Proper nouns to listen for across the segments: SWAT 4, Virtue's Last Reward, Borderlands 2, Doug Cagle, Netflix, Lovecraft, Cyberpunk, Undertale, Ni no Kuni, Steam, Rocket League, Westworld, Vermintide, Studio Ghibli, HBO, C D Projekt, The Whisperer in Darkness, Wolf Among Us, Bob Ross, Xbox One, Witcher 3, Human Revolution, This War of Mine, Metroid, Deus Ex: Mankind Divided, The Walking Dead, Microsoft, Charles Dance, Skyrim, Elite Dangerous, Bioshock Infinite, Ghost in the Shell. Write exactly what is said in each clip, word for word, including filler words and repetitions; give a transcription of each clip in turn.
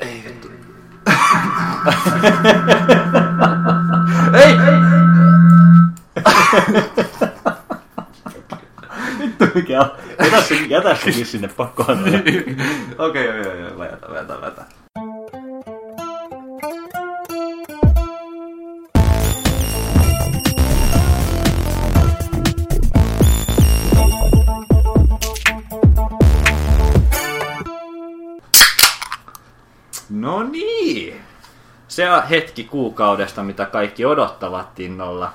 Ei vittu. Ei! Vittu mikä on. Jätä sekin sinne pakkoon. Okei, joo, joo, joo. Vätä, vätä, vätä. No niin! Se on hetki kuukaudesta, mitä kaikki odottavat innolla.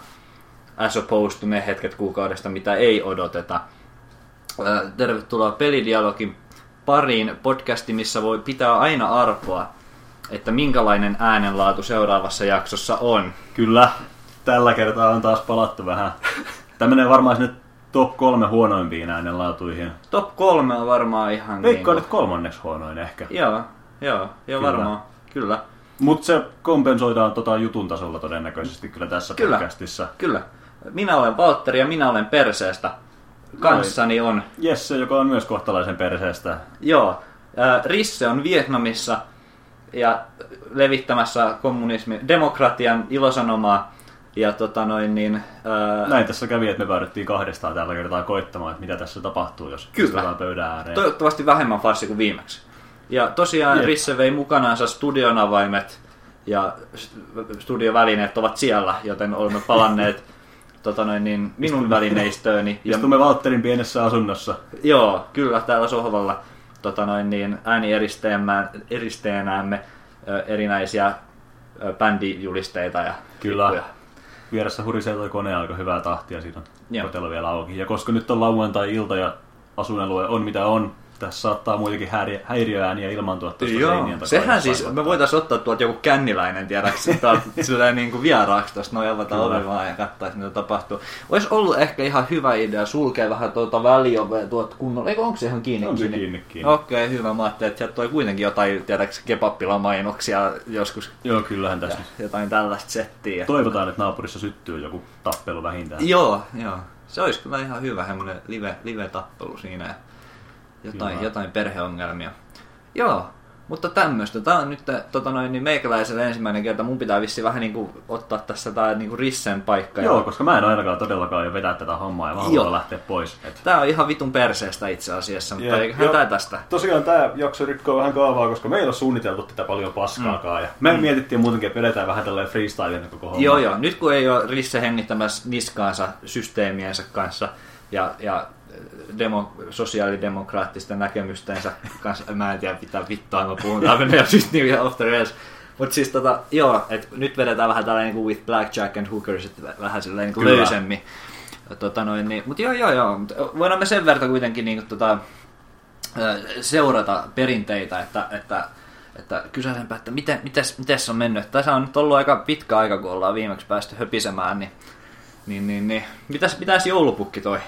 As opposed to ne hetket kuukaudesta, mitä ei odoteta. Tervetuloa Pelidialogin pariin, podcasti, missä voi pitää aina arpoa, että minkälainen äänenlaatu seuraavassa jaksossa on. Kyllä, tällä kertaa on taas palattu vähän. Tämä menee varmaan sinne top kolme huonoimpiin äänenlaatuihin. Top kolme on varmaan ihan... Veikkaan nyt kolmanneksi huonoin ehkä. Joo. Joo, joo varmaan, kyllä. Mutta se kompensoidaan tota jutun tasolla todennäköisesti kyllä tässä kyllä, podcastissa. Kyllä, minä olen Valtteri ja minä olen perseestä. Kanssani Noin. on... Jesse, joka on myös kohtalaisen perseestä. Joo, Risse on Vietnamissa ja levittämässä kommunismi, demokratian ilosanomaa. Ja tota noin niin... Ää... Näin tässä kävi, että me päädyttiin kahdestaan tällä kertaa koittamaan, että mitä tässä tapahtuu, jos istutaan pöydän ääreen. Toivottavasti vähemmän farsi kuin viimeksi. Ja tosiaan Jep. Risse vei mukanaansa studion avaimet ja studiovälineet ovat siellä, joten olemme palanneet tota noin, niin minun välineistööni. Istumme Valtterin pienessä asunnossa. Joo, kyllä täällä sohvalla tota noin, niin äänieristeennäämme erinäisiä bändijulisteita ja kyllä. Lippuja. Vieressä hurisee toi kone aika hyvää tahtia, siinä on kotelo vielä auki. Ja koska nyt on lauantai-ilta ja asuinalue on mitä on, tässä saattaa muitakin häiri- häiriöääniä ilmaantua tuosta seinien takaa. Sehän siis, vaikuttaa. Me voitaisiin ottaa tuolta joku känniläinen, tiedäksi, silleen niin kuin vieraaksi tuosta, noin avataan ovi vaan ja kattais mitä tapahtuu. Olisi ollut ehkä ihan hyvä idea sulkea vähän tuota väliovea tuolta kunnolla, eikö onko se ihan kiinni? On se kiinni kiinni. Okei, okay, hyvä, mä ajattelin, että sieltä toi kuitenkin jotain, tiedäksi, kebapilamainoksia joskus. Joo, kyllähän tässä. Jotain tällaista settiä. Toivotaan, että naapurissa syttyy joku tappelu vähintään. Joo, joo. Se olisi kyllä ihan hyvä, semmoinen live, live-tappelu siinä. Jotain, Joo. jotain perheongelmia. Joo, mutta tämmöistä. Tämä on nyt tota noin, niin meikäläiselle ensimmäinen kerta. Mun pitää vissi vähän niin kuin, ottaa tässä tää niin kuin Rissen paikka. Joo, ja... koska mä en ainakaan todellakaan jo vetää tätä hommaa ja mä haluan lähteä pois. Et... Tää on ihan vitun perseestä itse asiassa, mutta yeah. eiköhän tää tästä. Tosiaan tää jakso rikkoo vähän kaavaa, koska meillä on suunniteltu tätä paljon paskaakaan. Mm. Ja me mm. mietittiin muutenkin, että vedetään vähän tälleen freestylen koko hommaa. Joo, joo. Nyt kun ei ole Risse hengittämässä niskaansa systeemiensä kanssa ja... ja Demo, sosiaalidemokraattisten näkemystensä kanssa, mä en tiedä pitää vittua, mä puhun, tää menee just niin off the rails. Mut siis tota, joo, et nyt vedetään vähän tällä niinku with blackjack and hookers, et vähän silleen niinku löysemmin. Tota noin, niin, mut joo joo joo, voidaan me sen verran kuitenkin niinku tota, seurata perinteitä, että, että, että kysäilenpä, että miten, mites, mites on mennyt. Tässä on nyt ollut aika pitkä aika, kun ollaan viimeksi päästy höpisemään, niin, niin, niin, niin. Mitäs, mitäs joulupukki toi?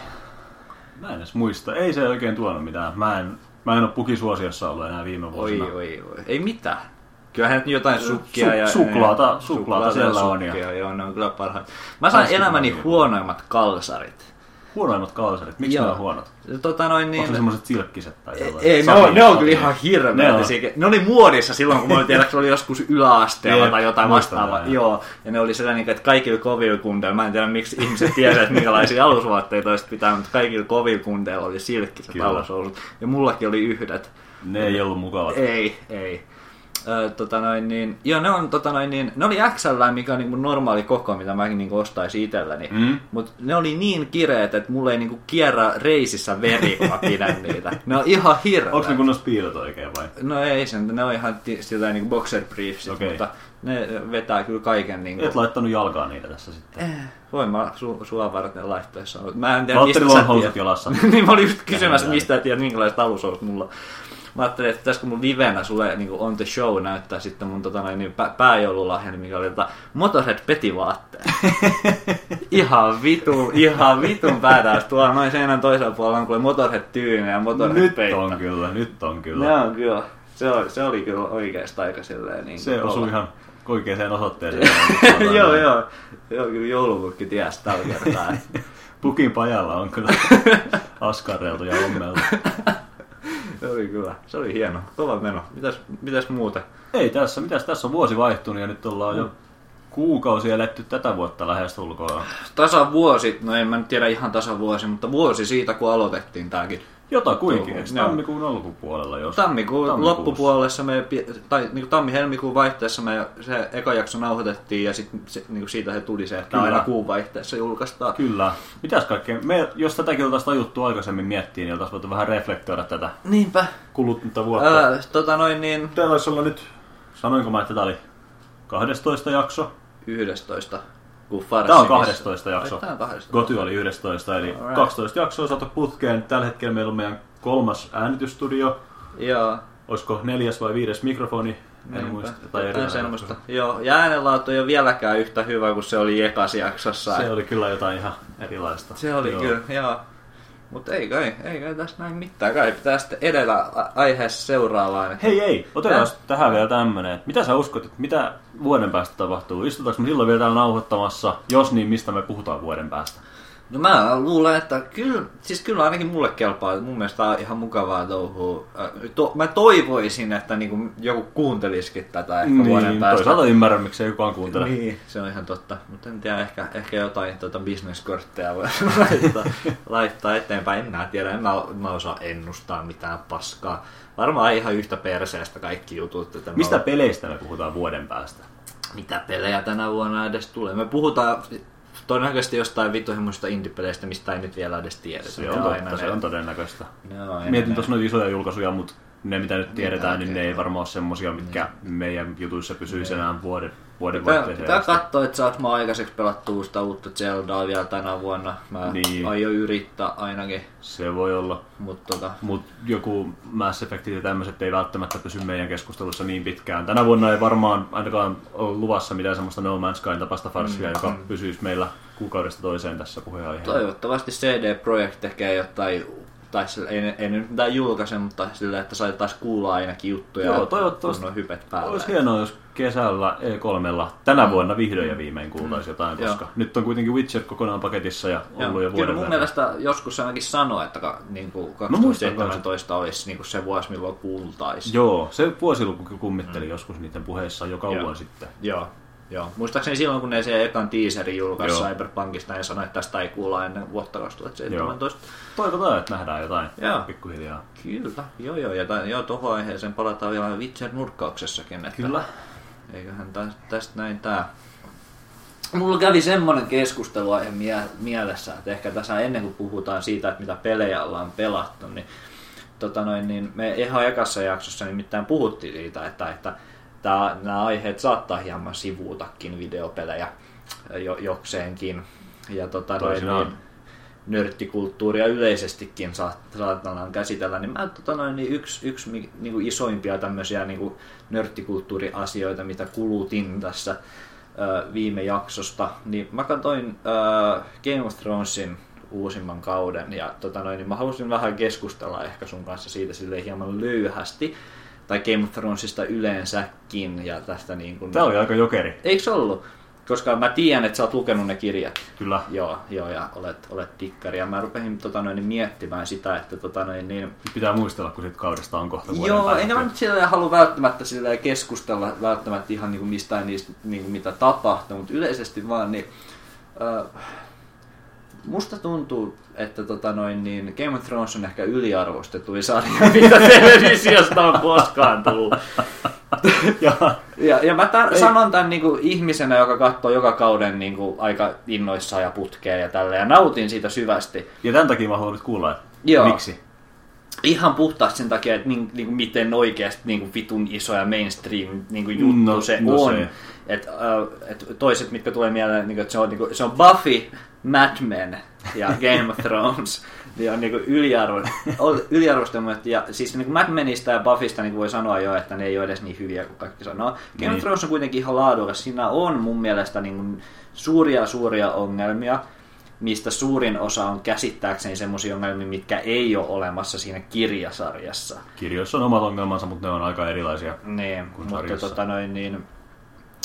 Mä en edes muista. Ei se oikein tuonut mitään. Mä en, mä en ole pukisuosiossa ollut enää viime vuosina. Oi, oi, oi. Ei mitään. Kyllähän nyt jotain sukkia Su- ja... Suklaata, ja, suklaata, suklaata siellä on. Sukkia, ja... Joo, ne on kyllä parhaat. Mä sain Tansi elämäni maailma. huonoimmat kalsarit. Huonoimmat kalsarit? Miksi ne on huonot? Tota noin niin... Onko ne semmoiset silkkiset tai jotain? Ei, ne, on, ne on kyllä ihan hirveätisiä. Ne, ne oli muodissa silloin, kun mä olin tiedä, se oli joskus yläasteella tai jotain vastaavaa. Joo, ja ne oli sellainen, että kaikilla kovilla kundeilla, mä en tiedä miksi ihmiset tiedät, minkälaisia alusvaatteita olisi pitää, mutta kaikilla kovilla kundeilla oli silkkiset alusousut. Ja mullakin oli yhdet. Ne ei ollut mukavat. Ei, ei. Öö, tota noin niin, joo, ne on tota noin niin, ne oli X L, mikä on niin kuin normaali koko, mitä mäkin niin kuin ostaisin itselläni, mm. mut ne oli niin kireet, että mulla ei niin kuin kierrä reisissä veri, kun mä pidän niitä. Ne on ihan hirveet. Onks ne kunnossa piilot oikein vai? No ei sen, ne on ihan siltä niin kuin boxer briefsit, okay. Mutta ne vetää kyllä kaiken niin kuin... Et laittanut jalkaa niitä tässä sitten? Eh, voin mä su- sua varten laitteessa, mut mä en tiedä Valtteri mistä sä tiedät. Housut jalassa. Niin mä olin just kysymässä, mistä tiedät minkälaiset alusousut mulla. Mä ajattelin, että tässä kun mun livenä sulle niin on the show näyttää sitten mun tota, niin pä- pääjoululahjani, mikä oli tota Motorhead-petivaatteet. ihan vitun, ihan vitun päätäys. Tuolla noin seinän toisella puolella on kyllä Motorhead-tyyne ja Motorhead-peittä. Nyt on kyllä, nyt on kyllä. Ne on kyllä. Se oli, se oli kyllä oikeasta aika silleen. Niin se osui ihan oikeaan osoitteeseen. joo, joo. Joo, kyllä joulupukki ties tällä kertaa. Pukin pajalla on kyllä askareltu ja ommeltu. Se oli kyllä. Se oli hieno. Kova meno. Mitäs, mitäs muuta? Ei tässä. Mitäs tässä on vuosi vaihtunut ja nyt ollaan jo kuukausia eletty tätä vuotta lähes ulkoa. Tasavuosi. No en mä nyt tiedä ihan tasavuosi, mutta vuosi siitä kun aloitettiin tääkin. Jotakuinkin. Eikö tammikuun alkupuolella jos? Tammikuun loppupuolessa me, tai niin tammi-helmikuun vaihteessa me se eka jakso nauhoitettiin ja sit, se, niin siitä he tuli se, että aina kuun vaihteessa julkaistaan. Kyllä. Mitäs kaikkea? Me, jos tätäkin oltaisiin tajuttu aikaisemmin miettiin, niin oltaisiin voitu vähän reflektoida tätä Niinpä. kuluttunutta vuotta. Ää, tota noin niin... Täällä olisi olla nyt... Sanoinko mä, että tää oli kahdestoista jakso? yksitoista. Tää on kahdestoista jakso. Goty oli yksitoista, eli Alright. kaksitoista jaksoa saatu putkeen. Tällä hetkellä meillä on meidän kolmas äänitysstudio. Joo. Olisiko neljäs vai viides mikrofoni? En muista. Tai eri semmoista. Joo, ja äänenlaatu ei ole vieläkään yhtä hyvä kuin se oli ekas jaksossa. Se oli kyllä jotain ihan erilaista. Se oli joo. kyllä, joo. Mutta ei kai, ei kai tässä näin mitään. Kai pitää sitten edellä aiheessa seuraavaan. Hei, ei. Otetaan tähän vielä tämmönen. Mitä sä uskot, että mitä vuoden päästä tapahtuu? Istutaanko me silloin vielä täällä nauhoittamassa? Jos niin, mistä me puhutaan vuoden päästä? No mä luulen, että kyllä, siis kyllä ainakin mulle kelpaa. Mun mielestä on ihan mukavaa touhua. To, mä toivoisin, että niinku joku kuuntelisikin tätä ehkä niin, vuoden päästä. Toisaalta ymmärrän, miksei kukaan kuuntele. Niin, se on ihan totta. Mutta en tiedä, ehkä, ehkä jotain tuota bisneskortteja voi laittaa, laittaa eteenpäin. Enää tiedä, en mä, mä osaa ennustaa mitään paskaa. Varmaan ihan yhtä perseestä kaikki jutut. Että mistä olen... peleistä me puhutaan vuoden päästä? Mitä pelejä tänä vuonna edes tulee? Me puhutaan... Todennäköisesti jostain vittuhimmoisista indie-peleistä, mistä ei nyt vielä edes tiedetä. Se on totta, ne... se on todennäköistä. No, mietin tuossa noita isoja julkaisuja, mutta ne mitä nyt tiedetään, niin ne ei varmaan ole semmosia, mitkä niin. meidän jutuissa pysyisi enää vuoden, vuoden vaihteeseen. Pitää katsoa, että saaks mä aikaiseksi pelattua sitä uutta Zeldaa vielä tänä vuonna. Mä niin. aion yrittää ainakin. Se voi olla. Mutta tota... Mut joku Mass Effectit ja tämmöset ei välttämättä pysy meidän keskustelussa niin pitkään. Tänä vuonna ei varmaan ainakaan ole luvassa mitään semmoista No Man's Skyn tapasta farssia, mm. joka pysyisi meillä kuukaudesta toiseen tässä puheenaiheessa. Toivottavasti C D Projekt tekee jotain... Tai sille, ei, ei nyt mitään julkaise, mutta sillä, että saataisiin kuulla ainakin juttuja. Joo, toivottavasti. On hypet päällä. Olisi hienoa, jos kesällä E kolmella tänä vuonna vihdoin ja viimein kuultaisi jotain, mm. koska Joo. nyt on kuitenkin Witcher kokonaan paketissa ja ollut Joo. jo vuoden. Kyllä mun verran. Mielestä joskus ainakin sanoi, että niin kuin kaksituhattaseitsemäntoista no, olisi niin kuin se vuosi, milloin kuultaisi. Joo, se vuosiluku kummitteli mm. joskus niiden puheissa jo kauan Joo. sitten. Joo. Joo. Muistaakseni silloin, kun ne se ekan teaserin julkaisi Joo. Cyberpunkista, ne sanoi, että tästä ei kuulla ennen vuotta kaksituhattaseitsemäntoista. Toivotaan, että nähdään jotain Joo. pikkuhiljaa. Kyllä. Joo, joo. Ja tämän, joo, tuohon aiheeseen palataan vielä Witcher-nurkkauksessakin. Että Kyllä. Eiköhän tästä näin tää. Mulla kävi semmoinen keskusteluaihe mie- mielessä, että ehkä tässä ennen kuin puhutaan siitä, että mitä pelejä ollaan pelattu, niin, tota noin, niin me ihan ekassa jaksossa nimittäin puhuttiin siitä, että... että Tää, nämä aiheet saattaa hieman sivuutakin videopelejä jo, jokseenkin. Ja tota, niin, nörttikulttuuria yleisestikin saat, saattaa käsitellä. Niin mä, tota, noin, niin yksi yksi niin kuin isoimpia tämmöisiä niin kuin nörttikulttuuriasioita, mitä kulutin tässä ö, viime jaksosta, niin mä katsoin ö, Game of Thronesin uusimman kauden. Ja tota, noin, niin mä halusin vähän keskustella ehkä sun kanssa siitä silleen hieman löyhästi. Tai Game of Thronesista yleensäkin ja tästä niin kuin... Tää oli aika jokeri. Eiks ollut? Koska mä tiedän, että sä oot lukenut ne kirjat. Kyllä. Joo, joo ja olet, olet tikkari. Ja mä rupesin tota, noin, miettimään sitä, että... Tota, noin, niin... Pitää muistella, kun siitä kaudesta on kohta vuoden Joo, enkä mä nyt silleen halua välttämättä silleen keskustella välttämättä ihan niin kuin mistään niistä, niin kuin mitä tapahtuu. Mutta yleisesti vaan niin... Äh, musta tuntuu, että tota noin, niin Game of Thrones on ehkä yliarvostetuin sarja, mitä televisiosta on koskaan tullut. ja, ja, ja mä tämän, sanon tämän niin kuin ihmisenä, joka katsoo joka kauden niin kuin aika innoissaan ja putkeen ja tälleen, ja nautin siitä syvästi. Ja tämän takia mä haluan nyt kuulla, Joo. miksi? Ihan puhtaasti sen takia, että niin, niin kuin miten oikeasti niin kuin vitun iso ja mainstream niin kuin juttu no, se no on. Se. Et, et toiset, mitkä tulee mieleen, niin kuin, että se on, niin kuin, se on Buffy, Mad Men ja Game of Thrones. Ne on niinku yliarvostetuimmat. Ja siis niinku Mad Menistä ja Buffysta niinku voi sanoa jo, että ne ei ole edes niin hyviä kuin kaikki sanoo. Game niin. of Thrones on kuitenkin ihan laadukas. Siinä on mun mielestä niinku suuria suuria ongelmia, mistä suurin osa on käsittääkseni semmoisia ongelmia, mitkä ei ole olemassa siinä kirjasarjassa. Kirjoissa on omat ongelmansa, mutta ne on aika erilaisia niin, kuin mutta sarjassa. Tota noin, niin,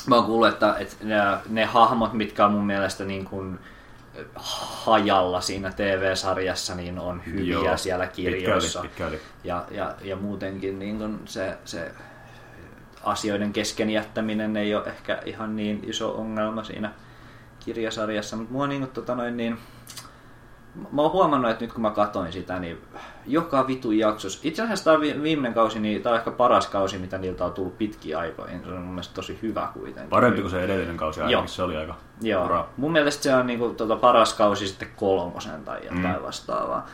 mä oon kuullut, että, että ne, ne hahmot, mitkä on mun mielestä... Niin kuin, hajalla siinä T V-sarjassa, niin on hyviä Joo, siellä kirjoissa. Pitkäli, pitkäli. Ja, ja, ja muutenkin niin kun se, se asioiden kesken jättäminen ei ole ehkä ihan niin iso ongelma siinä kirjasarjassa, mutta mua niin, tota noin, niin mä oon huomannut, että nyt kun mä katsoin sitä, niin joka vitu jaksos, itse asiassa tämä viimeinen kausi, niin tämä on ehkä paras kausi, mitä niiltä on tullut pitkiä aikoihin. Se on mun mielestä tosi hyvä kuitenkin. Parempi kuin se edellinen kausi ainakin, se oli aika uraa. Mun mielestä se on niin kuin, tota, paras kausi sitten kolmosen tai jotain mm. vastaavaa.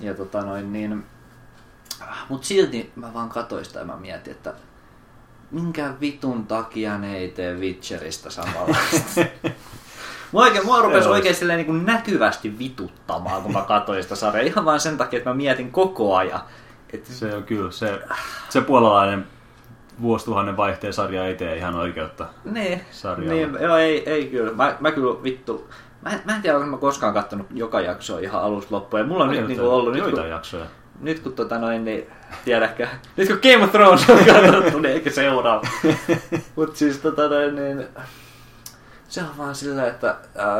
Ja, tota, noin, niin... Mut silti mä vaan katsoin sitä ja mä mietin, että minkä vitun takia ne ei tee Witcheristä samanlaista. Mua, oikein, mua rupesi oikein silleen niin kuin näkyvästi vituttamaan, kun mä katsoin sitä sarjaa. Ihan vaan sen takia, että mä mietin koko ajan. Että... Se on kyllä. Se, se puolalainen vuosituhannen vaihteen sarja ei tee ihan oikeutta nee, sarjalle. Niin, joo, ei, ei kyllä. Mä, mä kyllä vittu... Mä en, mä en tiedä, onko mä koskaan katsonut joka jaksoa ihan alusta loppuun. Ja mulla on mä nyt niin kuin ollut... Joita nyt, kun, jaksoja? Nyt kun tota noin, niin tiedäkään. Nyt kun Game of Thrones on katsottu, niin eikä seuraa. Mut siis tota noin, niin... Se on vaan sillä, että ää,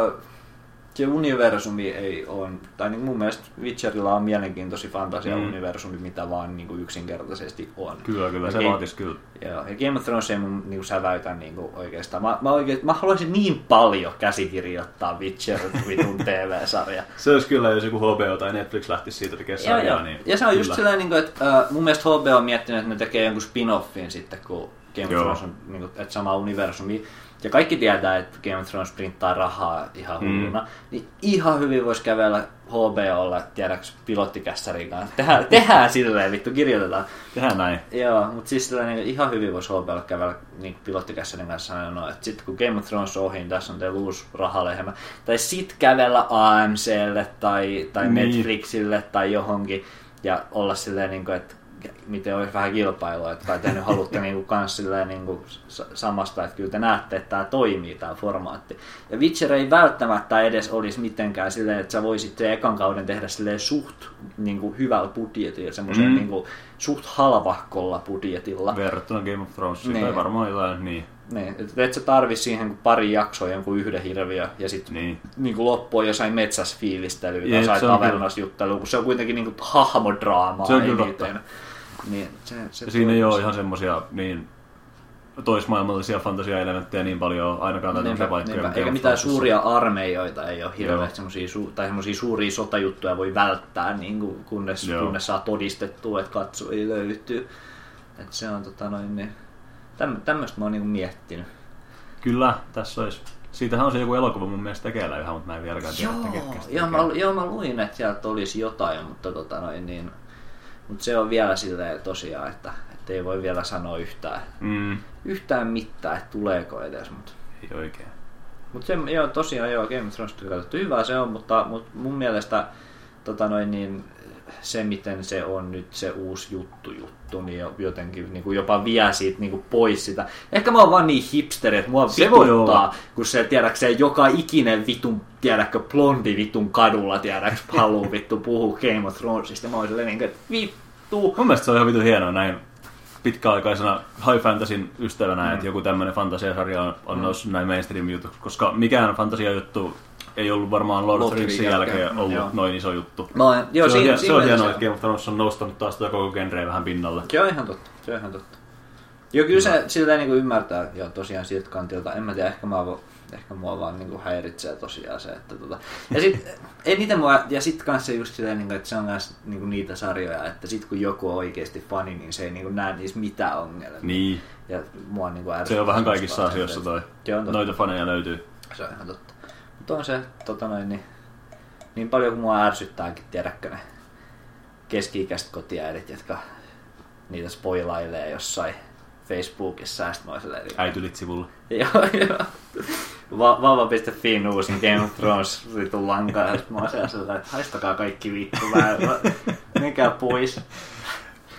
se universumi ei ole, tai niin mun mielestä Witcherilla on mielenkiintoisia fantasia-universumi, mm. mitä vaan niin kuin yksinkertaisesti on. Kyllä, kyllä, ja se vaatisi kyllä. Joo, ja Game of Thrones ei mun niin kuin, säväytä niin kuin, oikeastaan. Mä, mä, oikein, mä haluaisin niin paljon käsikirjoittaa Witcher-vitun T V-sarja. Se olisi kyllä, jos joku H B O tai Netflix lähtisi siitä tekemään sarjaa. Niin ja se on kyllä. Just sillä, niin kuin, että ää, mun mielestä H B O on miettinyt, että ne tekee jonkun spin-offin sitten, kun Game Joo. of Thrones on niin kuin, että sama universumi. Ja kaikki tietää, että Game of Thrones printtaa rahaa ihan hulluna, mm. niin ihan hyvin voisi kävellä H B O:lla, tiedäks, pilottikässärin kanssa. Tehdään, tehdään silleen, vittu, kirjoitetaan. Tehdään näin. Joo, mutta siis sillä, niin ihan hyvin voisi H B O:lla kävellä niin pilottikässärin kanssa sanoa, että sitten kun Game of Thrones on ohi, niin tässä on teillä uusi rahalehmä. Tai sit kävellä A M C:lle tai, tai Netflixille tai johonkin ja olla silleen, niin kuin, että miten olisi vähän kilpailua, että te nyt haluatte niinku kans silleen niinku samasta, että kyllä te näette, että tämä toimii, tämä formaatti. Ja Witcher ei välttämättä edes olisi mitenkään silleen, että sä voisit se ekan kauden tehdä silleen suht niinku hyvällä budjetilla, semmoisella mm. niinku suht halvahkolla budjetilla. Verrattuna Game of Thronesiin niin. Tai varmaan jotain, niin. Niin, että et sä tarvi siihen pari jaksoa jonkun yhden hirviön ja sitten niin. Niin loppua jossain metsässä fiilistelyä tai jossain tavernas juttelua, kun se on kuitenkin niinku hahmodraamaa. Se on kyllä totta. Niin, se, se siinä ei ole ihan semmoisia niin, toismaailmallisia fantasiaelementtejä niin paljon ainakaan tai tämmöisiä paikkoja. Eikä mitään suuria armeijoita ei ole hirveästi semmosia, su- tai semmosia suuria sotajuttuja voi välttää, niin kun, kunnes, kunnes saa todistettua, että katsojia löytyy. Et se on tota noin, niin, täm, tämmöistä mä oon niin miettinyt. Kyllä, tässä olisi. Siitähän on se joku elokuva mun mielestä tekeillä yhä, mutta mä en vieläkään tiedä, että ketkä sitä tekee. Joo, mä luin, että sieltä olisi jotain, mutta tota noin niin... Mutta se on vielä silleen tosiaan, että ei voi vielä sanoa yhtään, mm. yhtään mitään, että tuleeko edes. Mut. Ei oikein. Mutta tosiaan joo, Game of Thrones on katsottu, hyvä se on, mutta, mutta mun mielestä tota noin, niin se, miten se on nyt se uusi juttu juttu, niin jotenkin niin kuin jopa vie siitä niin kuin pois sitä. Ehkä mä oon vaan niin hipsteri, että mua se vituttaa, kun se tiedäkseen joka ikinen vitun, tiedäkö, blondi vitun kadulla, tiedäks, haluu vittu puhuu Game of Thronesista. Mä oon silleen niin kuin, että vittu. Mun mielestä se on ihan vitun hienoa näin pitkäaikaisena high fantasyn ystävänä, mm. että joku tämmönen fantasiasarja on, on mm. noussut näin mainstream juttu, koska mikään fantasiajuttu ei ollut varmaan Lord of the Ringsin jälkeen, jälkeen ollut joo. noin iso juttu. No, joo, se on, on hienoa, että Game of Thrones on noustanut taas tätä koko genreä vähän pinnalle. Se on ihan totta, se on ihan totta. Joo, kyllä se siltä niin kuin ymmärtää, joo, tosiaan siltä kantilta, en mä tiedä, ehkä, mä vo, ehkä mua vaan niin kuin häiritsee tosiaan se, että tota... Ja sit, eniten mua, ja sit kans se just silleen, niin että se on myös niin niitä sarjoja, että sit kun joku on oikeesti fani, niin se ei niin näe niissä mitään ongelmia. Niin. Ja mua niin kuin se on vähän kaikissa asioissa toi, noita faneja löytyy. Se on ihan totta. On se, tota noin, niin, niin paljon kuin mua ärsyttääkin, tiedäkö ne keski-ikäiset kotiäidit, jotka niitä spoilailee jossain Facebookissa ja sitten mä oon silleen... Äitylit sivulla. Joo, joo. Vauva piste fi uusi Game of Thrones -ritun lanka ja sitten mä oon silleen, että haistakaa kaikki vittu, menkää pois.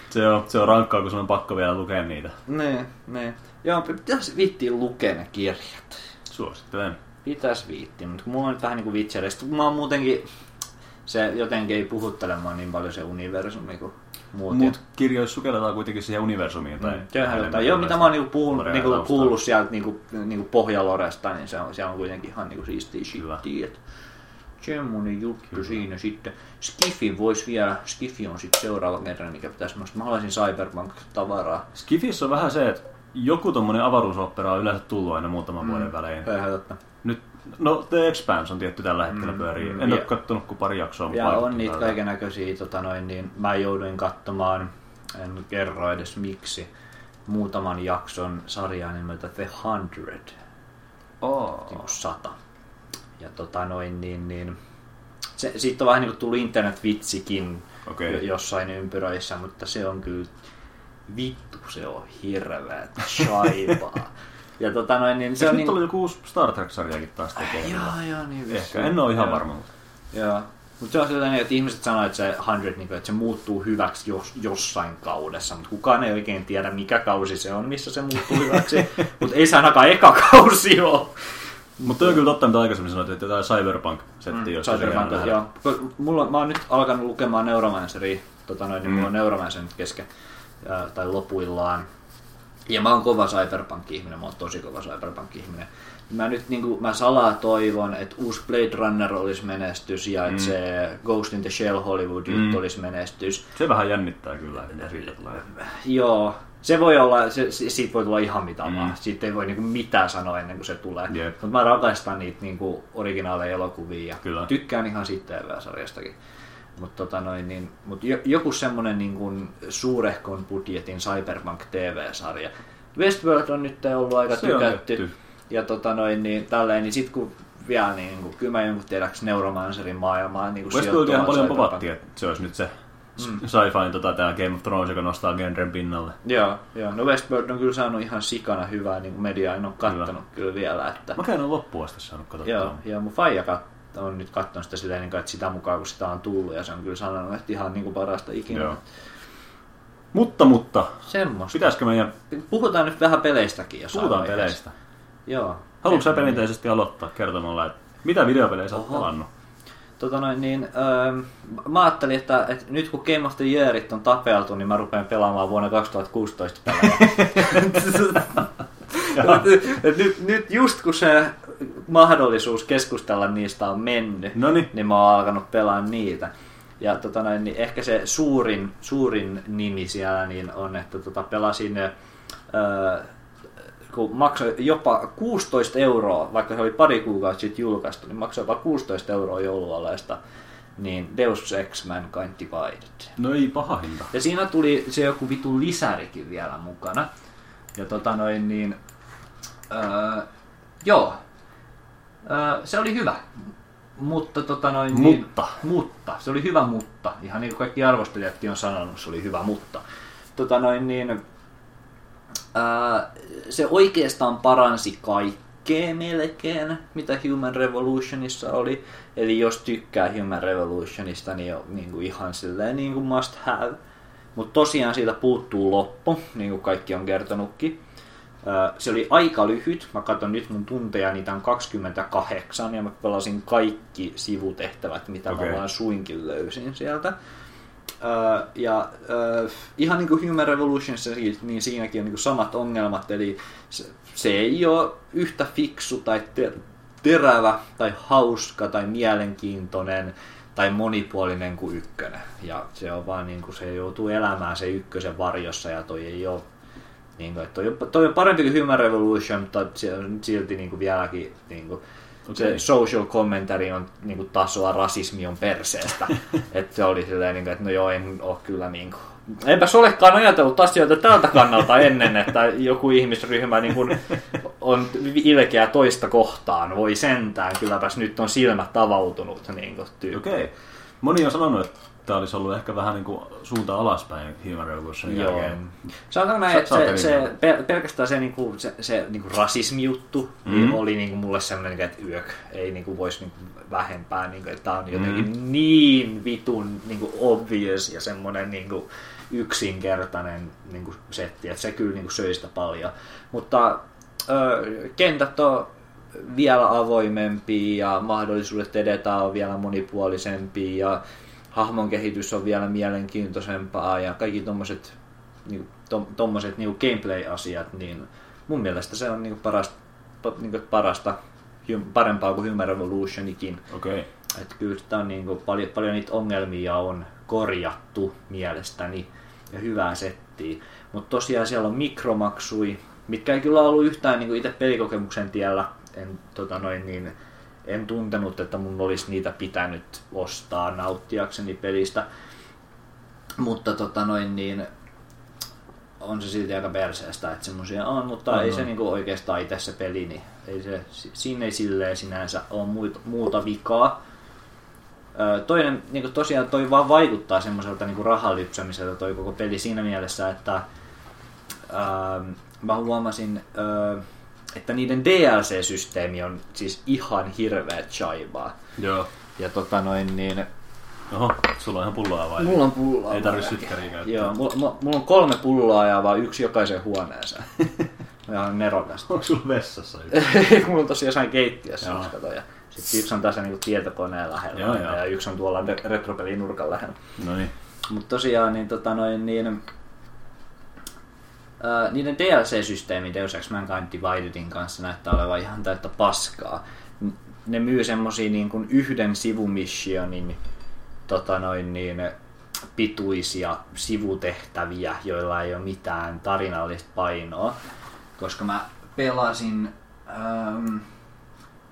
Se on, se on rankkaa, kun sun on pakko vielä lukea niitä. Niin, niin. Joo, pitäisi viittiä lukea ne kirjat. Suosittelen. Pitäis viittiä, mutta mulla on nyt vähän niinku Witcheristä. Mä oon muutenkin, se jotenkin ei puhuttelemaan niin paljon se universumi kuin muut. Mut kirjoissa sukelletaan kuitenkin siihen universumiin. Tai mm. Joo, mitä mä oon niinku puhunut, niinku kuullut sieltä niinku, niinku Pohjaloresta, niin se on, se on kuitenkin ihan niinku siistiä shittiä. semmonen juttu kyllä siinä sitten. Skifi voisi vielä, Skifi on sitten seuraava kerran, mikä pitäisi nostaa. Mä haluaisin Cyberpunk-tavaraa. Skifissä on vähän se, että joku tommonen avaruusopera on yleensä tullut aina muutaman mm. vuoden välein. Päihätöttä. Nyt, no The Expanse on tietty tällä hetkellä pyörii. Mm. En ja, ole kattonut kuin pari jaksoa. Ja on niitä kaikennäköisiä, tota noin, niin mä jouduin katsomaan, en kerro edes miksi, muutaman jakson sarjaa nimeltä The Hundred. Oh. Niin sata. Ja tota noin, niin, niin se, siitä on vähän niin kuin tullut internet-vitsikin okay. jossain ympyröissä, mutta se on kyllä, vittu se on hirveät shaibaa. Ja tota noin, niin se Eks on nyt niin... oli joku uusi Star Trek-sarjakin taas tekee. Jaa, jaa, niin vissi. Ehkä, en ole ihan jaa. varma. Jaa. Mutta se on sellainen, että ihmiset sanoo, että se Hundred, että se muuttuu hyväksi jos, jossain kaudessa, mutta kukaan ei oikein tiedä, mikä kausi se on, missä se muuttuu hyväksi. Mutta ei se ainakaan eka kausi ole. Mutta on kyllä totta, mitä aikaisemmin sanoit, että jotain Cyberpunk-settiä, mm, josta Cyberpunk, se joo. Mulla, mä oon nyt alkanut lukemaan Neuromanceria, tota noin, niin mm. mulla on Neuromancer nyt kesken, äh, tai lopuillaan. Ja mä oon kova Cyberpunk-ihminen, mä oon tosi kova Cyberpunk-ihminen. Mä nyt niin kuin, mä salaa toivon, että uusi Blade Runner olisi menestys ja että mm. se Ghost in the Shell Hollywood mm. olisi menestys. Se vähän jännittää kyllä, että siitä tulee. Joo, se voi olla, se, siitä voi tulla ihan mitä vaan. Mm. Siitä ei voi niin kuin mitään sanoa ennen kuin se tulee. Yep. Mutta mä rakastan niitä niin kuin originaaleja elokuvia ja kyllä tykkään ihan siitä T V-sarjastakin. Mutta tota noin, niin, mut joku semmonen niin kuin suurehkon budjetin Cyberpunk T V-sarja. Westworld on nyt ollut aika se tykätty. Ja tota noin, niin tälleen, niin sit kun vielä niin kuin, kyllä mä jonkun tiedäks Neuromancerin maailmaa niin kuin sijoittumaan Cyberpunk. Westworldihan paljon povattiin, että se olisi nyt se mm. sci-fi, tota, tää Game of Thrones, joka nostaa genren pinnalle. Joo, joo. No Westworld on kyllä saanut ihan sikana hyvää, niin kuin media en ole kattonut kyllä, kyllä vielä. Että... Mä käyn on loppuun asti saanut katsottua. Joo, joo, mun faija katto, on nyt kattonut sitä silleen, niin kuin, että sitä mukaan kun sitä on tullut, ja se on kyllä sanonut, että ihan niin kuin parasta ikinä. Joo. Mutta, mutta, semmosta. Pitäisikö meidän... Puhutaan nyt vähän peleistäkin, jos puhutaan peleistä. Edes. Joo. Haluatko sä perinteisesti aloittaa kertomalla, että mitä videopelejä sä oot pelannut? Tota noin, niin, öö, mä ajattelin, että, että nyt kun Game of the Yearit on tapeltu, niin mä rupean pelaamaan vuonna kaksituhattakuusitoista pelejä. nyt, nyt, nyt just kun se mahdollisuus keskustella niistä on mennyt, noniin, niin mä oon alkanut pelaa niitä. Ja tota noin, niin ehkä se suurin, suurin nimi siellä niin on, että tota, pelasin... Öö, kun maksoi jopa kuusitoista euroa, vaikka se oli pari kuukautta sitten julkaistu, niin maksoi jopa kuusitoista euroa joulualaista, niin Deus Ex: Mankind Divided. No ei paha hinta. Ja siinä tuli se joku vitu lisärikin vielä mukana. Ja tota noin niin, öö, joo, öö, se oli hyvä, mutta tota noin mutta. Niin, mutta, se oli hyvä mutta, ihan niin kuin kaikki arvostelijatkin on sanonut, se oli hyvä mutta. Tota noin niin, se oikeastaan paransi kaikkea melkein, mitä Human Revolutionissa oli. Eli jos tykkää Human Revolutionista, niin on niin kuin ihan silleen niin kuin must have. Mutta tosiaan siitä puuttuu loppu, niin kuin kaikki on kertonutkin. Se oli aika lyhyt. Mä katson nyt mun tunteja, niitä on kaksikymmentäkahdeksan ja mä pelasin kaikki sivutehtävät, mitä okay. mä vaan suinkin löysin sieltä. Uh, ja uh, ihan niin kuin Human Revolutionissa, niin siinäkin on niin kuin samat ongelmat, eli se, se ei ole yhtä fiksu tai ter- terävä tai hauska tai mielenkiintoinen tai monipuolinen kuin ykkönen. Ja se on vaan niin kuin se joutuu elämään se ykkösen varjossa ja toi ei ole, niin kuin, toi, toi on parempi kuin Human Revolution, mutta silti niin kuin vieläkin... Niin kuin, se social commentary on niinku tasoa rasismi on perseestä. Että se oli silleen niinku, että no joo, en oo kyllä niinku. Enpäs olekaan ajatellut asioita tältä kannalta ennen, että joku ihmisryhmä niinku on ilkeä toista kohtaan. Voi sentään, kylläpäs nyt on silmät avautunut niinku tyyppi. Okei. Moni on sanonut, että tää olisi ollut ehkä vähän niinku suunta alaspäin Human Revolutionin jälkeen. Sanotaan näin, että se, se pel- pelkästään se, niinku, se, se niinku rasismi-juttu mm-hmm. niin oli niinku mulle sellainen, että yök, ei niinku voisi niinku vähempää, niinku, että tää on jotenkin mm-hmm. niin vitun niinku obvious ja semmoinen niinku yksinkertainen niinku setti, että se kyllä niinku söi sitä paljon. Mutta ö, kentät on vielä avoimempia ja mahdollisuudet edetä on vielä monipuolisempia ja hahmon kehitys on vielä mielenkiintoisempaa ja kaikki tommoset, niinku, to, tommoset niinku gameplay-asiat, niin mun mielestä se on niinku parasta, niinku parasta, parempaa kuin Human Revolutionikin. Okay. Että kyllä sitä on niin kuin paljon, paljon niitä ongelmia on korjattu mielestäni ja hyvää settiä. Mutta tosiaan siellä on mikromaksui, mitkä ei kyllä ollut yhtään niin kuin itse pelikokemuksen tiellä. En, tota noin, niin, en tuntenut, että mun olisi niitä pitänyt ostaa nauttiakseni pelistä. Mutta tota noin, niin, on se silti aika perseestä, että semmoisia on, mutta no, ei no. se niin oikeastaan itse se peli, niin ei se, siinä ei silleen sinänsä ole muita, muuta vikaa. Öö, toinen, niin tosiaan toi vaan vaikuttaa semmoiselta niin rahalypsämiseltä toi koko peli siinä mielessä, että öö, mä huomasin, öö, että niiden D L C-systeemi on siis ihan hirveä chaibaa. Joo. Ja tota noin niin... Oho, sulla on ihan pullaa vai? Mulla on pullaa. Ei tarvitse sytkäriä käyttää. Joo, mulla, mulla on kolme pullaa ja vaan yksi jokaisen huoneeseen. Mä oon nerokasta. Onko sulla vessassa yksi? Mulla on tosiaan sain keittiössä yksi katoja. Sitten yksi on tässä niinku tietokoneen lähellä joo, ja joo. yksi on tuolla retropelin nurkan lähellä. No niin. Mutta tosiaan niin, tota noin, niin, ää, niiden D L C-systeemi Deus Ex Mankind Dividedin kanssa näyttää olevan ihan täyttä paskaa. Ne myy semmosia niin kuin yhden sivumissionin Tota noin niin, pituisia sivutehtäviä, joilla ei ole mitään tarinallista painoa. Koska mä pelasin ähm,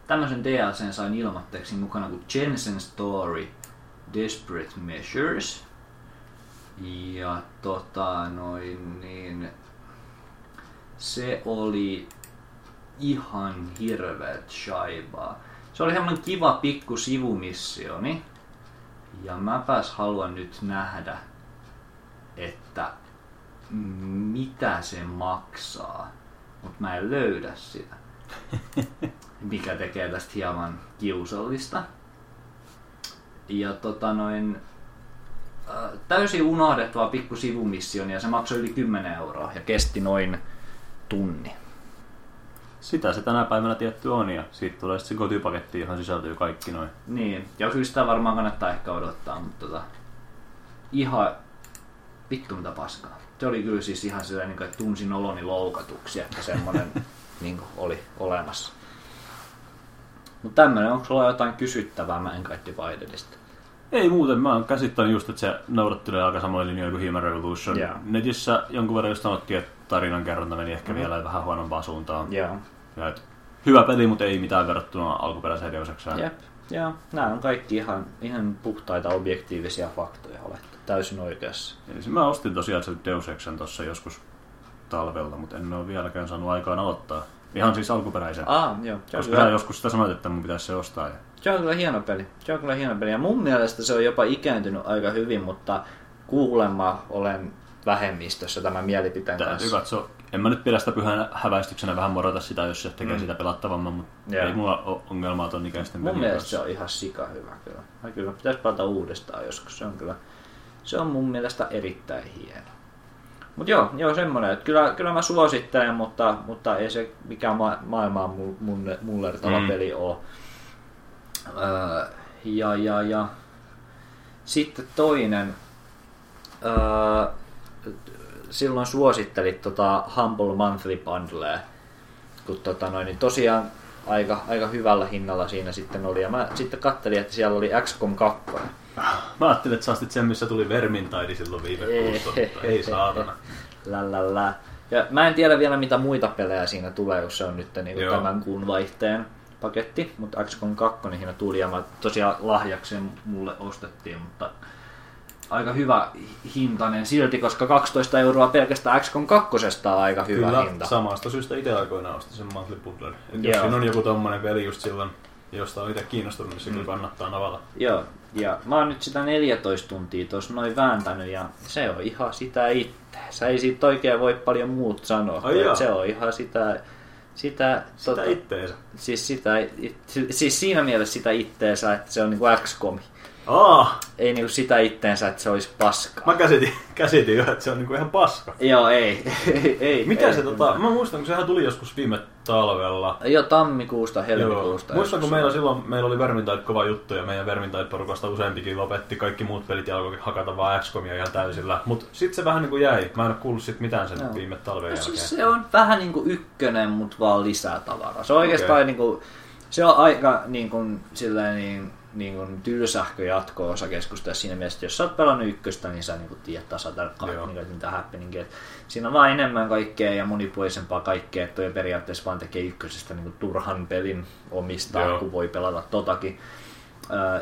tämmöisen D L C:n sain ilmatteeksi mukana kuin Jensen's Story Desperate Measures. Ja tota noin niin, se oli ihan hirveet shaibaa. Se oli hieman kiva pikku sivumissioni. Ja mäpäs haluan nyt nähdä, että mitä se maksaa, mutta mä en löydä sitä, mikä tekee tästä hieman kiusallista. Ja tota noin, äh, täysin unohdettava pikku sivumissioni ja se maksoi yli kymmenen euroa ja kesti noin tunni. Sitä se tänä päivänä tietty on ja siitä tulee sitten se kotipaketti, johon sisältyy kaikki noin. Niin, ja kyllä sitä varmaan kannattaa ehkä odottaa, mutta tota, ihan vittu mitä paskaa. Se oli kyllä siis ihan sellainen, että tunsin oloni loukatuksi, että semmoinen niin oli olemassa. Mutta tämmöinen, onko sulla jotain kysyttävää mä en kaikki Dividedista? Ei muuten, mä oon käsittänyt just, että se noudattelee aika samoin linjoja kuin Human Revolution. Yeah. Netissä jonkun verran just sanottiin, että tarinankerronta meni ehkä mm-hmm. vielä vähän huonompaan suuntaan. Yeah. Ja et, hyvä peli, mutta ei mitään verrattuna alkuperäiseen Deus Exään. Jep, joo. Nää on kaikki ihan, ihan puhtaita objektiivisia faktoja, olet täysin oikeassa. Eli mä ostin tosiaan se Deus Exän tossa joskus talvella, mutta en ole vieläkään saanut aikaan aloittaa. Ihan siis alkuperäisen. Ah, joo. Koska sä joskus sitä sanoit, että mun pitäisi se ostaa. Se on kyllä hieno peli. Se on kyllä hieno peli. Ja mun mielestä se on jopa ikääntynyt aika hyvin, mutta kuulemma olen vähemmistössä tämän mielipiteen Täytyy kanssa. Katso. En mä nyt pidä sitä pyhänä häväistyksenä vähän morata sitä, jos se tekee mm. sitä pelattavamman, mutta yeah. ei mulla ole ongelmaa ton ikäisten pelin kanssa. Mun mielestä se on ihan sika hyvä kyllä. Ja kyllä pitäisi palata uudestaan joskus. Se on kyllä, se on mun mielestä erittäin hieno. Mut joo, joo semmoinen, että kyllä, kyllä mä suosittelen, mutta, mutta ei se mikään ma- maailmaa mullertava mm. peli ole. Öö, ja, ja, ja. Sitten toinen, öö, silloin suosittelit tota Humble Monthly Bundlea, kun tota noin, niin tosiaan aika, aika hyvällä hinnalla siinä sitten oli. Ja mä sitten kattelin, että siellä oli X COM kaksi. Mä ajattelin, että sä astit sen, missä tuli Vermintaidi silloin viime kuussa, mutta ei saatana. Lällällää. Ja mä en tiedä vielä, mitä muita pelejä siinä tulee, jos se on nyt niin kuin tämän kuun vaihteen paketti. Mutta X COM kaksi niin siinä tuli ja mä tosiaan lahjakseen mulle ostettiin, mutta aika hyvä hintainen silti, koska kaksitoista euroa pelkästään X COM kaksi on aika hyvä Kyllä, hinta. Samasta syystä itse aikoinaan ostin sen monthly bundlen. Jos siinä on joku tommonen peli just silloin, josta on itse kiinnostunut, niin se mm. kannattaa navalla. Joo. Ja mä oon nyt sitä neljätoista tuntia tuossa noin vääntänyt ja se on ihan sitä itteensä. Ei siitä oikein voi paljon muut sanoa, oh se on ihan sitä... Sitä, sitä tota, itteensä? Siis, sitä, it, siis siinä mielessä sitä itteensä, että se on niinku X COM. Oh. Ei niinku sitä itteensä, että se olisi paska. Mä käsitin, käsitin jo, että se on niinku ihan paska. Joo, ei. ei, ei Mitä ei, se tota... Mä muistan, kun sehän tuli joskus viime talvella. Joo, tammikuusta, helmikuusta. Joo. Muistan, kun meillä silloin meillä oli Vermintide kova juttu ja meidän Vermintide-porukasta useampikin lopetti kaikki muut pelit ja alkoi hakata vaan X COMia ihan täysillä. Mut sit se vähän niinku jäi. Mä en oo kuullut sit mitään sen no. viime talven no, jälkeen. Se on vähän niinku ykkönen, mut vaan lisää tavaraa. Se on oikeastaan okay. niinku... Se on aika niinku silleen niin... niin tylsähkö jatko-osa keskustaa siinä mielessä, että jos sä oot pelannut ykköstä, niin sä niin tiedät tasatarkkaan, niin mitä happeningia. Siinä on vaan enemmän kaikkea ja monipuolisempaa kaikkea, että toi periaatteessa vaan tekee ykkösestä niin turhan pelin omistaa, joo, kun voi pelata totakin.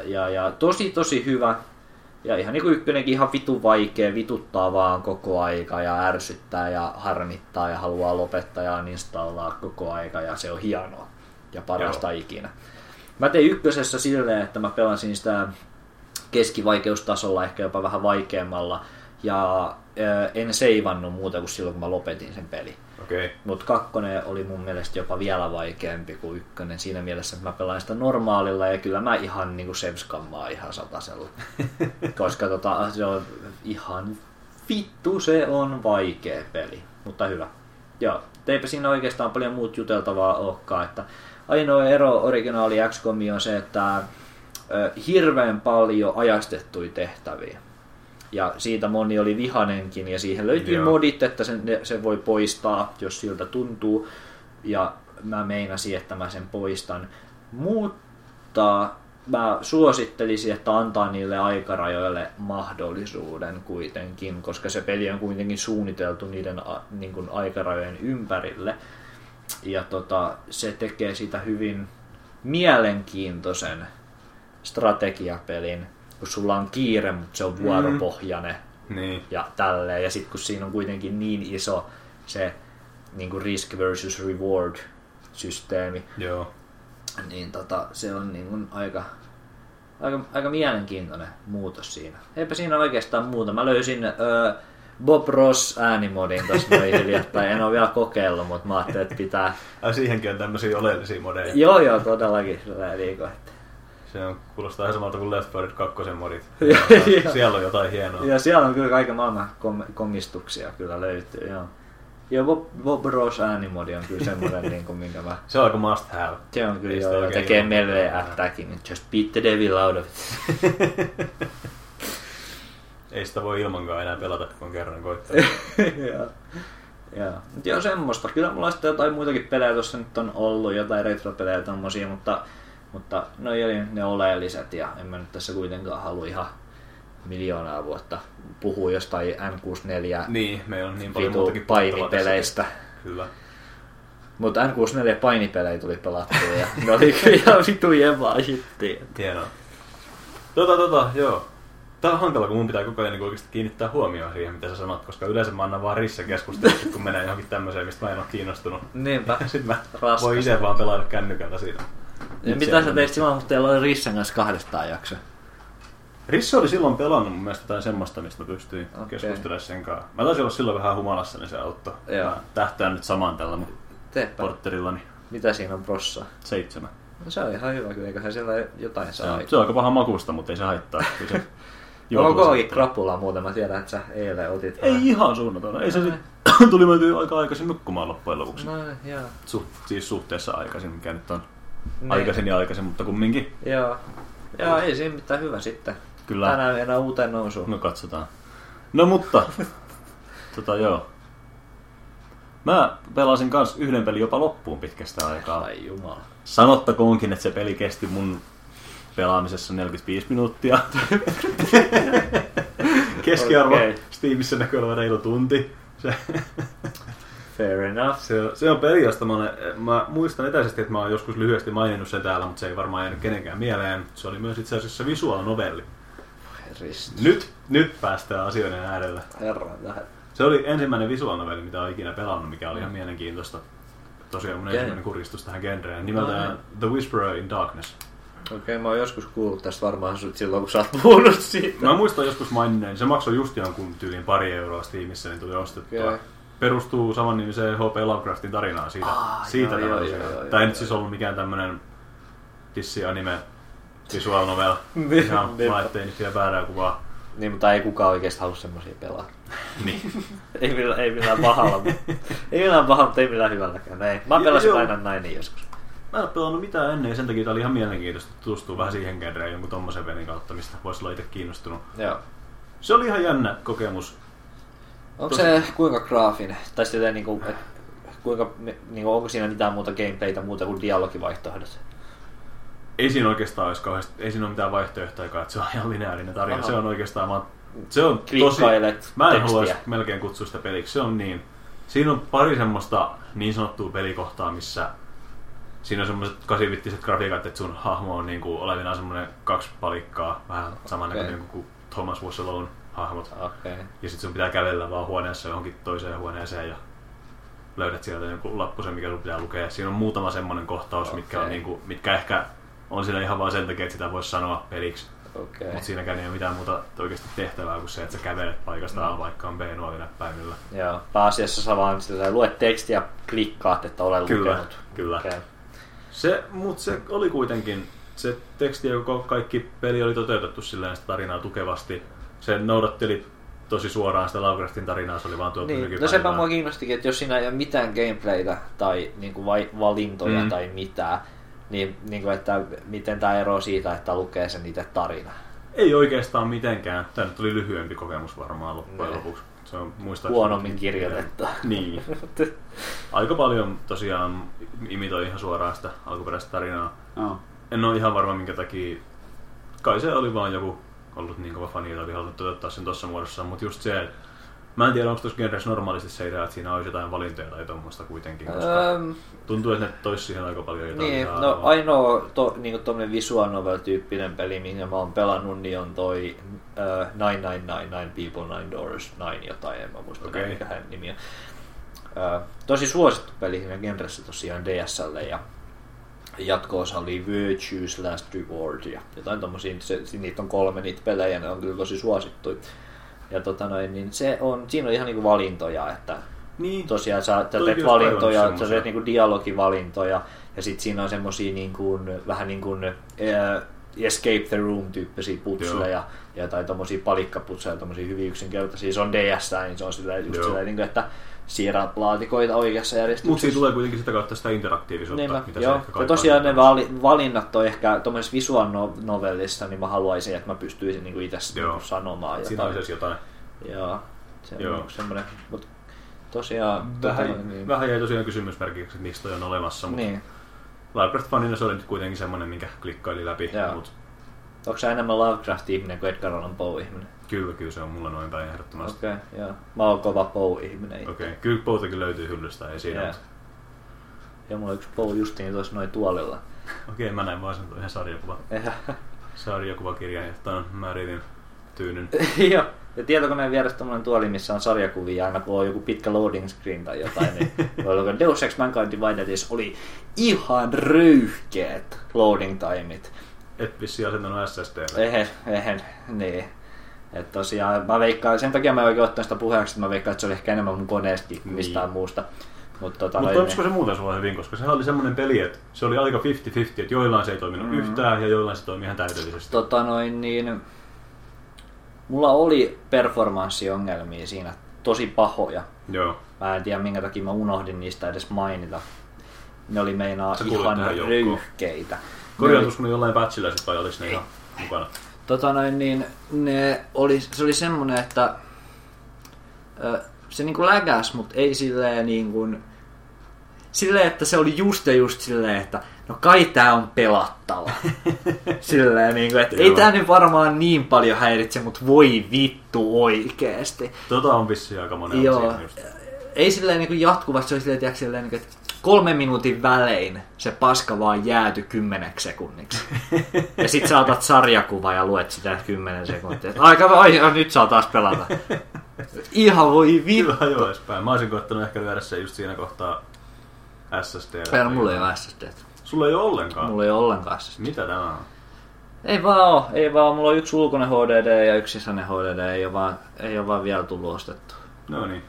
Ja, ja tosi tosi hyvä. Ja ihan niin kuin ykkönenkin ihan vitun vaikea, vituttaa vaan koko aika ja ärsyttää ja harmittaa ja haluaa lopettaa ja installaa koko aika ja se on hienoa ja parasta, joo, ikinä. Mä tein ykkösessä silleen, että mä pelasin sitä keskivaikeustasolla, ehkä jopa vähän vaikeammalla, ja en seivannut muuta kuin silloin, kun mä lopetin sen pelin. Okay. Mutta kakkonen oli mun mielestä jopa vielä vaikeampi kuin ykkönen siinä mielessä, että mä pelaan sitä normaalilla ja kyllä mä ihan niinku sevskammaa ihan satasella. Koska tota, se on ihan vittu, se on vaikea peli, mutta hyvä. Joo, teipä siinä oikeastaan paljon muut juteltavaa olekaan, että ainoa ero originaali X COMiin on se, että hirveän paljon ajastettui tehtäviä. Ja siitä moni oli vihanenkin ja siihen löytyi, joo, modit, että sen, sen voi poistaa, jos siltä tuntuu. Ja mä meinasin, että mä sen poistan. Mutta mä suosittelisin, että antaa niille aikarajoille mahdollisuuden kuitenkin, koska se peli on kuitenkin suunniteltu niiden niin kuin aikarajojen ympärille. Ja tota, se tekee sitä hyvin mielenkiintoisen strategiapelin, kun sulla on kiire, mutta se on vuoropohjainen, mm, niin, ja tälleen. Ja sitten kun siinä on kuitenkin niin iso se niin kuin risk versus reward -systeemi, joo, niin tota, se on niin kuin aika, aika, aika mielenkiintoinen muutos siinä. Eipä siinä oikeastaan muuta. Mä löysin... Öö, Bob Ross -äänimodin tuossa noin hiljattain. En ole vielä kokeillut, mutta mä ajattelin, että pitää... Ai siihenkin on tämmöisiä oleellisia modeja. Joo, joo, todellakin. Se on, kuulostaa ihan samalta kuin Left four Dead two modit. Siellä on jotain hienoa. Ja siellä on kyllä kaiken maailman kom- komistuksia kyllä löytyy, joo. Ja Bob, Bob Ross -äänimodi on kyllä semmoinen, niin kuin minkä mä... Se on aika must have. Se on kyllä, joo, joo, tekee melee attackin. Just beat the devil out of it. Ei sitä voi ilmankaan enää pelata, kun kerran koittaa. Joo. Joo. Mutta joo, semmoista. Kyllä mulla on sitten jotain muitakin pelejä tuossa nyt on ollut, jotain retropelejä tommosia, mutta, mutta no oli ne oleelliset ja en mä nyt tässä kuitenkaan halua ihan miljoonaa vuotta puhua jostain N kuusikymmentäneljä niin, meillä on niin paljon muutakin painipeleistä. Kyllä. Mutta N kuusikymmentäneljä painipelejä tuli pelattua ja ne oli ihan vitu jevaa hittiä. Hienoa. Tota, tota, joo. Tää on hankala, kun mun pitää koko ajan niin oikeasti kiinnittää huomioon siihen, mitä sä sanot, koska yleensä mä annan vaan Risse keskustelua, kun menee johonkin tämmöiseen, mistä mä en ole kiinnostunut. Niinpä. Sitten mä raskas voin itse vaan pelata kännykällä siinä. Ja mitä sä teit silloin, kun teillä oli Rissen kanssa kahdestaan jakso? Risse oli silloin pelannut mun mielestä jotain semmoista, mistä mä pystyin, okay, keskustelemaan sen kanssa. Mä taisin olla silloin vähän humalassa, niin se auttoi. Joo. Mä tähtään nyt samaan tällä mun portterillani. Mitä siinä on prossaa? Seitsemän. No se on ihan hyvä kyllä, eiköhän siellä jotain saa. Se on aika paha makusta, mutta ei se haittaa. Onkoonkin krapulaa muuten, mä tiedän, että sä eilen otit. Ei vai? Ihan suunnatona, ei no, se sit... tuli mentyä aika aikaisin nukkumaan loppujen lopuksi. No, joo. Su- siis suhteessa aikaisin, mikä nyt on ne. Aikaisin ja aikaisin, mutta kumminkin. Joo, joo, ei siinä mitään, hyvä sitten. Kyllä. Tänään enää uuteen nousuun. No katsotaan. No mutta, tota joo. Mä pelasin kans yhden pelin jopa loppuun pitkästä aikaa. Ai jumala. Sanottakoonkin, että se peli kesti mun... pelaamisessa neljäkymmentäviisi minuuttia. Keskiarvo, okay. Steamissa näkyy olevan reilu tunti. Se, fair enough. Se, se on peli, josta mä, olen, mä muistan etäisesti, että mä oon joskus lyhyesti maininnut sen täällä, mutta se ei varmaan jäänyt kenenkään mieleen. Se oli myös itse asiassa visuaalinovelli. Nyt, nyt päästään asioiden äärellä. Herran tähän. Se oli ensimmäinen visuaalinovelli, mitä olen ikinä pelannut, mikä oli ihan mielenkiintoista. Tosiaan mun okay. ensimmäinen kuristus tähän genreen. Nimeltään no, The Whisperer in Darkness. Okei, okay, mä oon joskus kuullut tästä varmaan sut silloin, kun sä oot puhunut siitä. Mä muistan joskus maininneen, se maksoi just jonkun tyyliin pari euroa Steamissa, niin tuli ostettua. Okay. Perustuu saman nimiseen H P Lovecraftin tarinaan siitä. Ah, siitä joo, joo, joo, joo, tai joo, ei nyt siis ollut mikään tämmönen tissi-anime, visual novel. Ihan mä ettei nyt vielä väärää kuvaa. Niin, mutta ei kukaan oikeesti halua semmosia pelaa. Niin. ei, millään, ei millään pahalla, mutta ei millään pahalla, mutta ei millään hyvälläkään. Ei. Mä pelasin aina näin joskus. Mä en ole pelannut mitään ennen ja sen takia tää oli ihan mielenkiintoista tutustua vähän siihen genreen jonkun tommosen pelin kautta, mistä voisi olla itse kiinnostunut. Joo. Se oli ihan jännä kokemus. Onko Tos... se kuinka graafinen? Tai sitten niinku, et, kuinka, niinku, onko siinä mitään muuta gameplaytä muuta kuin dialogivaihtoehdot? ei siinä oikeastaan olisi kauheasti, ei siinä ole mitään vaihtoehtoja, että se on ihan lineaarinen tarina. Aha. Se on oikeastaan, mä, se on tosi, mä en haluaisi melkein kutsua sitä peliksi, se on niin. Siinä on pari semmoista niin sanottua pelikohtaa, missä siinä on semmoiset kasivittiset grafiikat, että sun hahmo on niinku olevinaan semmoinen kaksi palikkaa, vähän samannäköinen okay. kuin Thomas Wasselon hahmot. Okay. Ja sit sun pitää kävellä vaan huoneessa johonkin toiseen huoneeseen ja löydät sieltä jonkun lappusen, mikä sun pitää lukea. Siinä on muutama semmoinen kohtaus, okay. mitkä, on niinku, mitkä ehkä on siinä ihan vaan sen takia, että sitä voisi sanoa peliksi. Okay. Mutta siinäkään ei ole mitään muuta oikeasti tehtävää kuin se, että sä kävelet paikasta A paikkaan B nuolina päivillä. Joo, pääasiassa sä vaan sä luet tekstiä ja klikkaat, että olen kyllä, lukenut. Kyllä, kyllä. Okay. Se, mut se oli kuitenkin, se teksti, joka kaikki peli oli toteutettu silleen sitä tarinaa tukevasti. Se noudatteli tosi suoraan sitä Lovecraftin tarinaa, se oli vaan tuolta nykypäivänä. Niin, no sepä mua kiinnostikin, että jos siinä ei ole mitään gameplaytä tai niinku valintoja mm. tai mitään, niin, niinku, että miten tämä ero siitä, että lukee sen itse tarina? Ei oikeastaan mitenkään. Tämä nyt oli lyhyempi kokemus varmaan loppujen ne. lopuksi. Se on huonommin kirjoitettu. Niin. Aika paljon tosiaan imitoi ihan suoraan sitä alkuperäistä tarinaa. Oh. En ole ihan varma minkä takia. Kai se oli vaan joku ollut niin kova fani, jota oli halunnut toteuttaa sen tuossa muodossa. Mutta just se, mä en tiedä onko tuossa genressä normaalisti se idea, että siinä olisi jotain valintoja tai tuommoista kuitenkin. Koska ähm. tuntuu, että ne toisi siihen aika paljon jotain. Niin, no vaan. Ainoa to, niin tuommoinen visual novel-tyyppinen peli, minkä mä oon pelannut, niin on toi uh, nine nine nine nine People, nine Doors, nine jotain, en mä muista okay. mikä hänen nimiä. Uh, tosi suosittu peli siinä genressä tosiaan D S L ja jatko-osa oli Virtue's Last Reward ja jotain tommosia, se, niitä on kolme niitä pelejä, ne on kyllä tosi suosittuja. Ja tota noin, niin se on, siinä on ihan niinku valintoja, että niin, tosiaan sä teet valintoja, sä teet niinku dialogivalintoja ja sit siinä on semmosia niinku, vähän niin kuin äh, escape the room -tyyppisiä putseleja ja tai tommosia palikkaputseja, tommosia hyvin yksinkertaisia, se on D S, niin se on sillä, just sillä niinku, että siirrä laatikoita oikeassa järjestyksessä. Mutta siinä tulee kuitenkin sitä kautta sitä interaktiivisuutta, niin mä, mitä joo. se ehkä kaipaa. Tosiaan ne vali- valinnat on ehkä tuommoisessa visual novellissa, niin mä haluaisin, että mä pystyisin niinku itse sanomaan jotain. Siinä olisi jotain. Joo, se joo. on niinku semmoinen. Mut tosiaan, vähän, tähän, niin... vähän jäi tosiaan kysymysmerkiksi, että miksi toi on olemassa, mutta niin. Lovecraft-fanina se oli nyt kuitenkin semmoinen, minkä klikkaili läpi. Mut... Onko sä enemmän Lovecraft-ihminen kuin Edgar Allan Poe-ihminen? Kyllä, kyllä se on mulla noin päin ehdottomasti. Okei, okay, joo. Mä oon kova Poe-ihminen itse. Okei, okay. Kyllä Poetakin löytyy hyllystä, ei siinä. Yeah. Ja mulla on yksi Poe justiin tuossa noin tuolilla. Okei, okay, mä näin vaan sen tuon ihan sarjakuva. Sarjakuvakirja, jota on Märivin tyynyn. Joo, ja tietokoneen vieressä tommonen tuoli, missä on sarjakuvia, aina kun on joku pitkä loading screen tai jotain, niin voi lukea Deus Ex: Mankind Divided oli ihan röyhkeät loading timeit. Et vissiin asentanut S S D:lle. Eihän, eihän, niin. Että tosiaan, mä veikkaan, sen takia mä oikein ottanut sitä puheeksi, että mä veikkaan, että se oli ehkä enemmän mun koneesta kuin niin. mistään muusta. Mutta tota, Mut toimisiko ne... se muuten sulla hyvin, koska sehän oli semmoinen peli, että se oli aika fifty fifty, että joillain se ei toiminut mm-hmm. yhtään ja joillain se toimi ihan täydellisesti. Tota noin, niin... Mulla oli performanssiongelmia siinä, tosi pahoja. Joo. Mä en tiedä minkä takia mä unohdin niistä edes mainita. Ne oli meinaa ihan röyhkeitä. Korjautusko ne jollain patchillä sit vai olis ne ihan mukana? Tota noin, niin ne oli, se oli semmonen, että se niinku lägäs, mut ei silleen niinku silleen, että se oli just ja just silleen, että no kai tää on pelattava. Silleen niinku, että ei tää nyt varmaan niin paljon häiritse, mut voi vittu oikeesti. Tota on vissiin aika monen siinä just. Ei silleen niinku jatkuvasti, se oli silleen, tiiäks, silleen niinku, että kolme minuutin välein se paska vaan jääty kymmeneksi sekunniksi. Ja sit sä otat sarjakuva ja luet sitä kymmenen sekuntia. Aika, ai, nyt saa taas pelata. Ihan voi vittu. Kyllä joo, edespäin. Mä olisin koettanut ehkä lyödä se just siinä kohtaa S S D. Pää, mulla ei ole S S D. Sulla ei ole ollenkaan? Mulla ei ole ollenkaan S S D. Mitä tämä on? Ei vaan oo, ei vaan oo. Mulla on yksi ulkoinen H D D ja yksi sisäinen H D D. Ei oo vaan, ei oo vaan vielä tullut ostettua. No niin.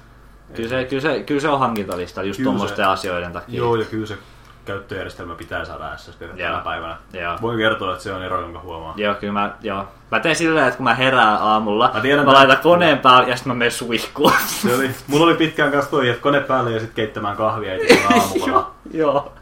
Kyllä se, kyllä, se, kyllä se on hankintalistalla just tuommoisten asioiden takia. Joo, ja kyllä se käyttöjärjestelmä pitää saada S S D:lle tänä päivänä. Joo. Voin kertoa, että se on ero, jonka huomaa. Joo, kyllä mä, joo. Mä teen silleen, että kun mä herään aamulla, mä, tiedän, mä laitan koneen päälle ja sitten mä menen suihkuun. Se oli, mulla oli pitkään kanssa toi, että kone päälle ja sitten keittämään kahvia ja aamupala. Joo.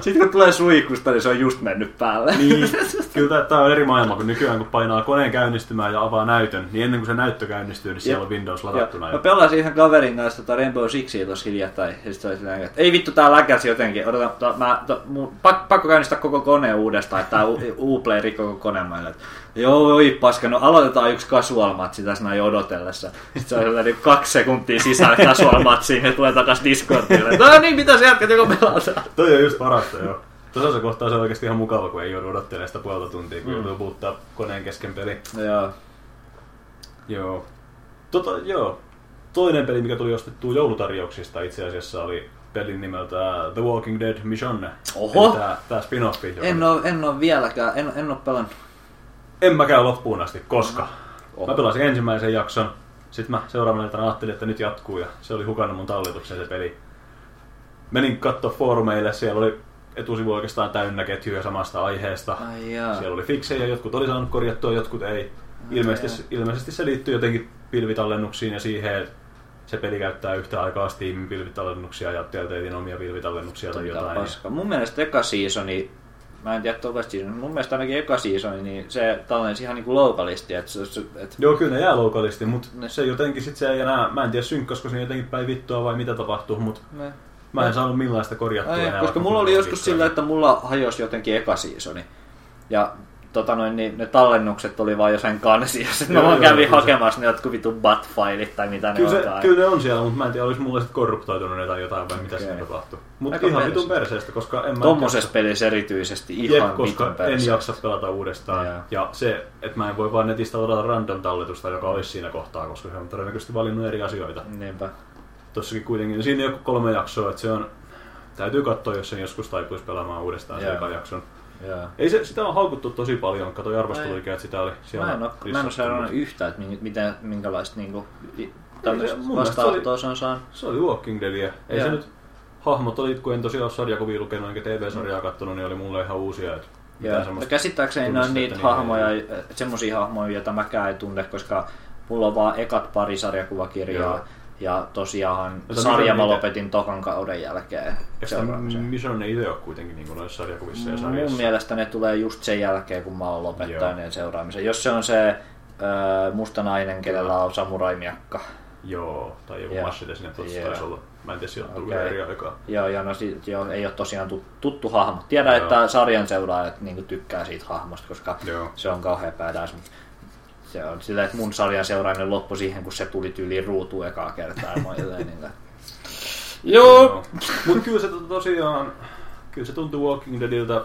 Sitten kun tulee suihkusta, niin se on just mennyt päälle. Niin. Kyllä tämä on eri maailma, kun nykyään kun painaa koneen käynnistymään ja avaa näytön, niin ennen kuin se näyttö käynnistyy, niin siellä ja, on Windows ladattuna. Ja. Mä pelasin ihan kaverin kanssa tota Rainbow Sixia tossa hiljattain, ja sit se oli silleen, että ei vittu, tää läkäsi jotenkin, odotan, to, mä, to, mun, pak, pakko käynnistää koko kone uudestaan, että tää Uplay rikkoi koko koneen meille. Joo, oi paska, no aloitetaan yksi casual-matsi tässä näin odotellessa. Sitten se on sellainen kaksi sekuntia sisään casual-matsiin ja tulee takas Discordille. No niin, mitä se jatket, joko pelataan? Toi on just parasta, joo. Tuossa kohtaa se on oikeasti ihan mukava, kun ei joudu odottelemaan sitä puolta tuntia, kun mm. joutuu puuttaa koneen kesken peli. Joo. Joo. Tota, joo. Toinen peli, mikä tuli ostettua joulutarjouksista itse asiassa, oli pelin nimeltä The Walking Dead Mission. Oho! Tää, tää spin-offi. En oo, en oo vieläkään, en, en oo pelannut. En mä käy loppuun asti, koska Oho. Mä pelasin ensimmäisen jakson, sit mä seuraavana iltana ajattelin, että nyt jatkuu ja se oli hukannut mun tallituksen se peli. Menin kattoo foorumeille, siellä oli etusivu oikeastaan täynnä ketjuja samasta aiheesta. Ai jaa. Siellä oli fiksejä, jotkut oli saanut korjattua, jotkut ei. Ilmeisesti, ilmeisesti se liittyy jotenkin pilvitallennuksiin ja siihen, että se peli käyttää yhtä aikaa Steamin pilvitallennuksia ja Telltalein omia pilvitallennuksia tai jotain. Paska. Mun mielestä eka seasoni, mä en tiedä tollaista seasoni, mun mielestä ainakin eka seasoni, niin se tallensi ihan niinku localisti. Et, et... Joo, kyllä ne jää localisti, mutta ne. Se jotenkin sit se ei enää, mä en tiedä synkkasko se jotenkin päin vittua vai mitä tapahtuu, mut ne. Mä en saanut millaista korjattua Ai, enää. Koska mulla oli joskus viikkoja. Sillä, että mulla hajosi jotenkin eka seasoni. Ja tota noin, niin ne tallennukset oli vaan jossain kansiossa. Mä vaan kävin joo, hakemassa ne jotkut vitun butt-failit tai mitä kyllä ne se, on. Kyllä ne on siellä, mutta mä en tiedä, olisi mulle sitten korruptoitunut ne tai jotain vai okay. mitä siinä tapahtui. Mutta ihan perseistä. Vitun perseestä, koska en mä... Tommosessa jaksa... pelissä erityisesti ihan Jep, vitun perseestä. Koska en jaksa pelata uudestaan. Ja, ja se, että mä en voi vaan netistä odottaa random talletusta, joka olisi siinä kohtaa, koska se on todennäköisesti valinnut eri asioita. Niinpä. Tossakin kuitenkin, siinä on kolme jaksoa, että se on, täytyy katsoa, jos sen joskus taipuisi pelaamaan uudestaan yeah. sen ekan jakson. Yeah. Ei se, sitä on haukuttu tosi paljon, katsoin arvosteluikä, että sitä oli siellä. Mä en ole, mä en ole saanut yhtään, että mitä, minkälaista niin kuin, se, vastaanottoa se on saanut. Se oli Walking Deadia. Ei yeah. se nyt, hahmot oli, kun en tosiaan ole sarjakuvia lukenut, enkä T V-sarjaa katsonut, niin oli mulle ihan uusia. Että ja käsittääkseni ne on niitä hahmoja, semmosia hahmoja, joita mäkään en tunne, koska mulla on vaan ekat pari sarjakuvakirjaa. Yeah. Ja tosiaan sarja mä lopetin tokan kauden jälkeen. Mission ne itse ole kuitenkin niin noissa sarjakuvissa ja sarjassa? Mun mielestä ne tulee just sen jälkeen, kun mä oon lopettanut seuraamisen. Jos se on se äh, musta nainen, kenellä on samuraimiakka. Joo, tai joku massite sinne taisi olla. Mä en tiedä, sijoittuu okay. eri aikaa. Joo, ja no, sit, joo, ei ole tosiaan tuttu hahmo. Tiedän, joo. että sarjan seuraajat niin tykkää siitä hahmosta, koska joo. se on kauhean päädäis. Se on sillä, että mun sarjan seuraaminen loppui siihen, kun se tuli tyyliin ruutuun ekaa kertaa. Joo! Mut kyllä se tosiaan, kyllä se tuntui Walking Deadiltä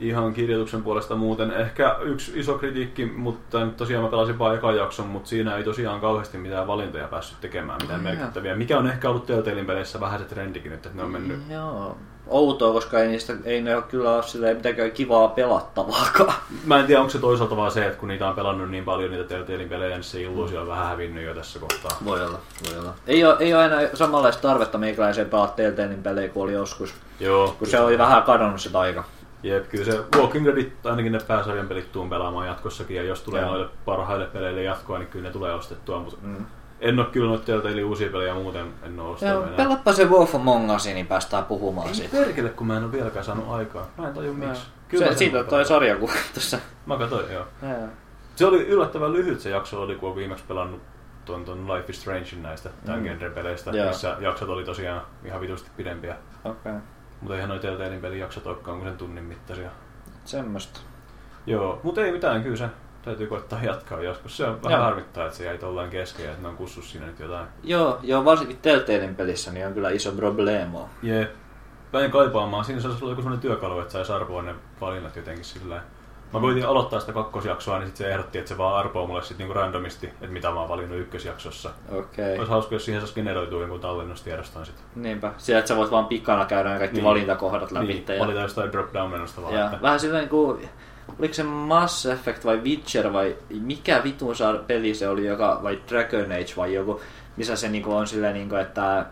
ihan kirjoituksen puolesta muuten. Ehkä yksi iso kritiikki, mutta tosiaan mä pelasin vaan ekan jakson, mutta siinä ei tosiaan kauheasti mitään valintoja päässyt tekemään, mitään merkittäviä. Mikä on ehkä ollut Telltalein peleissä vähän se trendikin, että ne on mennyt... Joo. Outoa, koska ei, niistä, ei ne ole kyllä ole mitenkään kivaa pelattavaakaan. Mä en tiedä, onko se toisaalta vaan se, että kun niitä on pelannut niin paljon niitä Telltalein pelejä, niin se illuusio on vähän hävinnyt jo tässä kohtaa. Voi olla, voi olla. Ei ole, ei ole enää samanlaista tarvetta meikäläiseen pelata Telltalein pelejä kuin oli joskus, Joo, kun se oli vähän kadonnut se aika. Jep, kyllä se Walking Dead, ainakin ne pääsarjan pelit tuun pelaamaan jatkossakin, ja jos tulee Jaa. noille parhaille peleille jatkoa, niin kyllä ne tulee ostettua, mutta... Mm. En ole kyllä noita Telltalein uusia pelejä muuten, en ole ostanut enää. Pelappa se Wolf Among Us, niin päästään puhumaan siitä. Ei perkele, kun mä en ole vieläkään saanut aikaa. Mä en tajua miksi. Kyllä se, siitä on toi sarjakuva tuossa. Mä katsoin, joo. Ja. Se oli yllättävän lyhyt se jakso, oli, kun on viimeksi pelannut tuon, tuon Life is Strangein näistä, tämän mm. genre-peleistä, ja. missä jaksot oli tosiaan ihan vitusti pidempiä. Okei. Okay. Mutta eihän noi Telltalein pelin jaksot olekaan kuin sen tunnin mittaisia. Semmosta. Joo, mutta ei mitään, kyllä se. Täytyy koittaa jatkaa joskus. Se on vähän harmittaa, että se jäi tollain kesken ja että ne on kussut siinä nyt jotain. Joo, joo varsinkin Telltalein pelissä niin on kyllä iso probleemo. Jee. Päin kaipaamaan. Siinä saisi olla joku sellainen työkalu, että sai arpoa ne valinnat jotenkin sillä. Mä koitin aloittaa sitä kakkosjaksoa, niin sit se ehdotti, että se vaan arpoo mulle sit niinku randomisti, että mitä mä oon valinnut ykkösjaksossa. Okei. Okay. Ois hauska, jos siihen saisi generoitua jonkun tallennustiedostoon sit. Niinpä. Sillä, että sä voit vaan pikana käydä ne kaikki niin. valintakohdat läpi. Niin, ja... valita jostain drop-down-menosta vaan. Joo, vähän sillä niinku... Oliko se Mass Effect vai Witcher vai mikä vitun peli se oli, joka, vai Dragon Age vai joku, missä se niinku on silleen, niinku, että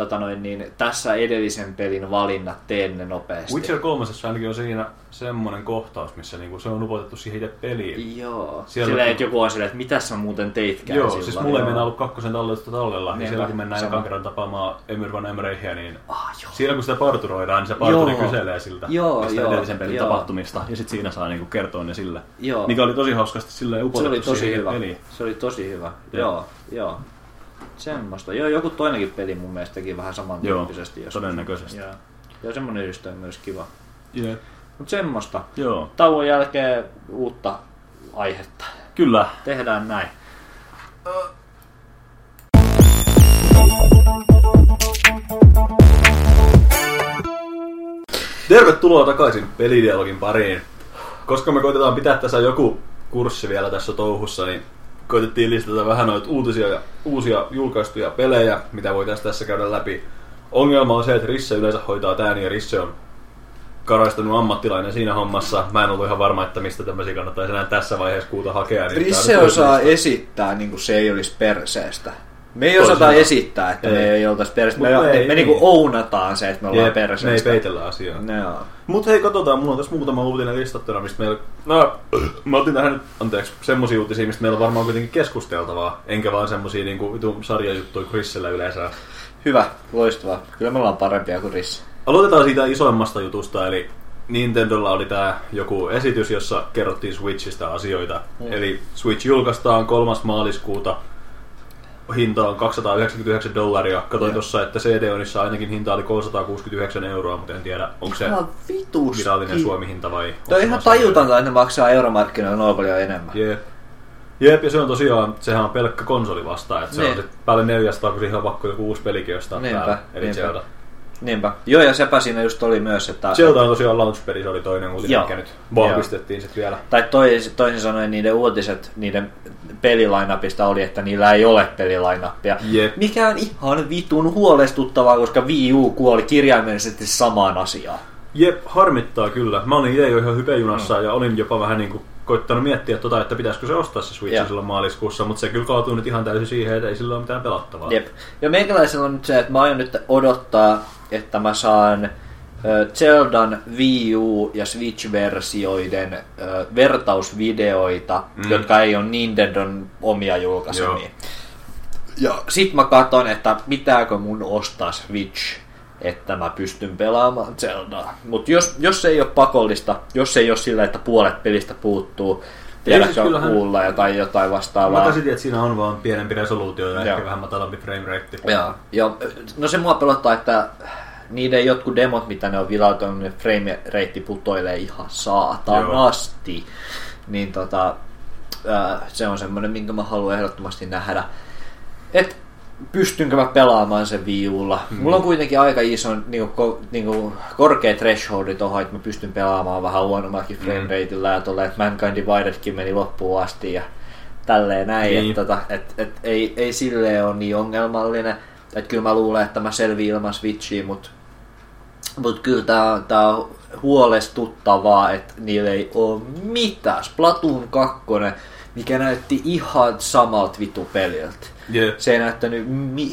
tota noin, niin tässä edellisen pelin valinnat teen ne nopeasti. Witcher kolme ainakin on siinä semmoinen kohtaus, missä niinku se on upotettu siihen itse peliin. Joo. Siellä, sillä että joku on silleen, että mitäs sä muuten teitkään joo, sillä. Joo, siis mulle ei mennä ollut kakkosen talletusta tallella, niin sielläkin mennään ekan kerran tapaamaan Emyr van Emrehia, niin ah, siellä kun sitä parturoidaan, niin se parturi joo. kyselee siltä joo, tästä joo, edellisen pelin joo. tapahtumista, ja sit siinä saa niinku kertoa ne sillä. Joo. Mikä oli tosi hauskasti silleen upotettu siihen peliin. Se oli tosi hyvä, ja. joo, joo. Semmosta. Joo, joku toinenkin peli mun mielestä teki vähän samantyyppisesti. Joo, todennäköisesti. Joo, ja semmonen yhdistö on myös kiva. Yeah. Mut semmosta. Joo. Tauon jälkeen uutta aihetta. Kyllä. Tehdään näin. Uh. Tervetuloa takaisin Pelidialogin pariin. Koska me koitetaan pitää tässä joku kurssi vielä tässä touhussa, niin koitettiin listata vähän noita uutisia ja uusia julkaistuja pelejä, mitä voitaisiin tässä käydä läpi. Ongelma on se, että Risse yleensä hoitaa tää, niin Risse on karaistanut ammattilainen siinä hommassa. Mä en ollut ihan varma, että mistä tämmöisiä kannattaisi enää tässä vaiheessa kuuta hakea. Niin Risse osaa lista. Esittää, niin kuin se ei olisi perseestä. Me ei Toisena. osata esittää, että ei. me ei oltaisi perseestä. Me, me, ei, me ei. Niin ounataan se, että me ollaan Jeep, perseestä. Me ei peitellä asiaa. No. Mutta hei, katsotaan, mulla on tässä muutama uutinen listattuna, mistä meillä... No, mä otin tähän nyt, anteeksi, semmosia uutisia, mistä meillä on varmaan kuitenkin keskusteltavaa. Enkä vaan semmosia niinku sarjajuttuja kuin Rissellä yleensä. Hyvä, loistavaa. Kyllä me ollaan parempia kuin Risse. Aloitetaan siitä isoimmasta jutusta, eli Nintendolla oli tää joku esitys, jossa kerrottiin Switchistä asioita. Mm. Eli Switch julkaistaan kolmas maaliskuuta. Hinta on kaksisataayhdeksänkymmentäyhdeksän dollaria. Katoin tuossa, että C D-onissa ainakin hinta oli kolmesataakuusikymmentäyhdeksän euroa, mutta en tiedä, onko se virallinen Suomi-hinta vai... Tuo on ihan tajutonta, että ne maksaa euromarkkinoilla noin paljon enemmän. Jep. Jep, ja se on tosiaan, sehän on pelkkä konsoli vastaan, että se niin. on päälle neljäsataa, kun siihen on pakko joku uusi pelikin jostain päälle, eli Zelda. Niinpä. Joo, ja sepä siinä just oli myös, että... Zelda on tosiaan launchpad, se oli toinen uutinen, mikä nyt vahvistettiin sitten vielä. Tai toisin, toisin sanoen niiden uutiset, niiden pelilainapista oli, että niillä ei ole pelilainappia. Yep. Mikä on ihan vitun huolestuttavaa, koska Wii U kuoli kirjaimellisesti samaan asiaan. Jep, harmittaa kyllä. Mä olin itse jo ihan hypejunassa mm. ja olin jopa vähän niin kuin koittanut miettiä tota, että pitäisikö se ostaa se Switch yep. silloin maaliskuussa, mutta se kyllä kaatui nyt ihan täysin siihen, että ei sillä ole mitään pelattavaa. Jep. Ja meikäläisellä on nyt se, että mä aion nyt odottaa, että mä saan Zeldan, Wii U ja Switch-versioiden vertausvideoita, mm. jotka ei ole Nintendon omia julkaisemia. Joo. Ja sit mä katson, että pitääkö mun ostaa Switch, että mä pystyn pelaamaan Zeldaa. Mut jos, jos se ei ole pakollista, jos se ei ole sillä, että puolet pelistä puuttuu, tiedätkö siis on kuulla hän... tai jotain vastaavaa. Mä käsitin, että siinä on vaan pienempi resoluutio ja joo. ehkä vähän matalampi framerate. Joo. Joo. No se mua pelottaa, että niiden jotkut demot, mitä ne on vilautunut, niin framerate putoilee ihan saatanasti. Joo. Niin tota, ää, se on semmoinen, minkä mä haluan ehdottomasti nähdä. Et pystynkö mä pelaamaan sen Wii U:lla. Mm. Mulla on kuitenkin aika iso niin kuin, niin kuin, korkea thresholdi tohon, että mä pystyn pelaamaan vähän huonommakin framerateillä mm. ja tolleen, että Mankind Dividedkin meni loppuun asti ja tälleen näin. Niin. Että et, et, ei, ei silleen ole niin ongelmallinen. Että kyllä mä luulen, että mä selviin ilman Switchiä, mutta mut kyllä tää on, tää on huolestuttavaa, että niillä ei oo mitään. Splatoon kaksi, mikä näytti ihan samalta vitu peliltä. Yeah. Se ei näyttänyt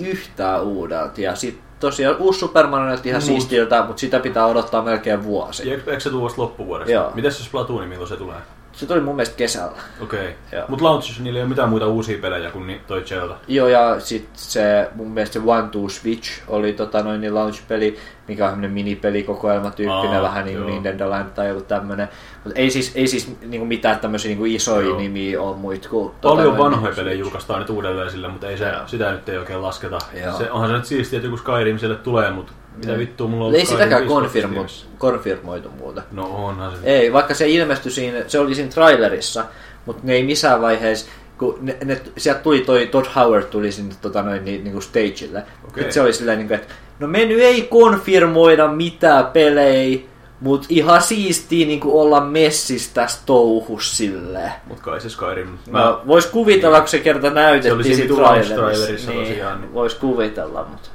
yhtään uudelta. Ja sit tosiaan uusi Super Mario näytti ihan Mut. siistiltä, mutta sitä pitää odottaa melkein vuosi. Eikö se tule vasta loppuvuodesta? Joo. Mites se Splatoon, milloin se tulee? Se tuli mun mielestä kesällä. Okei. Okay. Mutta launchissa niillä ei ole mitään muita uusia pelejä kuin toi Zelda. Joo, ja sit se mun mielestä se One Two Switch oli tota noin niin launch-peli, mikä on tämmönen minipelikokoelma tyyppinen, vähän niin kuin Nintendo Land tai joku tämmönen. Mutta ei siis, ei siis niinku mitään tämmösiä niinku isoja joo. nimiä on muita kuin... Paljon tota vanhoja pelejä julkaistaan nyt uudelleen sille, mutta ei se, sitä nyt ei oikein lasketa. Se, onhan se nyt siistiä, että joku Skyrim siellä tulee, mutta... Mitä vittua mulla on? Ei sitäkään konfirmo- konfirmoitu muuta. No onhan se. Ei, vaikka se ilmestyi siinä, se oli siinä trailerissa, mutta ne ei missään vaiheessa, kun ne, ne, sieltä tuli toi Todd Howard tuli sinne tota noin niin, niin kuin stageille. Okay. Sitten se oli silleen, niin kuin, että no me nyt ei konfirmoida mitään pelejä, mut ihan siistii niinku olla messissä tässä touhus silleen. Mut kai se Skyrim. Mä... No, vois kuvitella, niin. kun se kerta näytettiin siinä trailerissa. trailerissa niin, tosiaan, niin. Vois kuvitella, mutta...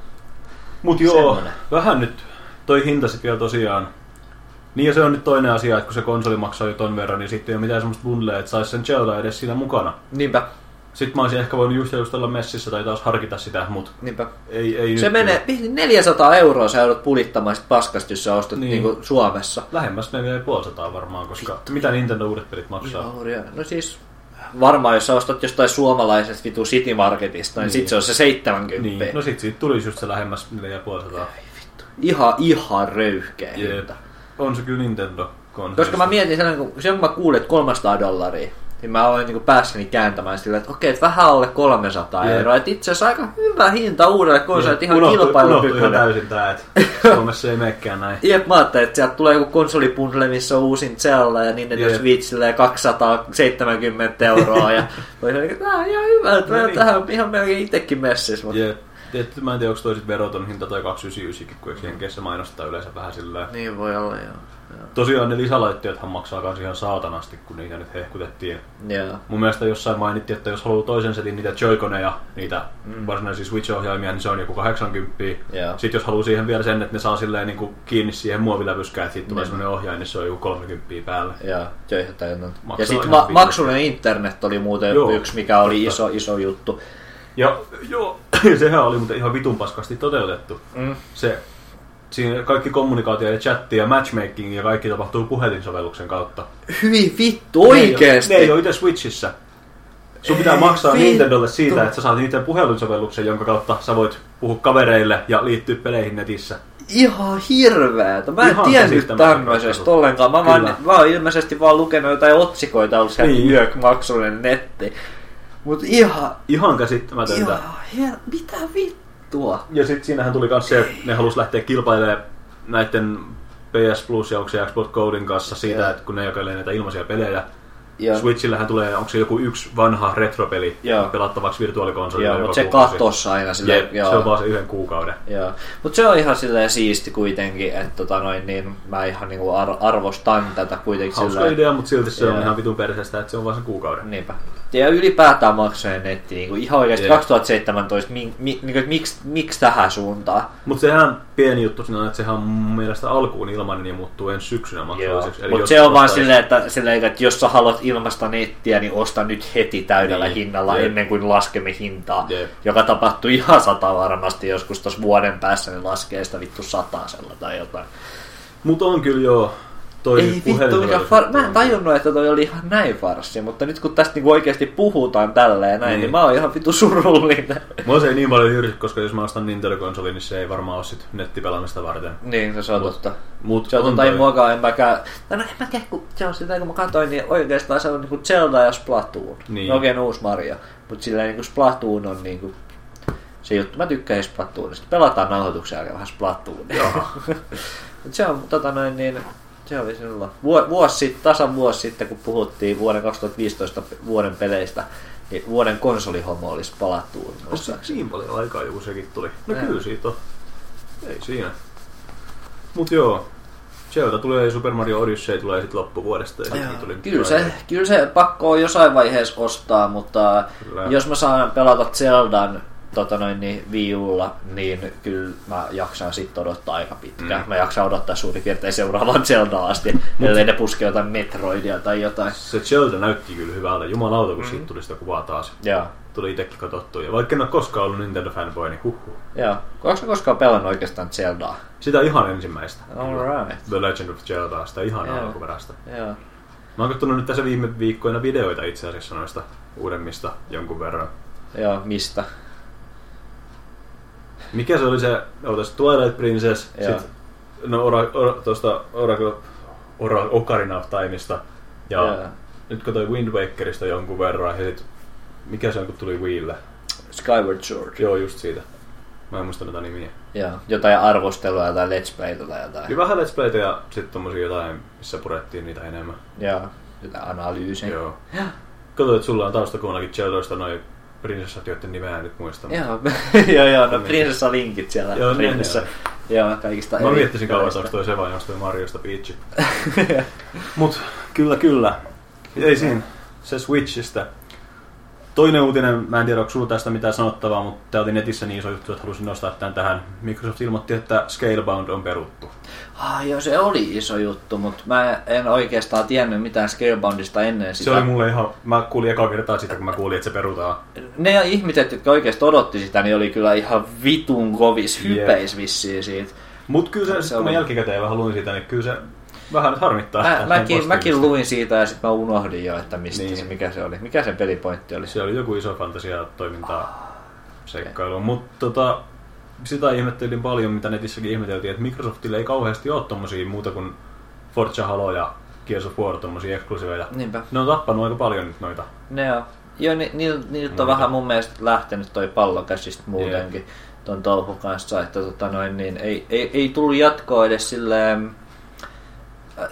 Mut joo, semmoinen. Vähän nyt toi hinta sit vielä tosiaan. Niin ja se on nyt toinen asia, että kun se konsoli maksaa jo ton verran, niin sitten ei ole mitään semmoista bundlea, että sais sen Zelda edes siinä mukana. Niinpä. Sitten mä olisin ehkä voinut just edustella messissä tai taas harkita sitä, mutta ei, ei se nyt menee neljäsataa euroa sä joudut pulittamaan sit paskasti, jos sä ostat niin. Niinku Suomessa. Lähemmäs menee puolisataa varmaan, koska vittu. Mitä Nintendo uudet pelit maksaa? Joo, no siis varmaan jos sä ostat jostain suomalaisesta vitu City Marketista, niin, niin sit se on se seitsemänkymmentä. Niin. No sit siitä tulisi just se lähemmäs neljäsataa. Ihan, ihan röyhkeä hinta. On se kyllä Nintendo. Konsolissa. Koska mä mietin sen, kun, kun mä kuulin, että kolmesataa dollaria, niin mä olin niin päässäni kääntämään sillä, että okei, että vähän alle kolmesataa yeah. euroa. Että itse asiassa aika hyvä hinta uudelle konsolille, yeah. ihan kilpailukykyinen. Unohtui ihan täysin tää, että Suomessa ei menekään näin. Jep, mä ajattelin, että sieltä tulee joku konsolipunle, missä on uusin Zelda ja niin, että yeah. Switchillä ja kaksisataaseitsemänkymmentä euroa. Ja voi sanoa, että tää on ihan hyvä, että no niin. Tähän ihan melkein itsekin messissä. Mutta yeah. Tietysti, mä en tiedä, onko toi sit veroton hinta toi kaksisataayhdeksänkymmentäyhdeksän, kun eikö henkeissä mainostaa yleensä vähän sillä. Niin voi olla, joo. Joo. Tosiaan ne lisälaitteethan maksaa kans ihan saatanasti, kun niitä nyt hehkutettiin. Yeah. Mun mielestä jossain mainittiin, että jos haluaa toisen setin niitä Joy-Coneja, niitä mm. varsinaisia Switch-ohjaimia, niin se on joku kahdeksankymmentä. Yeah. Sitten jos haluaa siihen vielä sen, että ne saa silleen niinku kiinni siihen muoviläpyskään, että siitä tulee mm. semmonen ohjain, niin se on joku kolmekymmentä päälle. Joo, joihin täynnön. Ja sit ma- maksullinen internet oli muuten joo. yksi, mikä oli iso, iso juttu. Ja joo, sehän oli muuten ihan vitun paskasti toteutettu. Mm. Se... Siinä kaikki kommunikaatio ja chatti ja matchmaking ja kaikki tapahtuu puhelinsovelluksen kautta. Hyvin vittu, oikeesti! Ne ei ole itse Switchissä. Sun pitää ei maksaa vittu. Nintendolle siitä, että sä saat niiden puhelinsovelluksen, jonka kautta sä voit puhua kavereille ja liittyä peleihin netissä. Ihan hirveetä! Mä en ihan tiennyt tämmöisestä ollenkaan. Mä, vaan, mä oon ilmeisesti vaan lukenut jotain otsikoita, ollut sieltä niin. Yök-maksullinen netti. Mut ihan... Ihan käsittämätöntä. Ihan her... Mitä vittu? Tuo. Ja sitten siinähän tuli myös se, että ne halusi lähteä kilpailemaan näiden P S Plus ja onko se Xbox Goldin kanssa siitä, yeah. että kun ne jakelee näitä ilmaisia pelejä. Yeah. Switchillähän tulee, onko se joku yksi vanha retropeli yeah. pelattavaksi virtuaalikonsolilla. Yeah, mutta se katossa aina silleen. Yeah, se on vaan se yhden kuukauden. Yeah. Mutta se on ihan silleen siisti kuitenkin, että tota noin, niin mä ihan niinku ar- arvostan tätä kuitenkin. Hauska silleen. Idea, mutta silti se yeah. on ihan vitun perseestä, että se on vaan se kuukauden. Niinpä. Ja ylipäätään maksojen netti, niin ihan oikeasti yeah. kaksituhattaseitsemäntoista, mi, mi, niin miksi miks tähän suuntaan? Mutta sehän pieni juttu sinä on, että sehän on mun mielestä alkuun ilmainen ja muuttuu ensi syksynä maksalliseksi. Mutta se on vaan silleen, että, sille, että jos sä haluat ilmaista nettiä, niin osta nyt heti täydellä niin. hinnalla yeah. ennen kuin laskemme hintaa, yeah. joka tapahtuu ihan sata varmasti joskus tuossa vuoden päässä, niin laskee sitä vittu satasella tai jotain. Mutta on kyllä joo. Ei vittu, mikä far... Mä en tajunnut, että toi oli ihan näin farssi, mutta nyt kun tästä niinku oikeasti puhutaan tälleen näin, niin. niin mä oon ihan vittu surullinen. Mua se ei niin paljon hyrsi, koska jos mä ostan Nintendo-konsolin, niin se ei varmaan oo sit nettipelaamista varten. Niin, se on mut, totta. Mut se on totta, ei muakaan, en mäkään... No en mäkään, kun se on sitä, kun mä katsoin, niin oikeastaan se on niinku Zelda ja Splatoon. Niin. No oikein uusi Mario, mut silleen niinku Splatoon on niinku... Se juttu, mä tykkään Splatoonista. Pelataan nauhoituksen jälkeen vähän Splatoonia. Mut se on tota noin niin... Se oli sinulla. Vuosi sitten, tasan vuosi sitten, kun puhuttiin vuoden kaksituhattaviisitoista vuoden peleistä, niin vuoden konsolihomo olisi palattu. Onko siinä paljon aikaa joku sekin tuli? No ei. Kyllä siitä on. Ei siinä. Mut joo. Zelda tulee, Super Mario Odyssey tulee sitten loppuvuodesta. Ja tuli kyllä, se, kyllä se pakko on jossain vaiheessa ostaa, mutta kyllä. Jos mä saan pelata Zeldan tota noin, niin Wii Ulla, niin kyllä mä jaksan sitten odottaa aika pitkään. Mm. Mä jaksan odottaa suurin piirtein seuraavaan Zeldaan asti, mut ellei ne puske jotain Metroidia tai jotain. Se Zelda näytti kyllä hyvältä. Jumalauta, kun mm. siitä tuli sitä kuvaa taas. Yeah. Tuli itsekin katsottua. Ja vaikka en ole koskaan ollut Nintendo-fanboy, niin huhhuh. Joo. Onko sä koskaan pelannut oikeastaan Zeldaa? Sitä ihan ensimmäistä. All right. The Legend of Zeldaa, sitä ihan yeah. alkuperäistä. Yeah. Mä oon kattonut nyt tässä viime viikkoina videoita itse asiassa noista uudemmista jonkun verran. Joo, mistä? Mikä se oli se, ootas, Twilight Princess, yeah. sit no, ora, or, tosta Oracle ora, Ocarina of Timeista, ja yeah. nyt katsoi Wind Wakerista jonkun verran, ja sit, mikä se on, kun tuli Wiille? Skyward Sword. Joo, just siitä. Mä en muista näitä nimiä. Yeah. Jotain arvostelua, jotain Let's Playta tai jotain. Ja vähän Let's Playta ja sit tommosia jotain, missä purettiin niitä enemmän. Joo, yeah. jotain analyysiä. Joo. Yeah. Katsoit, että sulla on taustakuunakin Zeldoista noin prinsessat, joiden nimeä en nyt muista. Joo, joo, joo, no prinsessalinkit siellä. Joo, prinsessa. Ne, ne. Joo, kaikista eri. Mä miettisin kauan, saako toi se vai onko toi Mariosta Peach. Mut kyllä, kyllä. Ei siinä. Se Switchistä. Toinen uutinen, mä en tiedä, onko sulla tästä mitään sanottavaa, mutta tää oli netissä niin iso juttu, että halusin nostaa tämän tähän. Microsoft ilmoitti, että Scalebound on peruttu. Ah, joo, se oli iso juttu, mutta mä en oikeastaan tiennyt mitään Scaleboundista ennen sitä. Se oli mulle ihan, mä kuulin ekaa kertaa sitä, kun mä kuulin, että se perutaan. Ne ihmiset, jotka oikeasti odotti sitä, niin oli kyllä ihan vitun kovis hypeis vissiin siitä. Mut kyllä se, se kun oli... mä jälkikäteen vähän luin siitä, niin kyllä se... Vähän nyt harmittaa. Mä, mäkin, mäkin luin siitä ja sitten mä unohdin jo, että mistä niin. se, mikä se oli. Mikä sen pelipointti oli? Se oli joku iso fantasiatoimintaa seikkailu. Okay. Mutta tota, sitä ihmettelin paljon, mitä netissäkin ihmeteltiin, että Microsoftille ei kauheasti ole tommosia muuta kuin Forza, Halo ja Gears of War, tommosia eksklusiiveja. Niinpä. Ne on tappanut aika paljon nyt noita. Ne on. Joo, ni, ni, ni, niiltä muuta. On vähän mun mielestä lähtenyt toi pallo käsistä muutenkin yeah. ton touhun kanssa, että tota noin, niin ei, ei, ei tullut jatkoa edes silleen...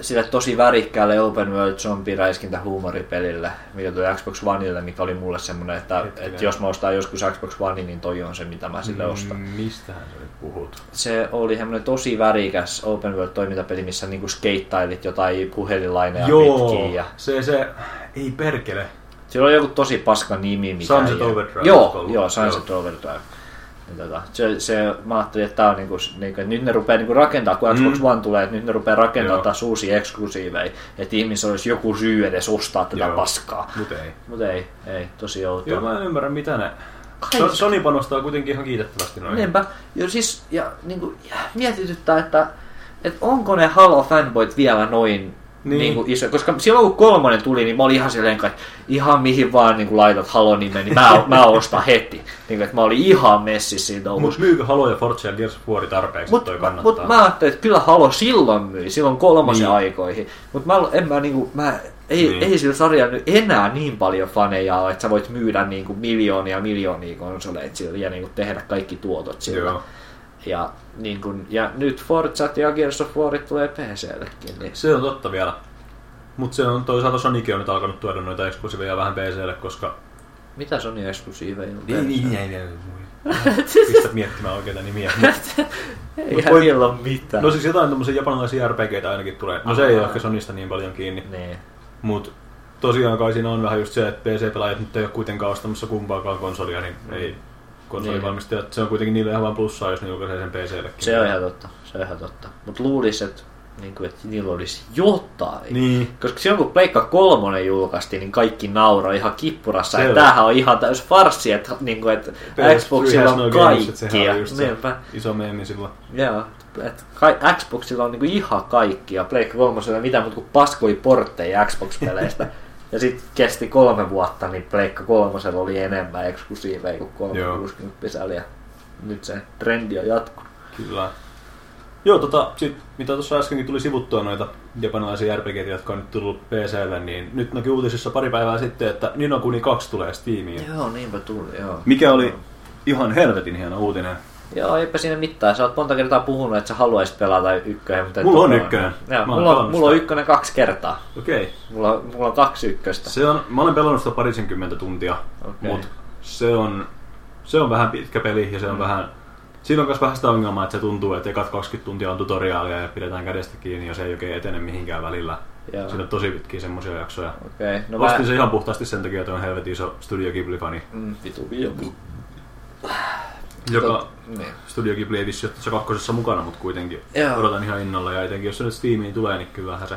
sille tosi värikkäälle open world zombiräiskintä huumoripelille, mikä tuli Xbox Oneille, mikä oli mulle semmoinen, että, että jos mä ostan joskus Xbox One, niin toi on se, mitä mä sille ostan. Mm, mistähän sä nyt puhut? Se oli semmoinen tosi värikäs open world toimintapeli, missä niinku skeittailit jotain puhelinlaineja pitkin. Ja... se, se ei perkele. Sillä oli joku tosi paska nimi. Mikä Sunset Overdrive. Joo, joo, Sunset Overdrive. Tota, se, se, mä ajattelin, että, tää on niinku, niinku, että nyt ne rupeaa niinku rakentaa, kun Xbox mm. One tulee, että nyt ne rupeaa rakentamaan taas uusia eksklusiiveja, että ihmisillä olisi joku syy edes ostaa tätä Joo. paskaa. Mut ei. Mut ei, ei, tosi outoa. Joo, mä en ymmärrä mitä ne... Kaikki. Sony panostaa kuitenkin ihan kiitettävästi noihin. Niinpä. Ja siis, ja niinku, mietityttää, että, että onko ne Halo-fanboyt vielä noin niin. Niinku iso, koska silloin kun kolmonen tuli, niin mä olin ihan silleen, että ihan mihin vaan niin laitat Halo-nimen, niin mä, mä ostan heti. Niin, että mä olin ihan messissä siinä. Mutta myykö Halo ja Forza ja Gears of War tarpeeksi, mut, toi kannattaa? Mutta mä ajattelin, että kyllä Halo silloin myi, silloin kolmosen niin. aikoihin. Mutta mä, en mä, niinku, mä ei, niin. ei sillä sarjalla nyt enää niin paljon faneja ole, että sä voit myydä niinku miljoonia miljoonia konsoleita sillä ja niinku tehdä kaikki tuotot sillä. Joo. Ja, niin kun, ja nyt Forzat ja Gears of Warit tulee P C:llekin. Niin. Se on totta vielä. Mutta se on toisaalta Sonykin on nyt alkanut tuoda noita eksklusiiveja vähän P C:lle, koska... Mitä Sony eksklusiiveja on P C:lle? Niin, ei, ei, pistät miettimään oikeita nimiä. Eihän voi... vielä ole mitään. No siis jotain tommosia japanilaisia R P G:tä ainakin tulee. No se ei ole ehkä Sonysta niin paljon kiinni. Niin. Mut tosiaan kai siinä on vähän just se, että P C-pelaajat nyt ei ole kuitenkaan ostamassa kumpaakaan konsolia, niin mm. ei... konsolivalmistajat, se on kuitenkin niille ihan vaan plussaa, jos ne julkaisee sen P C:llekin. Se on ihan totta, se on ihan totta. Mutta luulisi, että, niin että niillä olisi jotain. Niin. Koska silloin kun Pleikka kolmonen julkaistiin, niin kaikki nauroi ihan kippurassa. Se ja on. Tämähän on ihan täys farssi, että, niin kuin, että Xboxilla on kaikkia. Niinpä. Iso meemi silloin. Joo. Xboxilla on niin kuin ihan kaikkia. Pleikka kolmosella ei mitään, mutta kun paskoi portteja Xbox-peleistä. Ja sitten kesti kolme vuotta, niin Pleikka kolmosella oli enemmän eksklusiiveja kuin kolmesataakuusikymmentä ja nyt se trendi on jatkunut. Kyllä. Joo, tota, sit, mitä tuossa äskenkin tuli sivuttua noita japanilaisia R P G:itä, jotka on nyt tullut P C:lle, niin nyt näki uutisissa pari päivää sitten, että Ni no Kuni kaksi tulee Steamiin. Joo, niinpä tuli, joo. Mikä oli ihan helvetin hieno uutinen. Joo, eipä siinä mitään. Sä oot monta kertaa puhunut, että sä haluaisit pelata ykkönen. Mutta mulla on ykkönen. Joo, mulla, mulla on ykkönen kaksi kertaa. Okei. Okay. Mulla, mulla on kaksi ykköstä. Se on, mä olen pelannut sitä parisenkymmentä tuntia, okay. Mutta se on, se on vähän pitkä peli ja se on mm. vähän... Siinä on myös vähän sitä ongelmaa, että se tuntuu, että ekat kaksikymmentä tuntia on tutoriaalia ja pidetään kädestä kiinni ja se ei oikein etene mihinkään välillä. Joo. Siinä on tosi pitkiä semmosia jaksoja. Okei. Okay. No Vastin mä... se ihan puhtaasti sen takia, että on helvetin iso Studio Ghibli-fani. Mm, vitu viipu. Joka Tot, niin. Studio Ghibli ei vissi ole kakkosessa mukana, mutta kuitenkin Joo. odotan ihan innolla. Ja etenkin jos se nyt Steamiin tulee, niin kyllähän se...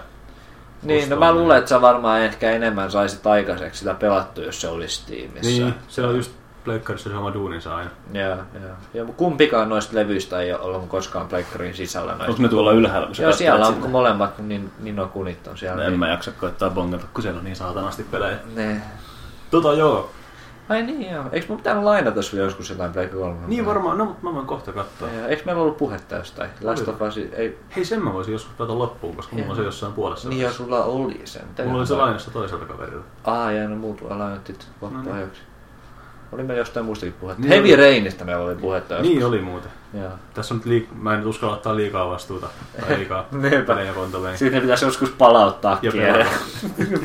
Niin, no mä luulen, että sä varmaan ehkä enemmän saisit aikaiseksi sitä pelattua, jos se olisi Steamissä. Niin, se on just pleikkarissa se oma duuninsa aina. Joo, joo. Ja kumpikaan noista levyistä ei ole ollut koskaan pleikkarin sisällä noista. Onko ne tuolla ylhäällä? Joo, siellä on molemmat, niin, niin on kunit on siellä. No, niin. En mä jaksa koittaa bongata, kun siellä on niin saatanasti pelejä. Ne. Tota joo. Ai niin joo. Eikö mun pitää lainata sulle joskus jotain Pleikka kolme? Niin varmaan, no mutta mä voin kohta katsoa. Eikö meillä ollut puhetta jostain? Lastopasi, ei... Hei, sen mä voisin joskus päätä loppuun, koska mulla on se jossain puolessa. Niin ja sulla oli sen. Mulla oli se lainassa toiselta kaverilta. Aa ja no muut lainattit loppuajaksi. Oli meillä jostain muustakin puhetta. Niin Heavy oli... Rainista meillä oli puhetta joskus. Niin oli muuten. Joo. Tässä on nyt liik... Mä en nyt uskalla ottaa liikaa vastuuta. Tai liikaa pelejä kontoleen. Sitten pitäisi joskus palauttaa kierre.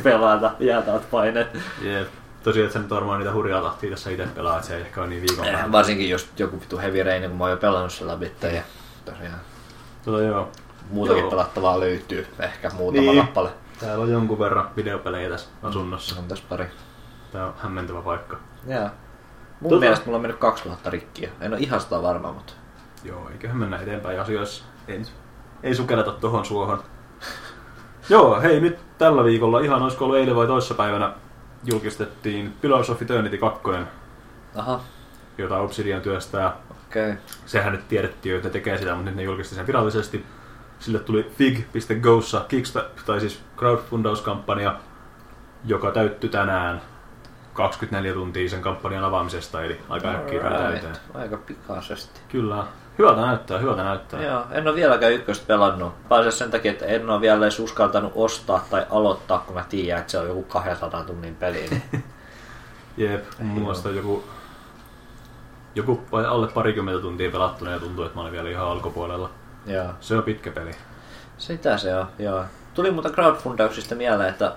Pelata. Jätät painet. Jep. Tosiaan, että sä nyt varmaan niitä hurjaa tahtia tässä itse pelaa, että se ei ehkä ole niin viikon päällä. Varsinkin jos joku vitu Heavy Rain, kun mä oon jo pelannut sen läpi. Ja tosiaan. Tota joo. Muutakin joo. pelattavaa löytyy, ehkä muutama niin. kappale. Täällä on jonkun verran videopelejä tässä asunnossa. On tässä pari. Tämä on hämmentävä paikka. Jaa. Mun tota... mielestä mulla on mennyt kaksituhatta rikkiä. En ole ihan sitä varma, mutta... Joo, eiköhän mennä eteenpäin asioissa. Ei, ei sukeleta tohon suohon. Joo, hei, nyt tällä viikolla, ihan olisiko ollut eilen vai toissapäivänä, julkistettiin Pillars of Eternity kaksi. Aha. Jota Obsidian työstää. Okei. Okay. Sehän nyt tiedettiin jo, että tekee sitä, mutta nyt ne julkisti sen virallisesti. Sille tuli fig piste go:ssa kicksta- tai siis crowdfundauskampanja, joka täyttyi tänään kaksikymmentäneljä tuntia sen kampanjan avaamisesta, eli aika äkkiä täyteen. Aika pikaisesti. Kyllä. Hyvältä näyttää, hyvältä näyttää. Joo, en ole vieläkään ykköstä pelannut. Pääsee sen takia, että en ole vielä edes uskaltanut ostaa tai aloittaa, kun mä tiedän, että se on joku kaksisataa tunnin peli. Jep, mun mielestä joku, joku alle parikymmentä tuntia pelattuna ja tuntuu, että mä olin vielä ihan alkupuolella. Joo. Se on pitkä peli. Sitä se on, joo. Tuli muuta crowdfundauksista mieleen, että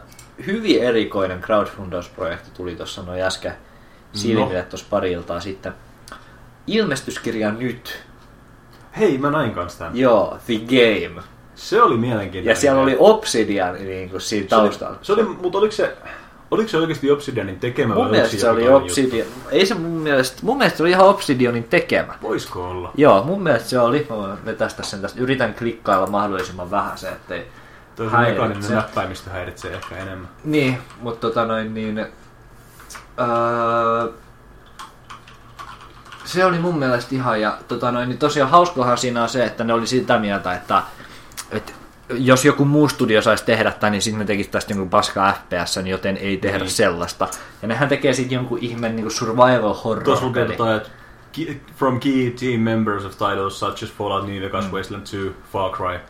hyvin erikoinen crowdfundausprojekti tuli tuossa noin äsken silmille no. tuossa pari iltaa sitten. Ilmestyskirja nyt. Hei, mä näin kanssa tämän. Joo, The Game. Se oli mielenkiintoinen. Ja siellä oli Obsidian niin kuin siinä taustalla. Se oli, se oli, mutta oliko se, oliko se oikeasti Obsidianin tekemä? Mun mielestä se oli Obsidian. Juttu? Ei se mun mielestä, mun mielestä se oli ihan Obsidianin tekemä. Voisiko olla? Joo, mun mielestä se oli. Mä vetästä sen tästä. Yritän klikkailla mahdollisimman vähän se, ettei... Toisin mekaaninen näppäimistö häiritsee ehkä enemmän. Niin, mutta tota noin niin... Öö, se oli mun mielestä ihan ja tota noin, niin tosiaan hauskohan siinä on se, että ne oli sitä mieltä, että, että jos joku muu studio saisi tehdä tämän, niin sitten me tekisi tästä jonkun paskaa F P S, joten ei tehdä niin. sellaista. Ja nehän tekee sitten jonkun ihmeen niin survival horror. Tuossa luketetaan, että from key team members of titles such as Fallout New Vegas, mm. Wasteland two, Far Cry.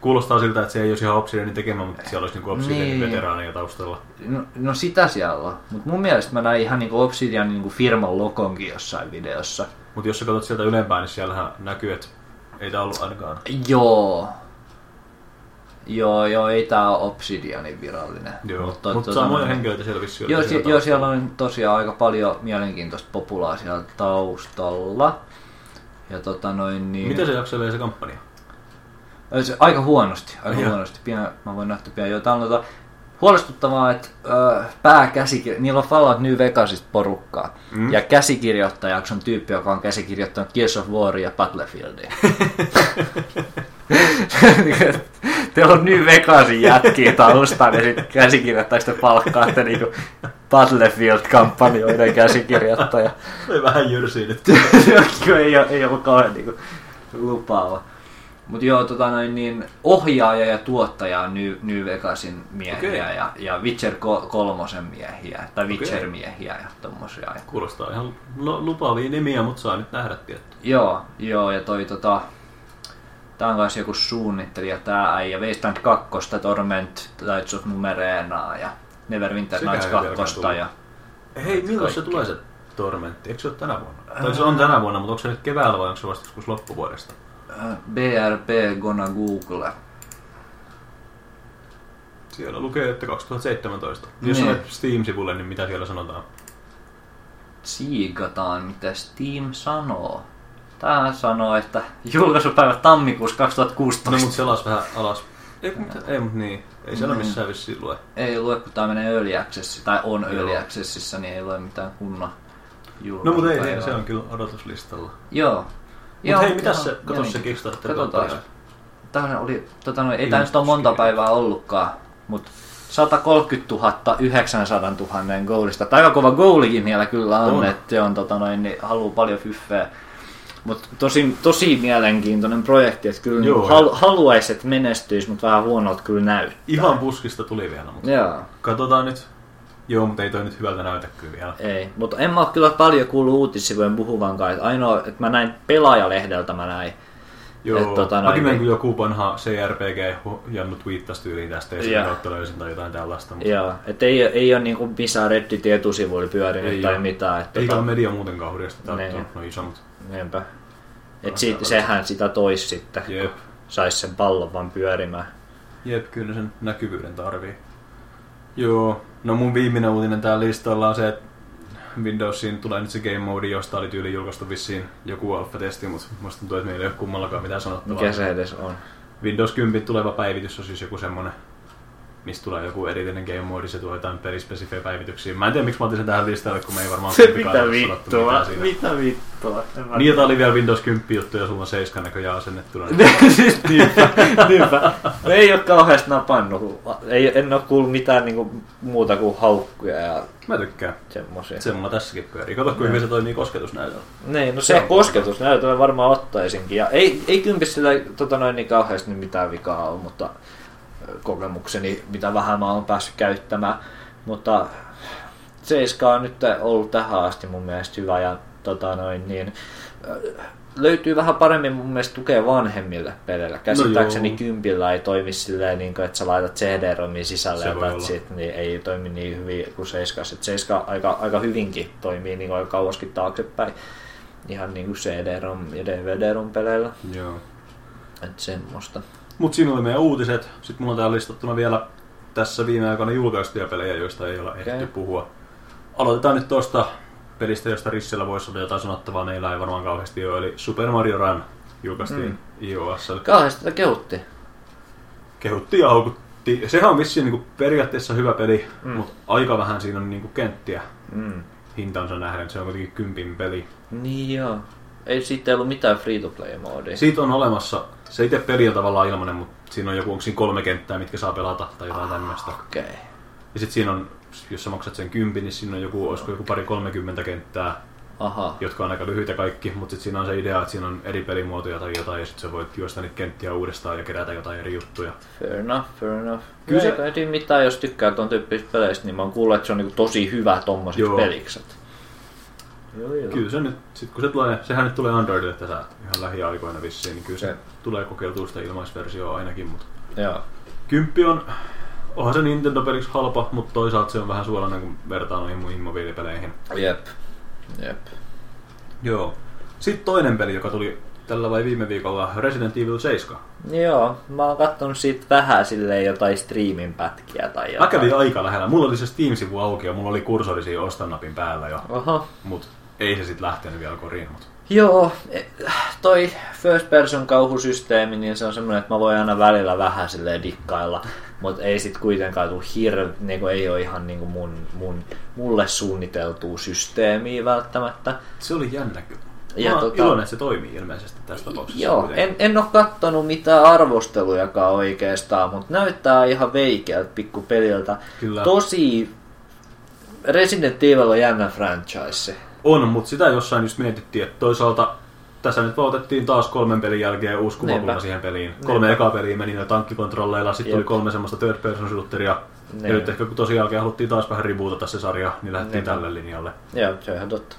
Kuulostaa siltä, että se ei olisi ihan Obsidianin tekemä, mutta siellä olisi niinku Obsidianin niin. veteraaneja taustalla. No, no sitä siellä on. Mutta mun mielestä mä näin ihan niinku Obsidianin niinku firman logonkin jossain videossa. Mutta jos sä katsot sieltä ylempään, niin siellähän näkyy, että ei tää ollut ainakaan. Joo. Joo, joo, ei tää ole Obsidianin virallinen. Joo, mutta mut tuota, samoja no, henkilöitä selvisi siellä. Joo, siellä, jo, siellä on tosiaan aika paljon mielenkiintoista populaa siellä taustalla. Ja tota noin niin... Miten se jakselee se kampanja? Aika huonosti, aika ja. huonosti. Pian, mä voin nähdä pian jo. Tää on tota, huolestuttavaa, että ö, pääkäsikirjoittaja, niillä on Fallout New Vegasista porukkaa. Mm. Ja käsikirjoittajaksi on tyyppi, joka on käsikirjoittanut Gears of War ja Battlefieldia. Teillä on New Vegasin jätkiä taustaan ja sitten käsikirjoittajista palkkaatte niinku Battlefield-kampanjoiden käsikirjoittaja. Oli vähän jyrsiä nyt. ei, ei ollut kauhean niinku lupaava. Mutta joo, tota noin, niin ohjaaja ja tuottaja on New, New Vegasin miehiä okay. ja, ja Witcher kolmosen miehiä, tai Witcher-miehiä okay. ja tommosia. Kuulostaa ihan lupaavia nimiä, mutta saa nyt nähdä tietty. Joo, joo, ja toi tota, tää on kans joku suunnittelija tää äijä, Wasteland kakkosta, Torment, Lights of Numerenaa ja Neverwinter Nights kakkosta. Hei, milloin se tulee se Tormentti? Eikö se ole tänä vuonna? Äh. Tai se on tänä vuonna, mutta onko se nyt keväällä vai onko se vasta joskus loppuvuodesta? B R B gonna Google. Siellä lukee, että kaksituhattaseitsemäntoista. Jos niin. olet Steam-sivulle, niin mitä siellä sanotaan? Siikataan, mitä Steam sanoo. Tää sanoo, että julkaisupäivä tammikuussa kaksituhattakuusitoista. No mut selas vähän alas. Ei, mutta, ei mut niin. Ei siellä niin. missään vissiin lue. Ei lue, kun tää menee early accessissä, tai on early accessissä, niin ei lue mitään kunnon julkaisupäivää. No mut ei, ei, se on kyllä odotuslistalla. Joo. Mut joo, hei, mitäs se, kato se Kickstarter. Tähän oli, tota noin, ei tää nyt ole monta päivää ollutkaan, mut sata kolmekymmentätuhatta yhdeksänsataa tuhatta goalista. Tai aika kova goalikin niillä kyllä on, että se on tota noin, niin haluu paljon fyffeä. Mut tosi, tosi mielenkiintoinen projekti, että kyllä joo, halu, haluais, että menestyis, mut vähän huonolta kyllä näyttää. Ihan puskista tuli vielä, mut joo. Katsotaan nyt. Joo, mutta ei toi nyt hyvältä näytä kyllä vielä. Ei, mutta en mä ole kyllä paljon kuullut uutissivujen puhuvankaan. Et ainoa, että mä näin pelaajalehdeltä mä näin. Joo, tota, mäkin näin kun joku vanha C R P G-jannu twiittasi tyyliin tästä ja sen kautta löysin tai jotain tällaista. Mutta... Joo, et ei, ei ole niinku missään Redditin etusivuilla pyörinyt ei tai ole. Mitään. Et eikä tota... media muutenkaan huudesta, että on no iso, mutta... Niinpä. Et sit, sehän sitä toisi sitten, Jep. kun sais sen pallon vaan pyörimään. Jep, kyllä sen näkyvyyden tarvii. Joo. No mun viimeinen uutinen täällä listalla on se, että Windowsiin tulee nyt se Game Mode, josta oli tyyli julkaistu vissiin joku alfa-testi, mutta musta tuntuu, että meillä ei ole kummallakaan mitään sanottavaa. Mikä se edes on? Windows kymmenen tuleva päivitys on siis joku semmonen mistä tulee joku erityinen game mode, se tuo jotain pelispesifiä päivityksiä. Mä en tiedä, miksi mä otin sen tähän listalle, kun me ei varmaan kumpikaan ole sanottu mitään siitä. Mitä vittua? Niin, jota oli vielä Windows kymmenen juttuja, sulla on seitsemän näköjään asennettuna. Siis niinpä, niinpä. No ei ole kauheasti napannut. Ei, en ole kuullut mitään niinku muuta kuin haukkuja ja... Mä tykkään. Semmosia. Semmoinen tässäkin pyörii. Kato, kun hyvin se toimii kosketusnäytöllä. Niin, no se, se kosketusnäytöllä varmaan ottaisinkin. Ja ei, ei kympisillä tota noin niin kauheasti mitään vikaa ole, mutta... kokemukseni, mitä vähän mä oon päässyt käyttämään, mutta Seiska on nyt ollut tähän asti mun mielestä hyvä ja tota noin, niin, löytyy vähän paremmin mun mielestä tukea vanhemmille peleillä. Käsittääkseni no kympillä ei toimi silleen, niin että sä laitat C D-romin sisälle ja tatsit, niin ei toimi niin hyvin kuin Seiskas. Et Seiska aika, aika hyvinkin toimii niin kuin kauaskin taaksepäin, ihan niin kuin C D-rom ja D V D-rom peleillä. Joo. Et semmoista. Mut siinä oli meidän uutiset. Sitten mulla on täällä listattuna vielä tässä viime aikoina julkaistuja pelejä, joista ei ole ehditty okay. puhua. Aloitetaan nyt tuosta pelistä, josta Rissellä voisi olla jotain sanottavaa. Meillä ei varmaan kauheasti ole. Eli Super Mario Run julkaistiin mm. iOS. Kauheasti tätä kehutti. Kehutti ja haukutti. Sehän on vissiin niin kuin periaatteessa hyvä peli, mm. mutta aika vähän siinä on niin kuin kenttiä mm. hintansa nähden. Se on kuitenkin kympin peli. Niin joo. Ei siitä ollut mitään free-to-play-moodia. Siitä on olemassa. Se itse peli on tavallaan ilmanen, mutta siinä on joku, onko siinä kolme kenttää, mitkä saa pelata tai jotain ah, tämmöistä. Okei. Okay. Ja sit siinä on, jos sä maksat sen kympin, niin siinä on joku, olisiko joku pari kolmekymmentä kenttää, aha. jotka on aika lyhyitä kaikki, mutta sit siinä on se idea, että siinä on eri pelimuotoja tai jotain, ja sit sä voit juosta niitä kenttiä uudestaan ja kerätä jotain eri juttuja. Fair enough, fair enough. Kyllä se... ei tiedä mitään, jos tykkää ton tyyppisistä peleistä, niin mä oon kuullut, että se on niinku tosi hyvä tommosiksi pelikset. Joo, joo. Kyllä se nyt, sit kun se tulee, sehän nyt tulee Androidille tässä ihan lähiaikoina vissiin, niin kyllä se, se tulee kokeiltua sitä ilmaisversioa ainakin, mutta joo. Kymppi on, onhan se Nintendo-peliksi halpa, mutta toisaalta se on vähän suolainen, kun vertaa noihin muihin mobiilipeleihin. Jep, jep. Joo. Sitten toinen peli, joka tuli tällä vai viime viikolla, Resident Evil seitsemän. Joo, mä oon kattonut siitä vähän silleen jotain striimin pätkiä tai jotain. Mä kävin aika lähellä, mulla oli se Steam-sivu auki ja mulla oli kursori siinä ostanapin päällä jo. Oho. Mut ei se sit lähtenyt vielä koriin. Mut. Joo, toi first person kauhusysteemi, niin se on semmoinen, että mä voin aina välillä vähän silleen dikkailla, mutta ei sit kuitenkaan tuu hirveä, niin ei oo ihan niin mun, mun, mulle suunniteltua systeemiä välttämättä. Se oli jännä kyllä. Ja mä tota, iloinen, että se toimii ilmeisesti tässä tapauksessa. Joo, en, en ole kattonut mitään arvostelujakaan oikeastaan, mutta näyttää ihan veikeältä pikkupeliltä. Kyllä. Tosi Resident Evil on jännä franchise. On, mutta sitä jossain just mietittiin, että toisaalta tässä nyt otettiin taas kolmen pelin jälkeen uusi kuvakulma siihen peliin. Kolme Neipä. ekaa peliä meni tankkikontrolleilla, sitten tuli kolme semmoista third person shooteria. Ja nyt ehkä kun tosi jälkeen haluttiin taas vähän ribuutata se sarja, niin lähdettiin Neipä. tälle linjalle. Joo, se on ihan totta.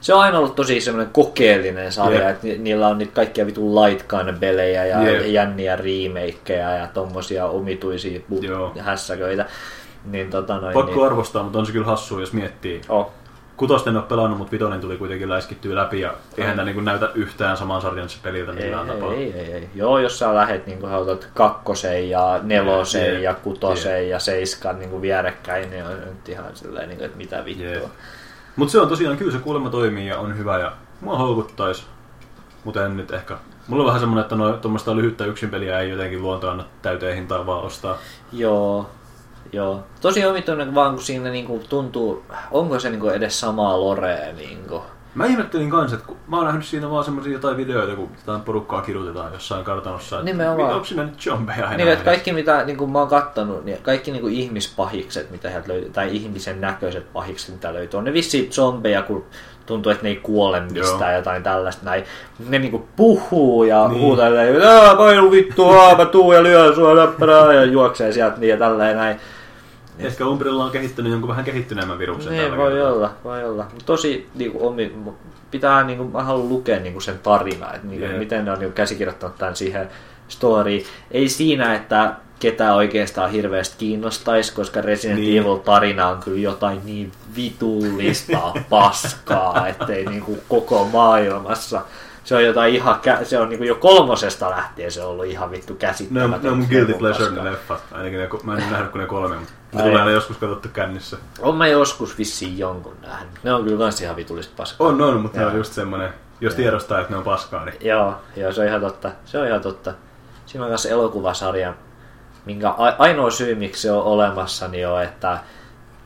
Se on aina ollut tosi semmoinen kokeellinen sarja, yeah. että niillä on niitä kaikkia vitun lightgun pelejä ja yeah. jänniä remakeja ja tommosia omituisia bu- hässäköitä. Niin, tota noin, pakko niin... arvostaa, mutta on se kyllä hassua, jos miettii. Oh. Kutosta en ole pelannut, mutta vitonen tuli kuitenkin läiskittyä läpi ja eihän tämä niin näytä yhtään saman sarjan peliltä millään tapaa. Ei, ei, ei. Joo, jos sä lähet niin otat kakkosen ja nelosen yeah. ja kutosen yeah. ja seiskan niin vierekkäin, niin on nyt ihan silleen, niin kuin, että mitä vittua. Yeah. Mutta se on tosiaan, kyllä se kuulemma toimii ja on hyvä ja mua houkuttais, mutta en nyt ehkä. Mulla on vähän semmonen, että no, tuommoista lyhyttä yksinpeliä ei jotenkin luonto anna täyteen hintaan vaan ostaa. Joo, joo. Tosi omituinen vaan, kun siinä niinku tuntuu, onko se niinku edes samaa lorea niinku. Mä ihmettelin kans, että kun mä oon nähnyt siinä vaan semmosia jotain videoita, kun jotain porukkaa kirjoitetaan jossain kartanossa, että onko siinä nyt jombeja aina? Niin, että kaikki mitä niin kuin mä oon kattonut, niin kaikki niin kuin ihmispahikset, mitä sieltä löytyy, tai ihmisen näköiset pahikset, mitä löytyy, on ne vissiin zombeja, kun tuntuu, että ne ei kuole mistään Joo. jotain tällaista näin. Ne niinku puhuu ja niin. huutaa, että pailu vittu, mä tuun ja lyön sua läppärää ja juoksee sieltä niin ja tälleen näin. Ehkä Umbrella on kehittynyt jonkun vähän kehittyneemmän viruksen. Niin, voi kertaa. olla, voi olla. Tosi, niinku, omi, pitää, niinku, mä haluan lukea niinku sen tarinaa, että niinku, yeah. miten ne on niinku, käsikirjoittanut tämän siihen storyin. Ei siinä, että ketä oikeastaan hirveästi kiinnostaisi, koska Resident niin. Evil-tarina on kyllä jotain niin vitullista paskaa, ettei niinku, koko maailmassa. Se on jotain ihan, se on niinku jo kolmosesta lähtien se on ollut ihan vittu käsittämätöntä. Ne on mun guilty pleasure ne leffat, ainakin ne, mä en ole nähnyt kuin ne kolme, mutta ne tulee aina joskus katsottu kännissä. On mä joskus vissiin jonkun nähnyt, ne on kyllä kans ihan vitulliset paskaa. On, on, mutta joo. ne on just semmonen, jos joo. tiedostaa, että ne on paskaa, niin... Joo, joo, se on ihan totta, se on ihan totta. Siinä on kanssa elokuvasarjan minkä ainoa syy, miksi se on olemassa, niin on, että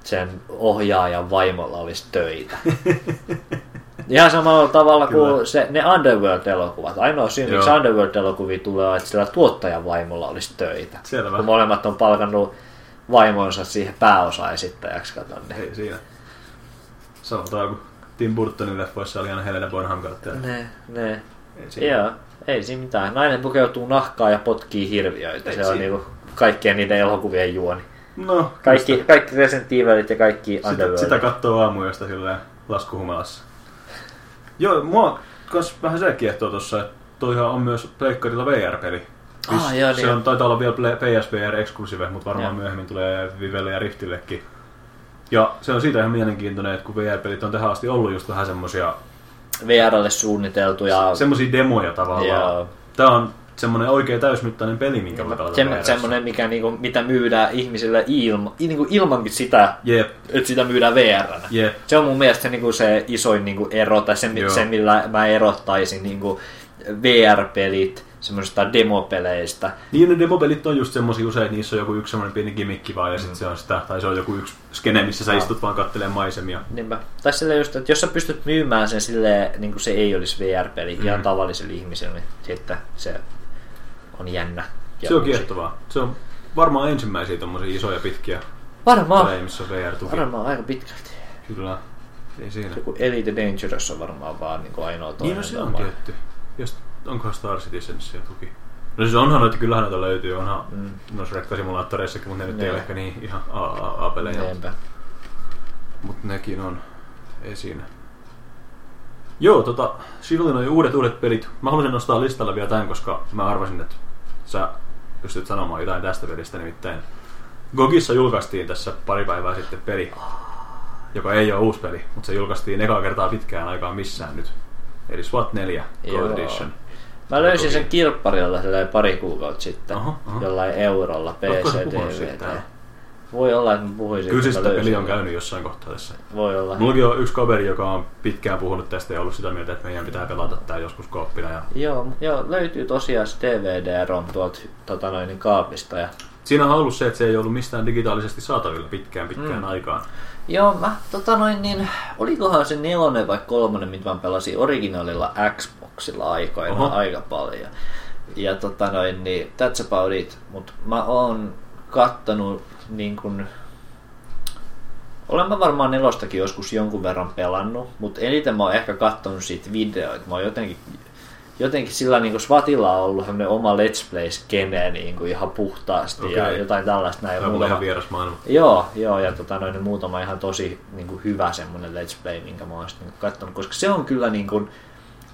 sen ohjaajan vaimolla olisi töitä. Ihan samalla tavalla kuin se, ne Underworld-elokuvat. Ainoa syy, joo, miksi Underworld-elokuvia tulee, on, että sillä tuottajan vaimolla olisi töitä. Selvä. Kun molemmat on palkannut vaimonsa siihen pääosaesittäjäksi, katon ne. Ei siinä. Sanotaan, kun Tim Burtonin leffoissa oli aina Helena Bonham Carter. Ne, ne. Joo, ei siinä mitään. Nainen pukeutuu nahkaan ja potkii hirviöitä. Ei se siinä on niinku kaikkien niiden elokuvien juoni. No, kaikki, kaikki Resident Evilit ja kaikki Underworldit. Sitä, sitä katsoo aamujosta silleen laskuhumalassa. Joo, mua kans vähän se kiehtoo tossa, että toihan on myös pleikkarilla V R-peli. Ah, joo, se on, niin taitaa olla vielä P S V R-exclusive, mutta varmaan ja myöhemmin tulee Vivelle ja Riftillekin. Ja se on siitä ihan mielenkiintoinen, että kun V R-pelit on tähän asti ollut just vähän semmosia V R:lle suunniteltuja semmosia demoja tavallaan. Joo. Tää on semmoinen oikein täysmittainen peli, minkä voi pelata V R:ssä. Semmoinen, mikä niinku, mitä myydään ihmisille ilma, niinku ilmankin sitä, yep, että sitä myydään V R:nä. Yep. Se on mun mielestä niinku se isoin niinku ero, tai se, se millä mä erottaisin niinku V R-pelit semmoisista demopeleistä. Niin, ne demopelit on just semmosia usein, että niissä on joku yksi semmoinen pieni gimikki vaan, ja mm. sit se on sitä, tai se on joku yksi skene, missä sä no. istut vaan kattelemaan maisemia. Niinpä. Tai silleen just, että jos sä pystyt myymään sen silleen, niin kuin se ei olisi V R-peli, mm. ihan tavalliselle ihmiselle, niin sitten se on jännä. Ja se on uusi. Kiehtovaa. Se on varmaan ensimmäisiä tommosia isoja pitkiä. Varmaan. Pelejä, missä on V R-tuki. Varmaan aika pitkälti. Kyllä. Ei siinä. Joku Elite Dangerous on varmaan vaan niin kuin ainoa toinen. Niin, no se on tietty. Just, onkohan Star Citizensia tuki? No siis onhan noita, kyllähän noita löytyy, onhan mm. noissa rekkasimulaattoreissakin, mutta ne nyt ei ole ehkä niin ihan A A A-pelejä. Neenpä. Mut nekin on esine. Joo, tota, silloin oli uudet uudet pelit. Mä haluaisin nostaa listalle vielä tämän, koska mä arvasin, että sä pystyt sanomaan jotain tästä pelistä, nimittäin Gogissa julkaistiin tässä pari päivää sitten peli, joka ei ole uusi peli, mutta se julkaistiin ekaa kertaa pitkään aikaan missään nyt. Eli SWAT neljä Gold Edition. Mä löysin Gogi sen kirpparilla pari kuukautta sitten, aha, aha, jollain eurolla P C D V D. Voi olla, että mä puhuisin. Kyllä sitä peli on käynyt jossain kohtaa tässä. Voi olla. Mullakin on yksi kaveri, joka on pitkään puhunut tästä ja ollut sitä mieltä, että meidän pitää pelata tää joskus kooppina. Ja joo, joo, löytyy tosiaan D V D-ROM tuolta tota noin, kaapista. Ja siinä on ollut se, että se ei ollut mistään digitaalisesti saatavilla pitkään pitkään mm. aikaan. Joo, mä tota noin niin, olikohan se nelonen vai kolmonen, mitä mä pelasin originaalilla Xboxilla aikoina aika paljon. Ja tota noin niin, that's about it. Mut mä oon kattonut niin kun, olen mä varmaan nelostakin joskus jonkun verran pelannut, mutta eniten mä oon ehkä kattonut siitä videoita. Mä oon jotenkin, jotenkin sillä niin SWATilla on ollut semmoinen oma Let's Play-skene niin ihan puhtaasti, okay, ja jotain tällaista näin. Tämä on ihan vieras maailma. Joo, joo, ja tota, noin, muutama ihan tosi niin kuin hyvä semmoinen Let's Play, minkä mä oon niin katsonut, koska se on kyllä niin kuin,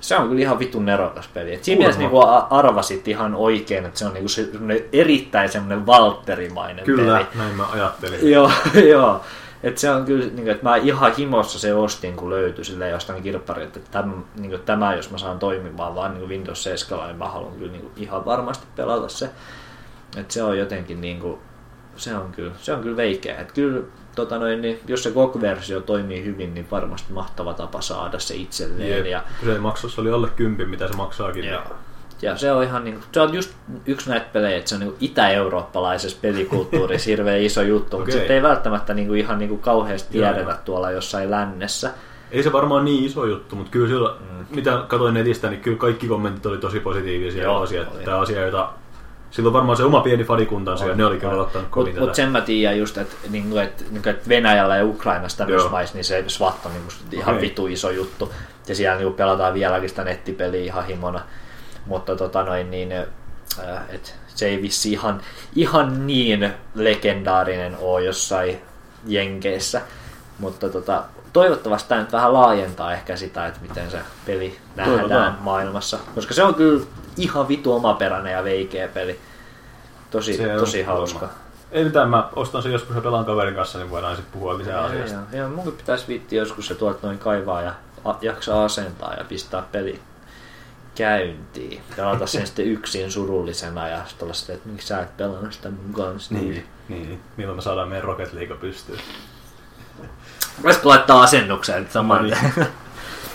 se on kyllä ihan vitun nerokas peli. Et siinä mielessä niinku arvasit ihan oikein, että se on niinku semmoinen erittäin semmoinen Valtterimainen peli. Kyllä, näin mä ajattelin. Joo, joo. Että se on kyllä, niinku, että mä ihan himossa se ostin, kun löytyi silleen jostain kirpparilta, että tämän, niinku, tämä, jos mä saan toimimaan vaan niinku Windows seitsemän, niin mä haluan kyllä niinku ihan varmasti pelata se. Että se on jotenkin niinku, se on kyllä, se on kyllä veikeä. Että kyllä, tota noin, niin jos se G O G-versio toimii hyvin, niin varmasti mahtava tapa saada se itselleen. Ja se maksussa oli alle kympin, mitä se maksaakin. Ja, ja se on ihan niin, se on just yksi näitä pelejä, että se on niin itä-eurooppalaisessa pelikulttuurissa hirveän iso juttu, okay, mutta sitten ei välttämättä niin kuin, ihan niin kuin kauheasti tiedetä ja tuolla jossain lännessä. Ei se varmaan niin iso juttu, mutta kyllä sillä, mm. mitä katsoin netistä, niin kyllä kaikki kommentit oli tosi positiivisia. Joo, asia, että tämä asia, jota silloin varmaan se oma pieni fanikuntansa, ja ne oli kyllä ottanut kovin tätä. Mutta sen mä tiedän just, että niinku, et, niinku, et Venäjällä ja Ukrainassa tämmöisessä maissa, niin se SWAT on niinku ihan okay, vitu iso juttu. Ja siellä niinku pelataan vieläkin sitä nettipeliä ihan himona. Mutta tota noin, niin, äh, et se ei vissi ihan, ihan niin legendaarinen ole jossain Jenkeissä. Mutta tota, toivottavasti tämä nyt vähän laajentaa ehkä sitä, että miten se peli nähdään toivotaan maailmassa. Koska se on kyllä ihan vitu omaperäinen ja veikeä peli. Tosi, tosi hauska. Homma. Ei mitään, mä ostan sen joskus ja pelaan kaverin kanssa, niin voidaan sitten puhua lisää asiasta. Joo, joo, munkin pitäisi viittiä joskus se tuolta noin kaivaa ja a, jaksaa asentaa ja pistää peli käyntiin. Pelata sen sitten yksin surullisena ja sitten olla sitten, että miksi sä et pelannut sitä mun kanssa. Niin, niin, milloin me saadaan meidän Rocket League pystyyn. Voisiko laittaa asennukseen saman? No niin.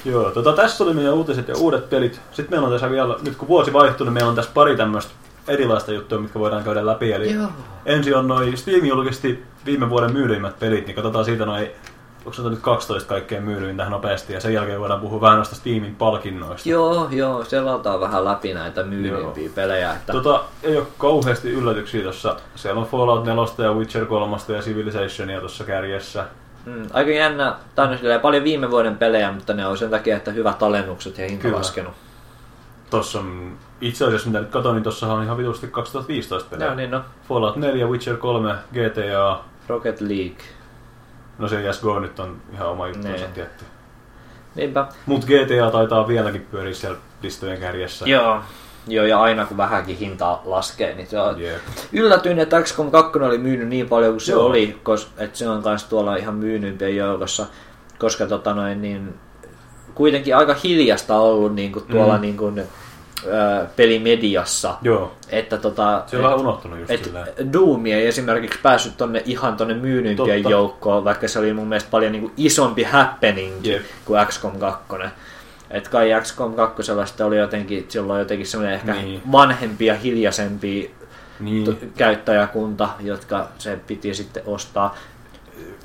Joo, tota, tässä oli meidän uutiset ja uudet pelit. Sitten meillä on tässä vielä, nyt kun vuosi vaihtuu, niin meillä on tässä pari tämmöistä erilaista juttua, mitkä voidaan käydä läpi. Eli joo. Ensin on noi Steam julkisti viime vuoden myydyimmät pelit, niin katsotaan siitä noi, onko se nyt kaksitoista kaikkea myydyintä nopeasti, ja sen jälkeen voidaan puhua vähän noista Steamin palkinnoista. Joo, joo, selataan vähän läpi näitä myydimpiä pelejä. Että... Tota, ei ole kauheasti yllätyksiä tuossa. Siellä on Fallout neljä ja Witcher kolme ja Civilizationia tuossa kärjessä. Mm, aika jännä. Tämä on silleen paljon viime vuoden pelejä, mutta ne on sen takia, että hyvät alennukset ja hinta laskenut. Tossa on, itse asiassa mitä nyt katsoin, niin tossahan on ihan vitusti kaksituhattaviisitoista pelejä. Joo, niin no. Fallout neljä, Witcher kolme, G T A... Rocket League. No se S G O nyt on ihan oma juttuunsa tietty. Niinpä. Mut G T A taitaa vieläkin pyöriä siellä listojen kärjessä. Joo. Joo, ja aina kun vähänkin hintaa laskee, niin se on... Yep. Yllätyin, että X COM kaksi oli myynyt niin paljon kuin se Joo. oli, koska se on kans tuolla ihan myynympien joukossa, koska tota noin niin... Kuitenkin aika hiljasta ollut niin kuin tuolla mm. niin kuin, ö, pelimediassa. Joo. Että tota... Se on vähän unohtunut just et, silleen. Että Doom ei esimerkiksi päässyt tonne, ihan tonne myynympien joukkoon, vaikka se oli mun mielestä paljon niin kuin isompi happening yep. kuin X COM kaksi. Että kai X COM kaksi sellaista oli jotenkin, silloin jotenkin semmoinen ehkä niin. vanhempi ja hiljaisempi niin. t- käyttäjäkunta, jotka se piti sitten ostaa.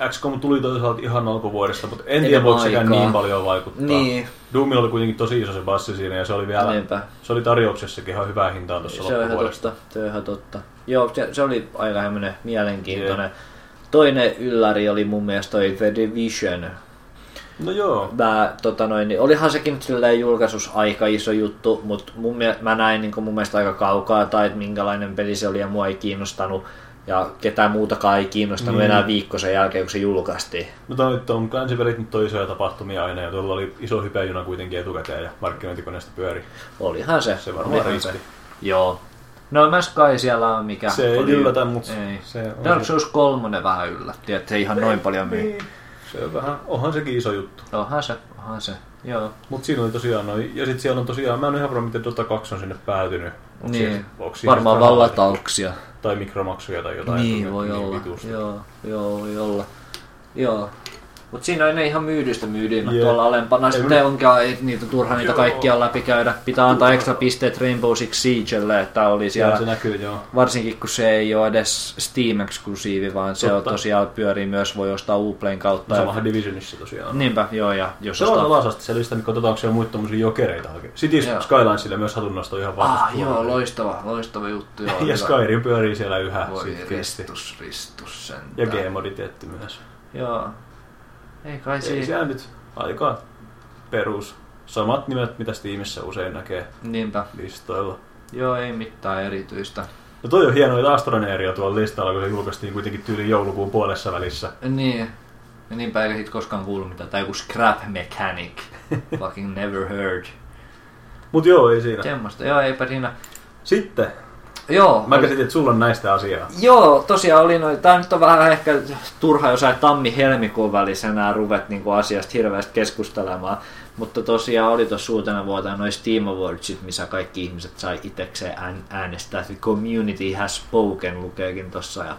X COM tuli toisaalta ihan alkuvuodesta, mutta en tiedä voiko sekään niin paljon vaikuttaa. Niin. Doomilla oli kuitenkin tosi iso se bassi siinä ja se oli vielä, Niinpä. se oli tarjouksessakin ihan hyvää hintaa tuossa loppuvuodesta. Se on ihan totta. Joo, se, se oli aika hämmöinen mielenkiintoinen. Jee. Toinen ylläri oli mun mielestä toi The Division. No joo. Mä, tota noin, niin olihan sekin silleen julkaisus aika iso juttu, mutta mun, mä näin niin mun mielestä aika kaukaa tai että minkälainen peli se oli ja mua ei kiinnostanut. Ja ketään muutakaan ei kiinnostanut niin. enää viikko sen jälkeen, kun se julkaistiin. No tämä nyt on kansipelit nyt toisia tapahtumia aina ja tuolla oli iso hypejuna kuitenkin etukäteen ja markkinointikoneesta pyöri. Olihan se. Se varmaan riitti. Joo. No mä Sky siellä on mikä... Se ei yllätä, mutta... Dark Souls kolme vähän yllätti, että se ihan ei, noin paljon myy. Niin. Se on vähän... Onhan sekin iso juttu. Onhan se, onhan se. Joo. Mut siinä oli tosiaan noin... Ja sit siellä on tosiaan... Mä en ole ihan varma, miten Dota kaksi on sinne päätynyt. Niin, varmaan vallatauksia. Tai mikromaksuja tai jotain. Niin, voi niin olla. Vitusta. Joo, joo, voi olla. Joo. Mut siinä on ne ihan myydystä myydyimät yeah. tuolla alempana. Sitten me... onkaan, ei niitä turha joo. niitä kaikkia läpikäydä. Pitää antaa ekstra pisteet Rainbow Six Siegelle, että oli siellä. Joo, se näkyy, joo. Varsinkin kun se ei ole edes Steam-eksklusiivi, vaan Totta. se on tosiaan pyörii myös, voi ostaa Uplayn kautta. No, samahan Divisionissa tosiaan. Niinpä, joo. Ja jos se ostaa... on alasasti selvistä, niin katsotaanko siellä muita tommosia jokereita oikein. Cities Skylinesille myös hatunnosta on ihan vahvasti. Ah, joo, loistava, loistava juttu. Joo, ja Skyrim pyörii siellä yhä. Voi ristus, ristus sentään. Ja G-Modi tietty myös. Joo. Ei kai siinä. Ei siellä nyt aika perus. Samat nimet, mitä Steamissä usein näkee Niinpä. listoilla. Joo, ei mitään erityistä. No toi on hieno, että Astroneeria tuolla listalla, kun se julkaistiin kuitenkin tyyliin joulukuun puolessa välissä. Niin. Ja niinpä eikä sit koskaan kuullut mitään. Tai joku Scrap Mechanic. Fucking never heard. Mut joo, ei siinä. Semmosta, joo, eipä siinä. Sitten. Joo. Mä käsitin, että sulla on näistä asiaa. Joo, tosiaan oli noin. Tää nyt on vähän ehkä turha, jos ei tammi-helmikuun välisenä ruvet niinku asiasta hirveästi keskustelemaan. Mutta tosiaan oli tuossa uutena vuotena noin Steam Awardsit, missä kaikki ihmiset sai itsekseen äänestää. The community has spoken lukeekin tossa. Ja,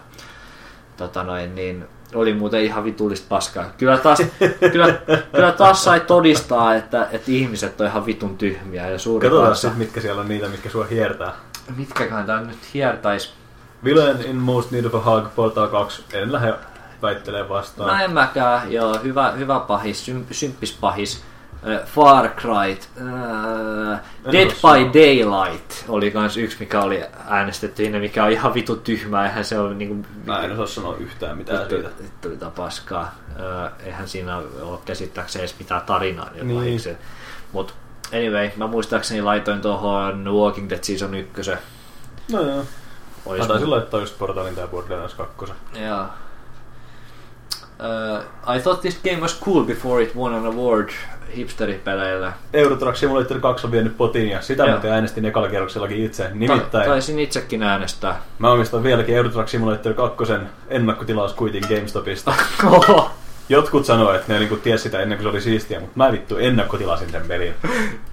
tota noin, niin oli muuten ihan vitullista paskaa. Kyllä taas, kyllä, kyllä taas sai todistaa, että, että ihmiset on ihan vitun tyhmiä. Ja suuri Katsotaan kanssa, sit, mitkä siellä on niitä, mitkä sua hiertää. Mitkäkään tää nyt hiertais? Villain in most need of a hug, Portal kaksi. En lähde väittelemään vastaan. Mä en mäkään, joo. Hyvä, hyvä pahis, symp, symppis pahis. Äh, Far Cry. Äh, Dead by Daylight oli kans yksi, mikä oli äänestetty ennen, mikä on ihan vitu tyhmää. Eihän se ole niinku... Mä en osaa sanoa yhtään mitään vittu, siitä. Vittu mitä paskaa. Äh, eihän siinä ole käsittääkseen edes mitään tarinaa. Niin. Mut... Anyway, mä muistaakseni laitoin tuohon Walking Dead Season yksi. No joo. Olis mä taisin mu- laittaa just Portalin tai Borderlands kaksi. Joo. Uh, I thought this game was cool before it won an award hipsteripeleillä. Euro Truck Simulator kaksi on vienyt potin ja sitä muuten äänestin ekalla kierroksellakin itse. Nimittäin... Ta- taisin itsekin äänestää. Mä omistan vieläkin Euro Truck Simulator kaksi ennakkotilauskuitin GameStopista. Jotkut sanoo, että ne niinku tiesi sitä ennen kuin se oli siistiä, mutta mä vittu ennakkotilasin sen pelin.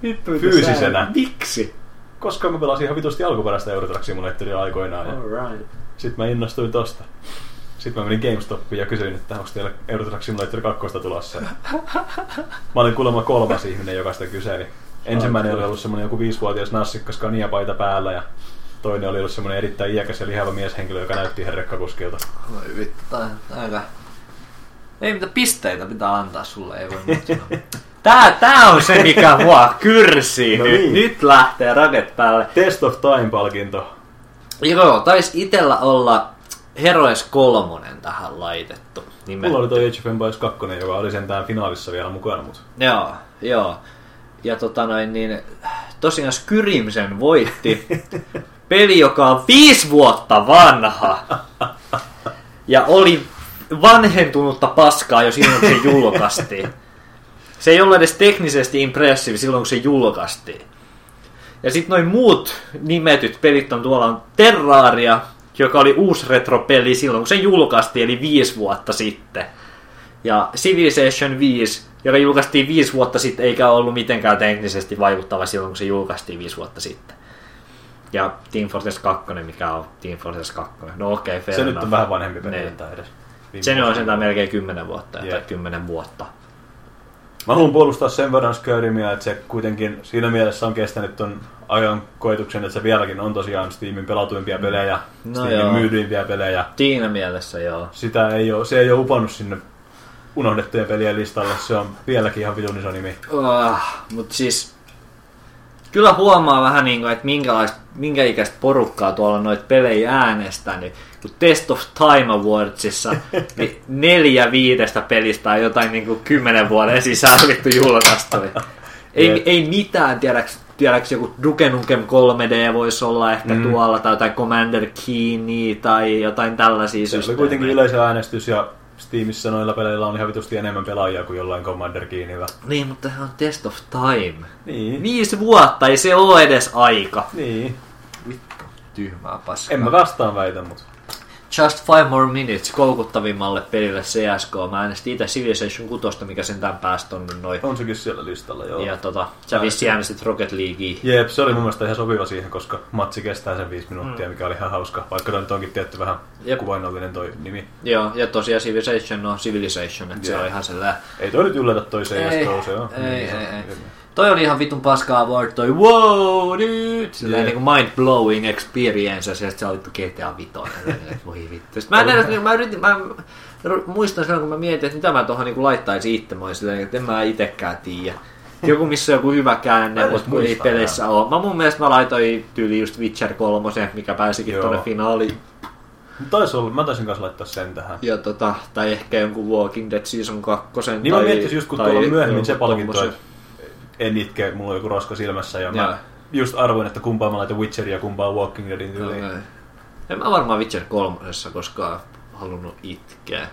Vittu, fyysisenä. Miksi? Koska mä pelasin ihan vitusti alkuperäistä Euro Truck Simulatoria aikoinaan. Alright. Sitten mä innostuin tosta. Sitten mä menin GameStopiin ja kysyin, että onko teillä Euro Truck Simulator kakkosta tulossa. Mä olin kuulemma kolmas ihminen, joka sitä kyseli. Ensimmäinen oli ollut semmonen joku viisivuotias nassikka Scania-paita päällä ja toinen oli ollut semmoinen erittäin iäkäs ja lihava mieshenkilö, joka näytti ihan rekkakuskilta. Voi vittu, tää ei mitä pisteitä pitää antaa sulle, ei voi muuta sanoa. Tää, tää on se, mikä mua kyrsii. No niin. Nyt lähtee radet päälle. Test of Time-palkinto. Joo, taisi itellä olla Heroes kolmonen tähän laitettu. Nimetty. Mulla oli toi Age of Empires kaksi, joka oli sentään finaalissa vielä mukana. Mut. Joo, joo. Ja tota noin, niin tosiaan Skyrim sen voitti. Peli, joka on viisi vuotta vanha. Ja oli vanhentunutta paskaa jo silloin, kun se julkaistiin. Se ei ollut edes teknisesti impressive silloin, kun se julkaistiin. Ja sit noin muut nimetyt pelit on tuolla on Terraria, joka oli uusi retropeli silloin, kun se julkaistiin, eli viisi vuotta sitten. Ja Civilization viisi, joka julkaistiin viisi vuotta sitten, eikä ollut mitenkään teknisesti vaikuttava silloin, kun se julkaistiin viisi vuotta sitten. Ja Team Fortress kaksi, mikä on Team Fortress kaksi. No okei, okay, fair enough. Se nyt on vähän vanhempi peli tai edes. Se on sentään melkein kymmenen vuotta, yeah. Tai kymmenen vuotta. Mä haluan puolustaa sen verran Skyrimia, että se kuitenkin siinä mielessä on kestänyt ton ajan koetuksen, että se vieläkin on tosiaan Steamin pelatuimpia pelejä, no Steamin joo. Myydyimpiä pelejä. Siinä mielessä joo. Sitä ei oo, se ei oo upannut sinne unohdettujen pelien listalle, se on vieläkin ihan vitun iso nimi. Oh, mut siis kyllä huomaa vähän niinku, että minkä ikäistä porukkaa tuolla noit pelejä äänestänyt. Test of Time Awardsissa niin neljä viidestä pelistä on jotain niin kuin kymmenen vuoden sisään vittu julkaista. Ei, yeah. ei mitään, tiedäks, tiedäks joku Duke Nukem kolme D voisi olla ehkä mm. tuolla, tai jotain Commander Keeny tai jotain tällaisia systeemejä. Se oli kuitenkin yleisöäänestys ja Steamissa noilla peleillä on ihan vitusti enemmän pelaajia kuin jollain Commander Keenillä. Niin, mutta se on Test of Time. Niin. Viisi vuotta, ei se ole edes aika. Niin. Vittu, tyhmää paskaa. En mä vastaan väitä, mutta... Just Five More Minutes koukuttavimmalle pelille C S K. Mä äänestin itse Civilization kuusi, mikä sentään pääsi tonne noin. On sekin siellä listalla, joo. Ja tota, sä vissi äänestit Rocket Leaguea. Jep, se oli mun mielestä ihan sopiva siihen, koska matsi kestää sen viisi minuuttia, mm. mikä oli ihan hauska. Vaikka toi nyt onkin tietty vähän Jep. kuvainnollinen toi nimi. Joo, ja tosiaan Civilization on Civilization, että se on ihan sellainen. Ei toi nyt yllätä toi C S K, se on. Ei, ei, ei. ei. Toi oli ihan vitun paskaa award, toi wow, dude! Silleen yeah. niinku mind-blowing experience, ja sieltä se oli G T A viisi. Voi vittu. Mä, en, mä, yritin, mä muistan silloin, kun mä mietin, että mitä mä tuohon niinku laittaisin itse. Mä olin silleen, että en mä itekään tiedä. Joku, missä on joku hyvä käänne, mutta kun ei peleissä ole. Mä mun mielestä mä laitoin tyyli just Witcher kolme, mikä pääsikin Joo. tonne finaaliin. Taisi olla, mä taisin kanssa laittaa sen tähän. Ja tota, tai ehkä jonkun Walking Dead Season kaksi. Niin tai, mä miettisin just, kun tuolla myöhemmin se palkinto. En itke, mulla on joku roska silmässä ja mä just arvoin, että kumpaa mä laitan Witcheria ja kumpaa Walking Deadin tyyliin. Okay. En mä varmaan Witcher kolmosessa koskaan halunnut itkeä.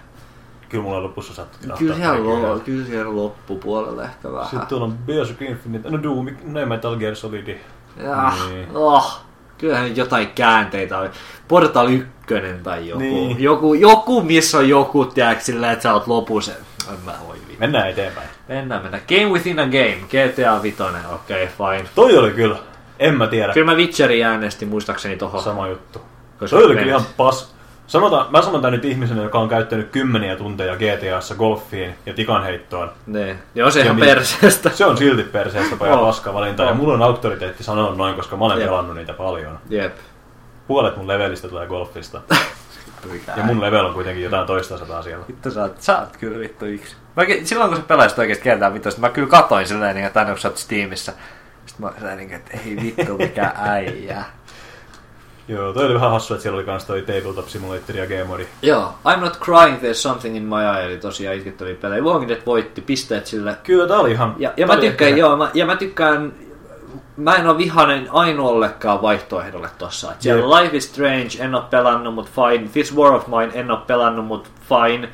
Kyllä mulla on lopussa sattu kyllä ihan lo- Kyllä siellä loppupuolella ehkä vähän. Sitten tuolla on Bioshock Infinite, no Doom, no Metal Gear Solid. Jaa, niin. oh, kyllähän jotain käänteitä oli. Portal ykkönen tai joku. Niin. Joku, joku, missä on joku, tiedätkö sillä, että sä oot lopussa. Mennään eteenpäin. Mennään, mennään. Game within a game. G T A viisi. Okei, okay, fine. Toi oli kyllä. En mä tiedä. Kyllä mä Witcherin äänestin muistaakseni tohon. Sama juttu. Koska toi oli kyllä ihan pas... Sanotaan, mä sanon tän nyt ihmisenä, joka on käyttänyt kymmeniä tunteja G T A:ssa golfiin ja tikanheittoon. Ne. Joo, se on perseestä. Se on silti perseestä paja oh. paska valinta. Oh. Ja mulla on auktoriteetti sanoa noin, koska mä olen Jep. pelannut niitä paljon. Jep. Puolet mun levelistä tulee golfista. Ja mun level on kuitenkin jotain toista sataa siellä. Vittu sä oot, sä oot kyllä vittu yksi. Mä, silloin kun sä pelasit oikeesti kertaa vittu, mä kyllä katoin silleen, että aina kun sä oot Steamissa. Sitten mä sanoin, että ei vittu mikä äijä. Joo, toi oli vähän hassua, että siellä oli kans toi Tabletop Simulator ja G-Modi. Joo, I'm not crying, there's something in my eye, eli tosiaan itkettäviä pelejä. Walking Dead voitti, pisteet sille. Kyllä, tää oli ihan... Ja, ja mä tykkään, joo, mä, ja mä tykkään... Mä en oo vihainen ainoallekaan vaihtoehdolle tossa. Siellä Life is Strange, en oo pelannut, mut fine. This War of Mine, en oo pelannut, mut fine.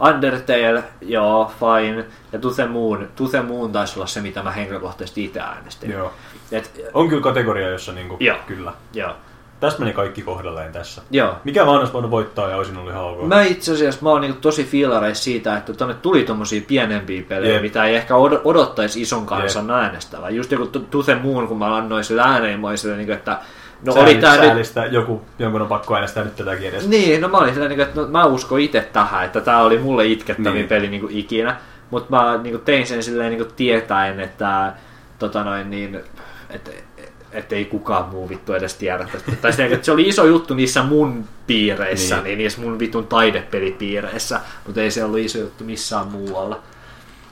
Undertale, joo, fine. Ja To the Moon. To the Moon taisi olla se, mitä mä henkilökohtaisesti itse äänestin. Joo. Et, on kyllä kategoria, jossa niinku, joo, kyllä. Joo. Tässä meni kaikki kohdalleen tässä. Joo. Mikä vaan olisi voinut voittaa ja olisin ollut ihan ok. Mä itse asiassa mä oon niinku tosi fiilareissa siitä, että tonne tuli tommosia pienempiä pelejä, Jeep. mitä ei ehkä odottaisi ison kansan äänestävän. Just joku To the Moon, kun mä annoin sille ääneen, mä olin sille niinku, että no Säälist, oli tää säälistä, nyt... joku, jonkun on pakko äänestää nyt tätäkin edes. Niin, no mä olin sille niinku, että no, mä uskon itse tähän, että tää oli mulle itkettävin niin. peli niinku ikinä. Mut mä niinku tein sen silleen niinku tietäen, että tota noin niin... Että, ettei kukaan muu vittu edes tiedä tästä. Tai sitä, että se oli iso juttu niissä mun piireissä, niin. niin niissä mun vitun taidepelipiireissä, mutta ei se ollut iso juttu missään muualla.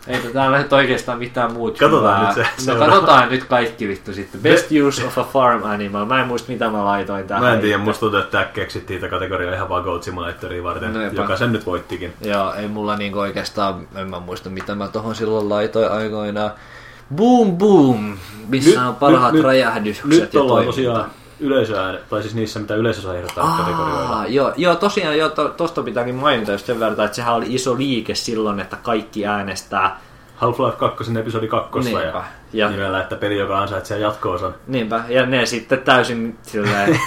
Ei tätä ole oikeastaan mitään muuta. Katsotaan hyvää. Nyt se. No, katsotaan nyt kaikki vittu sitten. Best use of a farm animal. Mä en muista mitä mä laitoin tähän. Mä en tiedä, musta tuntuu, että tää keksittiin tätä kategoriaa ihan vaan Goat Simulatoria varten, no, joka sen nyt voittikin. Joo, ei mulla niinku oikeastaan, en mä muista mitä mä tohon silloin laitoin aikoinaan. Boom boom, missä nyt, on parhaat nyt, räjähdykset nyt, ja toiminta. Yleisöä, tai siis niissä, mitä yleisö saa ehdottaa kategorioilla. Joo, joo, tosiaan joo, to, tosta pitääkin mainita just sen verran, että sehän oli iso liike silloin, että kaikki äänestää Half-Life kakkosen episodi kakkossa ja, ja nimellä, että peli, joka ansaitsee jatko-osan. Niinpä, ja ne sitten täysin silleen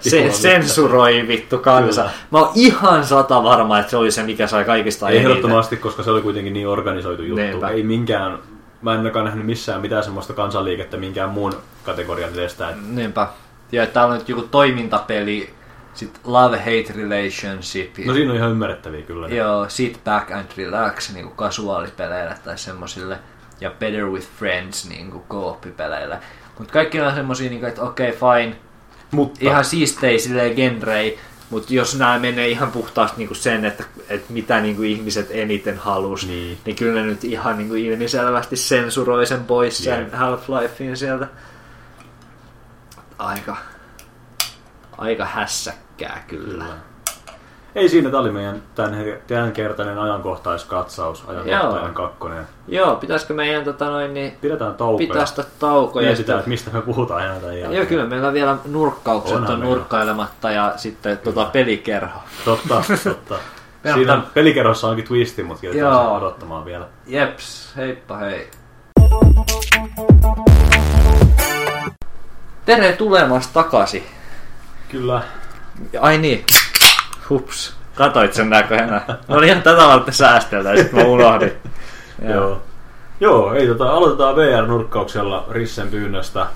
se, sensuroi vittu kansa. Kyllä. Mä oon ihan sata varma, että se oli se, mikä sai kaikista eniten. Ehdottomasti, koska se oli kuitenkin niin organisoitu juttu. Niinpä. Ei minkään... Mä en olekaan nähnyt missään mitään semmoista kansanliikettä minkään muun kategorian testään. Niinpä. Ja täällä on nyt joku toimintapeli, sit love-hate relationship. No siinä on ihan ymmärrettäviä kyllä. Ne. Joo, sit back and relax niinku kasuaalipeleillä tai semmosille. Ja better with friends niinku co-op-peleillä. Mut kaikki on semmosia niinku, että okei okay, fine. Mutta. Ihan siistei silleen genrei. Mut jos nämä menee ihan puhtaasti niinku sen, että, että mitä niinku ihmiset eniten halus, niin, niin kyllä ne nyt ihan niinku ilmiselvästi sensuroi sen pois sen yeah. Half-Lifein sieltä. Aika, aika hässäkkää kyllä. kyllä. Ei siinä, tämä oli meidän tämänkertainen ajankohtaiskatsaus, ajankohtainen Joo. kakkonen. Joo, pitäisikö meidän tota noin niin... Pidetään taukoja. Pitästä taukoja. Mietitään, että mistä me puhutaan aina tämän jälkeen. Joo, kyllä meillä on vielä nurkkaukset Onhan on meillä. nurkkailematta ja sitten tota, pelikerho. Totta, totta. Siinä pelikerhossa onkin twisti, mutta jätetään sen odottamaan vielä. Jeps, heippa hei. Tere tulemassa takaisin. Kyllä. Ai niin. Hups. Katoit sen näköjään. No niin, tätä varten säästeltä ja sit mä unohdin. Joo. Joo, ei tota, aloitetaan V R-nurkkauksella Rissen pyynnöstä.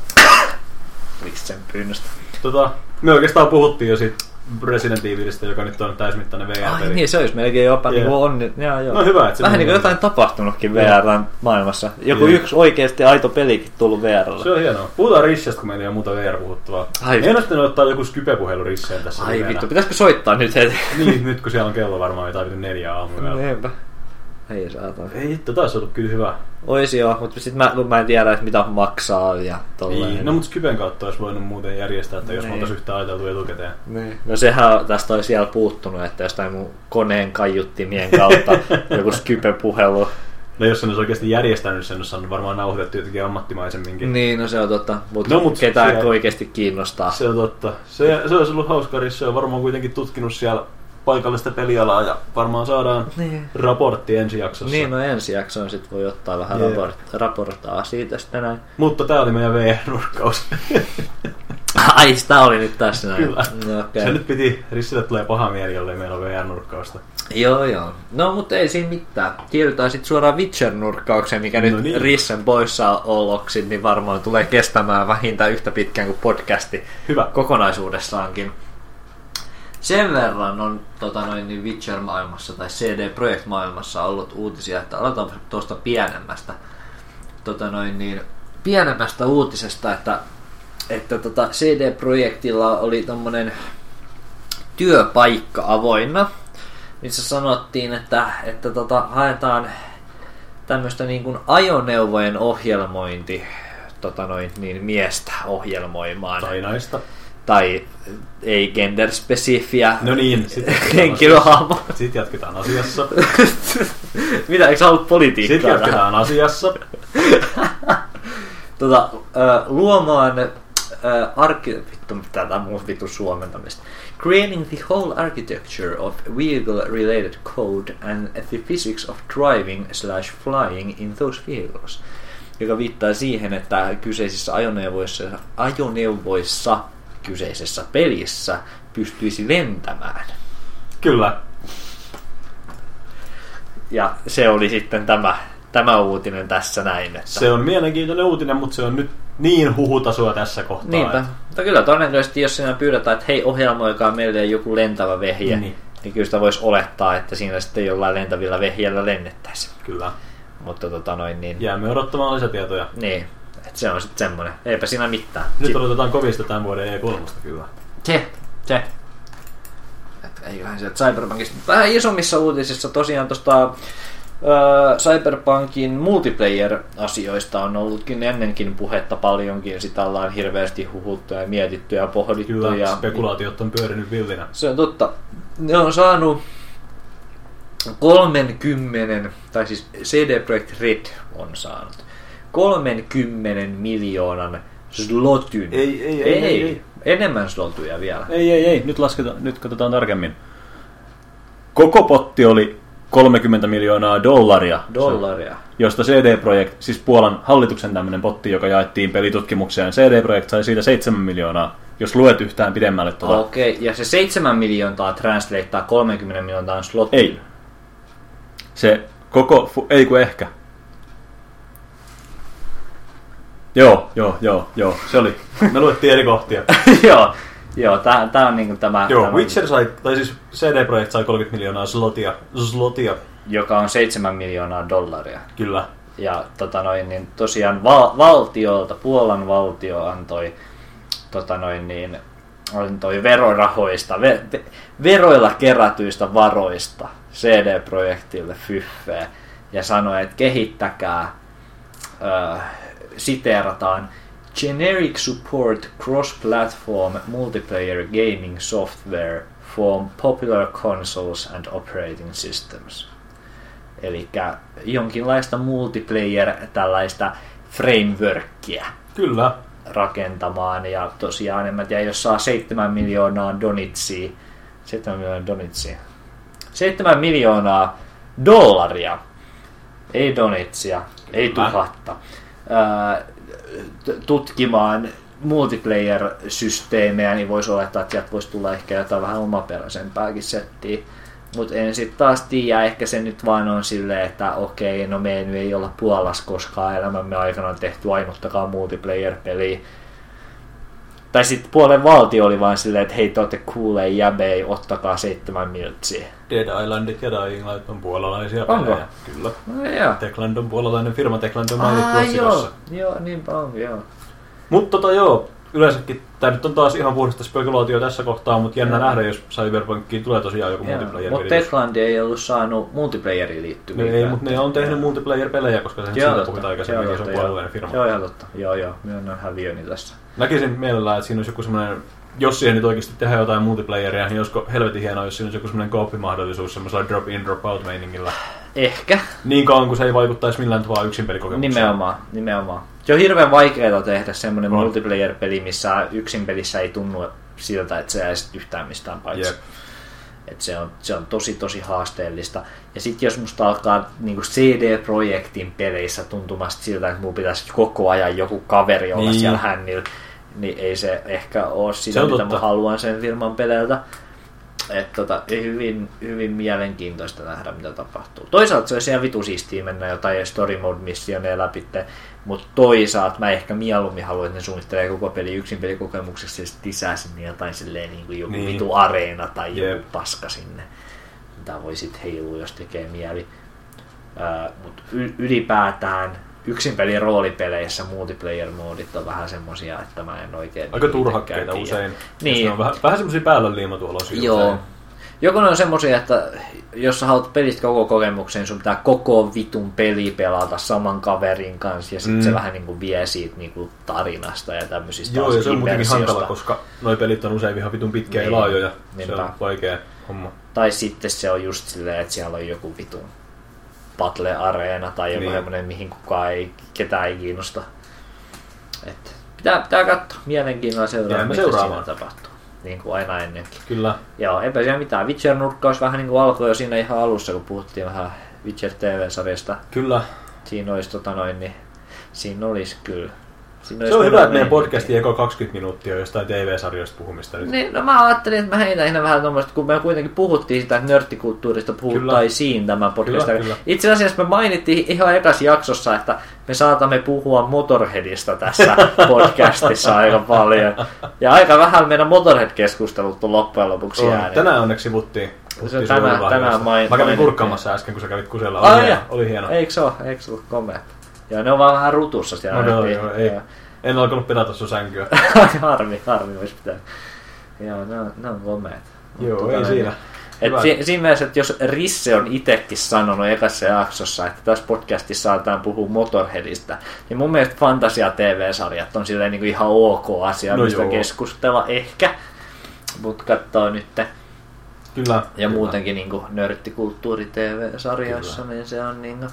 Rissen pyynnöstä. Tota, me oikeastaan puhuttiin jo siitä Resident Evilistä, joka nyt on täysmittainen V R-peli. Ai niin, se olisi melkein jopa yeah. niin kuin onni. Joo, joo. No hyvä, että vähän niin kuin jotain tapahtunutkin V R-maailmassa. Joku yeah. yksi oikeasti aito pelikin tullut V R:llä. Se on hienoa. Puhutaan Rissestä, kun meillä ei ole muuta V R-puhuttavaa. Ei ole ottaa joku Skype-puhelu Risseen tässä. Ai vittu, pitäisikö soittaa nyt heti? Niin, nyt kun siellä on kello varmaan jotain neljä aamuja. Niinpä. Ei saatana. Ei hitto, taas ollut kyllä hyvä. Oisi joo, mutta sit mä, mä en tiedä, että mitä maksaa ja tolleen. Niin, no mut Skypen kautta olisi voinut muuten järjestää, että jos me oltais yhtään ajateltu etukäteen. Niin. No sehän tästä olisi vielä puuttunut, että jostain mun koneen kaiuttimien kautta joku Skype-puhelu. No jos sen olisi oikeesti järjestänyt, sen olisi saanut varmaan nauhoitettu jotenkin ammattimaisemminkin. Niin, no se on totta, mutta no, mut ketään siellä... oikeesti kiinnostaa. Se on totta. Se, se olisi ollut hauska, se on varmaan kuitenkin tutkinut siellä paikallista pelialaa ja varmaan saadaan niin. raportti ensi jaksossa. Niin, no ensi jaksoon sit voi ottaa vähän yeah. raport, raporttaa siitä sitten näin. Mutta tää oli meidän V R-nurkkaus. Ai, tää oli nyt tässä näin. Kyllä. No, okay. Se nyt piti, Rissille tulee paha mieli, jollei meillä on V R-nurkkausta. Joo, joo. No, mutta ei siinä mitään. Siirrytään sit suoraan Witcher-nurkkaukseen, mikä no nyt niin. Rissen poissaoloksi, niin varmaan tulee kestämään vähintään yhtä pitkään kuin podcasti. Hyvä. Kokonaisuudessaankin. Sen verran on tota noin, niin Witcher-maailmassa tai C D Projekt-maailmassa ollut uutisia, että aloitan tuosta pienemmästä, tota noin, niin, pienemmästä uutisesta, että, että tota C D Projektilla oli tämmöinen työpaikka avoinna, missä sanottiin, että, että tota, haetaan tämmöistä niin kuin ajoneuvojen ohjelmointi tota noin, niin, miestä ohjelmoimaan. Tai naista. Tai ei genderspesifiä no niin, henkilöhahmoa. Sitten jatketaan asiassa. Mitä, eikö sä ollut politiikkaa? Sitten jatketaan asiassa. tota, luomaan arki... Vittu, tätä muut vittu suomentamista. Creating the whole architecture of vehicle-related code and the physics of driving slash flying in those vehicles. Joka viittaa siihen, että kyseisissä ajoneuvoissa... ajoneuvoissa kyseisessä pelissä pystyisi lentämään. Kyllä. Ja se oli sitten tämä, tämä uutinen tässä näin. Että... Se on mielenkiintoinen uutinen, mutta se on nyt niin huhutasoa tässä kohtaa. Niinpä. Että... Mutta kyllä todennäköisesti, jos siinä pyydetään, että hei, ohjelmoikaa meille joku lentävä vehje, niin, niin kyllä sitä voisi olettaa, että siinä sitten jollain lentävillä vehjellä lennettäisiin. Kyllä. Mutta tota noin niin... Jäämme odottamaan lisätietoja. Niin. Et se on sitten semmoinen. Eipä siinä mitään. Nyt odotetaan kovista tämän vuoden E kolme kyllä. Se, se. Eiköhän sieltä Cyberpunkista. Vähän isommissa uutisissa tosiaan tuosta Cyberpunkin multiplayer-asioista on ollutkin ennenkin puhetta paljonkin. Sitä ollaan hirveästi huhuttu ja mietitty ja pohdittu. Kyllä, ja spekulaatiot on pyörinyt villinä. Se on totta. Ne on saanut kolmekymmentä, tai siis C D Projekt Red on saanut kolmekymmentä miljoonan slotin. Ei, ei, ei. ei, ei, ei. Enemmän slotuja vielä. Ei, ei, ei. Nyt lasketaan, nyt katsotaan tarkemmin. Koko potti oli kolmekymmentä miljoonaa dollaria. Dollaria. Josta C D Projekt, siis Puolan hallituksen tämmöinen potti, joka jaettiin pelitutkimukseen, C D Projekt sai siitä seitsemän miljoonaa, jos luet yhtään pidemmälle tuota. Okei, okay, ja se seitsemän miljoonaa translateaa kolmekymmentä miljoonaa slottiin. Ei. Se koko, fu- ei kun ehkä. Joo, joo, joo, joo, se oli. Me luettiin eri kohtia. Joo, joo, tää, tää on niinku tämä... Joo, tämä Witcher sai, tai siis C D Projekt sai kolmekymmentä miljoonaa slotia, slotia. Joka on seitsemän miljoonaa dollaria. Kyllä. Ja tota noin, niin tosiaan val- valtiolta, Puolan valtio antoi, tota noin niin, antoi verorahoista, ve- ve- veroilla kerätyistä varoista C D Projektille fyffeä. Ja sanoi, että kehittäkää... Öö, siteerataan generic support cross-platform multiplayer gaming software for popular consoles and operating systems. Elikkä jonkinlaista multiplayer tällaista frameworkia. Kyllä. Rakentamaan ja tosiaan en mä tiedä, jos saa seitsemän miljoonaa donitsia, seitsemän miljoonaa donitsia, seitsemän miljoonaa dollaria, ei donitsia, kyllä, ei tuhatta. Tutkimaan multiplayer-systeemejä, niin voisi olettaa, että sieltä voisi tulla ehkä jotain vähän omaperäisempääkin settiä. Mutta en sitten taas tiedä, ehkä se nyt vaan on silleen, että okei, no me ei olla Puolassa koskaan elämämme aikana tehty ainuttakaan multiplayer-peliä. Tai sitten Puolen valtio oli vaan silleen, että hei, te ootte kuulee jäbei, ottakaa seitsemän miltsiä. Dead Islandit ja Dying Light on puolalaisia pelejä. Kyllä. No, Techland on puolalainen firma, Techland on mainittu otsikossa. Joo, niin paljon, joo. Mutta tota joo, yleensäkin tämä nyt on taas ihan puhdasta spekulaatio tässä kohtaa, mutta jännä nähdä, jos Cyberpunkiin tulee tosiaan joku multiplayer-peli. Mutta Techland ei ollut saanut multiplayeriin liittyviä. Ei, mutta ne on tehnyt multiplayer-pelejä, koska se siitä puhutaan aikaisemmin, jos on puolalainen firma. Joo, ihan totta. Joo, joo, minä on häviöni tässä. Näkisin mielellään, että siinä olisi joku semmoinen, jos siihen nyt oikeasti tehdään jotain multiplayeria, niin olisiko helvetin hienoa, jos siinä olisi joku semmoinen kooppimahdollisuus semmoisella drop-in, drop-out meiningillä. Ehkä. Niin kauan, kun se ei vaikuttaisi millään tavalla yksin pelikokemukseen. Nimenomaan, nimenomaan. Se on hirveän vaikeaa tehdä semmoinen no. multiplayer-peli, missä yksin pelissä ei tunnu siltä, että se ei yhtään mistään paitsi. Yep. Et se on, se on tosi, tosi haasteellista. Ja sitten jos musta alkaa niinku C D-projektin peleissä tuntumasta siltä, että mun pitäisi koko ajan joku kaveri olla niin siellä hännillä, niin ei se ehkä ole sitä, mitä mä haluan sen firman peleiltä. Että tota, hyvin, hyvin mielenkiintoista nähdä, mitä tapahtuu. Toisaalta se olisi ihan vitu siistiä mennä jotain story mode missioneja läpi, mutta toisaalta mä ehkä mieluummin haluan, että ne suunnittelee koko peli yksin pelikokemukseksi ja sitten lisää sinne jotain silleen niin kuin joku niin vitu areena tai joku yep. paska sinne. Mitä voi sitten heilua, jos tekee mieli. Äh, mutta y- ylipäätään yksin pelin roolipeleissä multiplayer-moodit on vähän semmosia, että mä en oikein... Aika turhakkeita usein. Niin. On vähän, vähän semmosia päällä liimatuoloisia. Joo. Usein. Joko ne on semmosia, että jos sä haluat pelistä koko kokemuksen, sun pitää koko vitun peli pelata saman kaverin kanssa, ja sit mm. se vähän niinku vie siitä niinku tarinasta ja tämmöisistä. Joo, ja se on muutenkin hankala, koska noi pelit on usein ihan vitun pitkiä niin ja laajoja. Niinpä. Se on vaikea homma. Tai sitten se on just silleen, että siellä on joku vitun battle-areena tai joku niin semmoinen, mihin kukaan ei, ketään ei kiinnosta. Et pitää, pitää katsoa mielenkiinnolla seuraa, mitä siinä tapahtuu. Niin kuin aina ennenkin. Kyllä. Joo, eipä siellä mitään. Witcher-nurkkaus vähän niin kuin alkoi jo siinä ihan alussa, kun puhuttiin vähän Witcher T V-sarjasta. Kyllä. Siinä olisi tota noin, niin siinä olisi kyllä. Siinä olisi se on hyvä, että meidän podcasti eko kaksikymmentä minuuttia jostain T V-sarjoista puhumista nyt. Niin, no mä ajattelin, että mä heitän ihan vähän tuommoista, kun me kuitenkin puhuttiin sitä, että nörttikulttuurista puhuttaisiin tämän podcastin. Itse asiassa me mainittiin ihan ekassa jaksossa, että me saatamme puhua Motorheadista tässä podcastissa aika paljon. Ja aika vähän meidän Motorhead-keskustelut on loppujen lopuksi no, jäänyt. Tänään onneksi sivuttiin. Se tänään, tänään main, mä kävin kurkkaamassa äsken, kun sä kävit kusella. Oli, ah, hieno, oli hieno. Eikö se ole? Eikö se ollut komea? Joo, ne on vaan vähän rutussa siellä. No, no joo, ei. Ja... en alkanut pelata sun sänkyä. harmi, harmi olisi pitää. Joo, ne on, ne on komeet. Joo, tuota, ei siinä. Että si- siinä mielessä, että jos Risse on itsekin sanonut ekassa jaksossa, että tässä podcastissa saataan puhua Motorheadista, niin mun mielestä Fantasia-tee vee-sarjat on silleen niin kuin ihan ok asia, no mistä joo. keskustella ehkä. Mut kattoo nyt. Kyllä. Ja kyllä. Muutenkin niin kuin nörttikulttuuri-tee vee-sarjassa, kyllä. Niin se on niin kuin,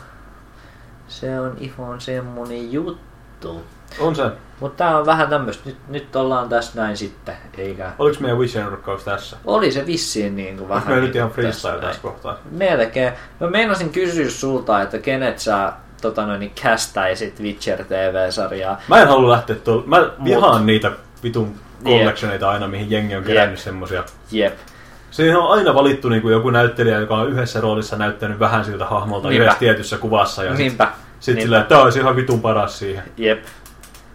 se on ihan semmonen juttu. On se. Mutta tää on vähän tämmöstä, nyt, nyt ollaan tässä näin sitten, eikä... Oliko meidän Witcher-rukkaus tässä? Oli se vissiin niin kuin vähän... Oliko meillä nyt ihan freestyle tässä kohtaa? Melkein. Mä meinasin kysyä sulta, että kenet sä tota noin, kästäisit Witcher-tee vee-sarjaa. Mä en halua lähteä tuolla. Mä vihaan Mut. niitä vitun collectioneita aina, mihin jengi on kerännyt semmosia. Jep. Siihen on aina valittu niin kuin joku näyttelijä, joka on yhdessä roolissa näyttänyt vähän siltä hahmolta Niinpä. yhdessä tietyssä kuvassa. Ja Niinpä. Sit, sit sillä, että tää olisi ihan vitun paras siihen. Jep.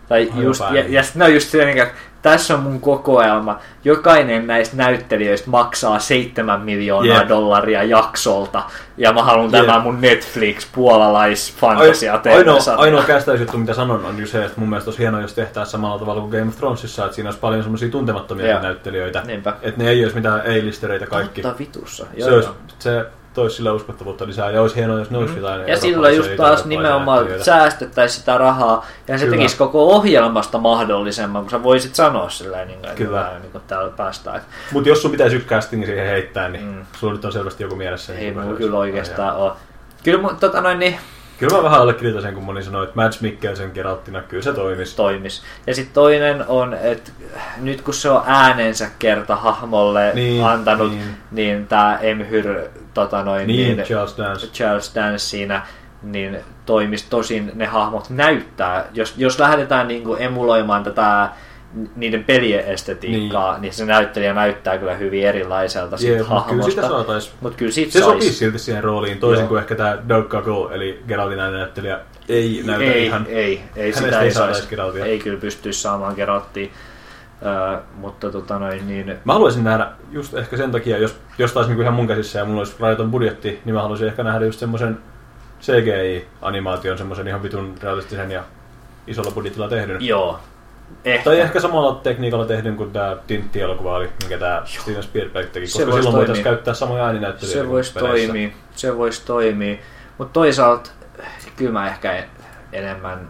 Tai just, ja, ja sitten on just silleen, että tässä on mun kokoelma. Jokainen näistä näyttelijöistä maksaa seitsemän miljoonaa yep. dollaria jaksolta. Ja mä haluan yep. tämän mun Netflix puolalais fantasia tee vee-sarja. Ainoa kästäys juttu, mitä sanon, on just se, että mun mielestä olisi hienoa, jos tehtää samalla tavalla kuin Game of Thronesissa, että siinä olisi paljon semmoisia tuntemattomia yep. näyttelijöitä. Niinpä. Että ne ei olisi mitään ei-listereitä kaikki. Totta vitussa. Joo, se, olisi, se toisi sillä uskottavuutta lisää ja olisi hienoa, jos ne olisi mm. jotain. Ja silloin just taas nimenomaan säästettäisiin sitä rahaa ja se Kyllä. tekisi koko ohjelmasta mahdollisemman, kun sä voisit sanoa sillä tavalla, niin kuin täällä päästään. Mutta jos sun pitäisi yksi casting siihen heittää, niin mm. sulla nyt on selvästi joku mielessä. Ei mulla kyllä oikeastaan ole. Kyllä, tota noin, niin... kyllä mä vähän allekirjoitan sen, kun moni sanoi, että Mads Mikkelsen Geralttina, kyllä se toimisi. Toimis. Ja sitten toinen on, että nyt kun se on äänensä kerta hahmolle niin, antanut, niin, niin tämä Emhyr tota noin, niin, niin, Charles Dance. Charles Dance siinä niin toimisi. Tosin ne hahmot näyttää. Jos, jos lähdetään niinku emuloimaan tätä niiden pelien estetiikkaa, niin. niin se näyttelijä näyttää kyllä hyvin erilaiselta siitä yeah, hahmosta. Kyllä sitä saatais. Mut kyllä siitä se sopii silti siihen rooliin, toisin Joo. kuin ehkä tämä Doug Cagle, eli Geraltin näyttelijä, ei näytä ei, ihan... Ei, ei, sitä ei saisi. Ei kyllä pystyisi saamaan Geralttia. Öö, mutta tota noin niin... Mä haluaisin nähdä just ehkä sen takia, jos, jos taas niinku ihan mun käsissä ja mulla olisi rajaton budjetti, niin mä haluaisin ehkä nähdä just semmoisen see gee ii-animaation, semmoisen ihan vitun realistisen ja isolla budjetilla tehdyn. Joo. Ehkä. Tai ehkä samalla tekniikalla tehdyn kuin tämä Tintti-elokuva oli, minkä tämä Steven Spielberg teki, koska silloin toimii. Voitaisiin käyttää samoja ääninäyttelyjä. Se voisi toimia, se voisi toimia. Mutta toisaalta kyllä mä ehkä enemmän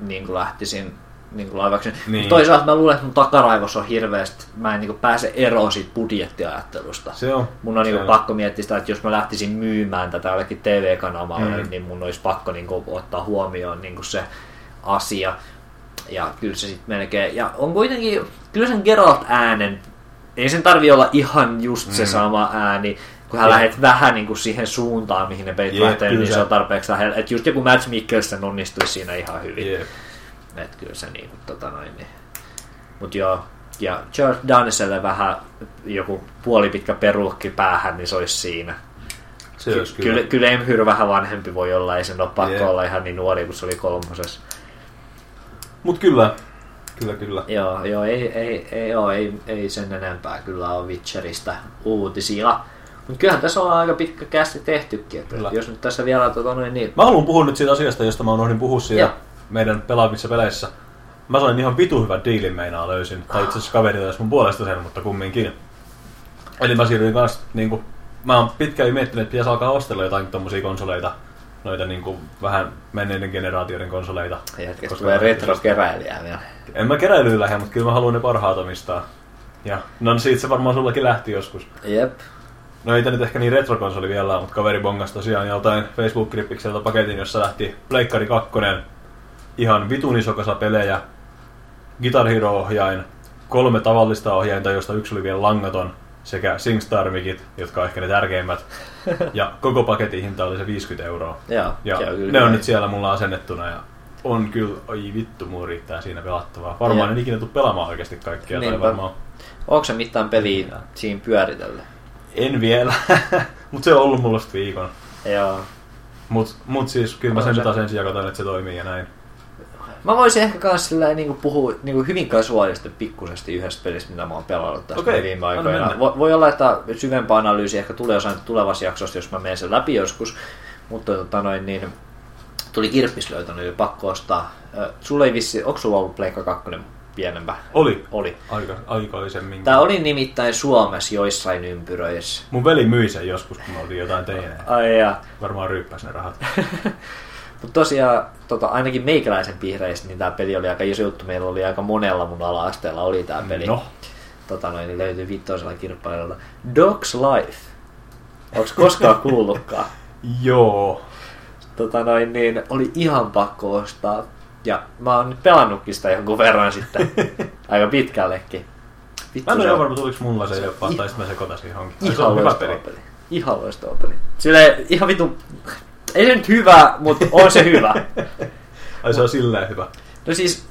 niin kuin lähtisin niin kuin laivaksi. Niin. Mut toisaalta mä luulen, että mun takaraivossa on hirveästi, mä en niin kuin pääse eroon siitä budjettiajattelusta. Se on. Mun on, se niin kuin on pakko miettiä sitä, että jos mä lähtisin myymään tätä jollekin tee vee-kanavalle, mm. niin mun olisi pakko niin kuin ottaa huomioon niin kuin se asia. Ja kyllä se sitten melkein, ja on kuitenkin, kyllä sen Geralt-äänen, ei sen tarvi olla ihan just se mm. sama ääni, kun hän yeah. lähdet vähän niin kuin siihen suuntaan, mihin ne peit yeah, lähtee, niin se on tarpeeksi lähellä. Että just joku Mads Mikkelsen onnistuisi siinä ihan hyvin. Yeah. Että kyllä se niin kuin tota noin, niin. Mut joo, ja Charles Dancelle vähän joku puolipitkä perulkki päähän, niin se olisi siinä. Se Ky- olisi kyllä. Kyllä, kyllä Emhyr vähän vanhempi voi olla, ei sen ole pakko yeah. olla ihan niin nuori, kun se oli kolmosessa. Mut kyllä, kyllä, kyllä. Joo, joo ei, ei, ei, joo, ei, ei sen enempää kyllä ole Witcheristä uutisia. Mut kyllähän tässä on aika pitkä kästi tehtykin. Kyllä. Jos nyt tässä vielä tota noin niin... Mä haluan puhua nyt siitä asiasta, josta mä unohdin puhua siinä ja. meidän pelaavissa peleissä. Mä sain ihan vitu hyvän diilin meinaa löysin. Tai itse asiassa kaveri taisi mun puolesta sen, mutta kumminkin. Eli mä siirryin kans niinku... Mä oon pitkään miettinyt, että pitäisi alkaa ostella jotain tommosia konsoleita. Noita niinku vähän menneiden generaatioiden konsoleita. Jätkäs tulee retrokeräilijää vielä. En mä keräilyyn lähde, mutta kyllä mä haluan ne parhaat omistaa. Ja, no siitä se varmaan sullakin lähti joskus. Jep. No ei tää nyt ehkä niin retrokonsoli vielä, mutta kaveri bongas tosiaan joltain Facebook-krippikseltä paketin, jossa lähti Pleikkari kaksi, ihan vitun iso kasa pelejä, Guitar Hero-ohjain, kolme tavallista ohjainta, josta yksi oli vielä langaton, sekä SingStar-mikit, jotka on ehkä ne tärkeimmät. Ja koko paketin hinta oli se viisikymmentä euroa. Joo, ja ne on nyt siellä mulla asennettuna ja on kyllä, oi vittu, muu riittää siinä pelattavaa. Varmaan en ikinä tule pelaamaan oikeasti kaikkia. Niinpä. Tai varmaan... Onko se mitään peliä Niinpä. siinä pyöritellä? En vielä, mutta se on ollut mulla sitten viikon. Joo. Mut, mut siis kyllä mä sen nyt asensin ja katson, että se toimii ja näin. Mä voisin ehkä kans silleen niinku puhua niinku hyvin kasuaalisesti pikkusesti yhdessä pelissä, mitä mä oon pelannut tässä okay, viime aikoina. Voi, voi olla, että syvempää analyysi ehkä tulee jossain tulevassa jaksossa, jos mä menen sen läpi joskus. Mutta tota noin, niin tuli kirppis löytänyt ja pakko ostaa. Sulla ei vissi, onko sulla ollut Pleikka kaksi pienempä? Oli. Oli. Aika, aikaisemmin. Tää oli nimittäin Suomessa joissain ympyröissä. Mun veli myi sen joskus, kun me oltiin jotain tehneet. Ai jaa. Varmaan ryyppäs ne rahat. Mutta tosiaan, tota, ainakin meikäläisen pihreistä, niin tää peli oli aika iso juttu. Meillä oli aika monella mun ala-asteella oli tää peli. No. Tota noin, niin löytyi viittoisella kirppailella. Dog's Life. Onks koskaan kuullutkaan? Joo. Tota noin, niin oli ihan pakko ostaa. Ja mä oon nyt pelannutkin sitä jonkun verran sitten. Aika pitkällekin. Vittu, mä en ole ihan varma, tuliko mulla se jopa, tai sitten mä sekoitasin johonkin. Se on hyvä peli. peli. Ihan loistava peli. Silleen ihan vitu... Ei se nyt hyvä, mutta on se hyvä. Ai se on silleen hyvä. No siis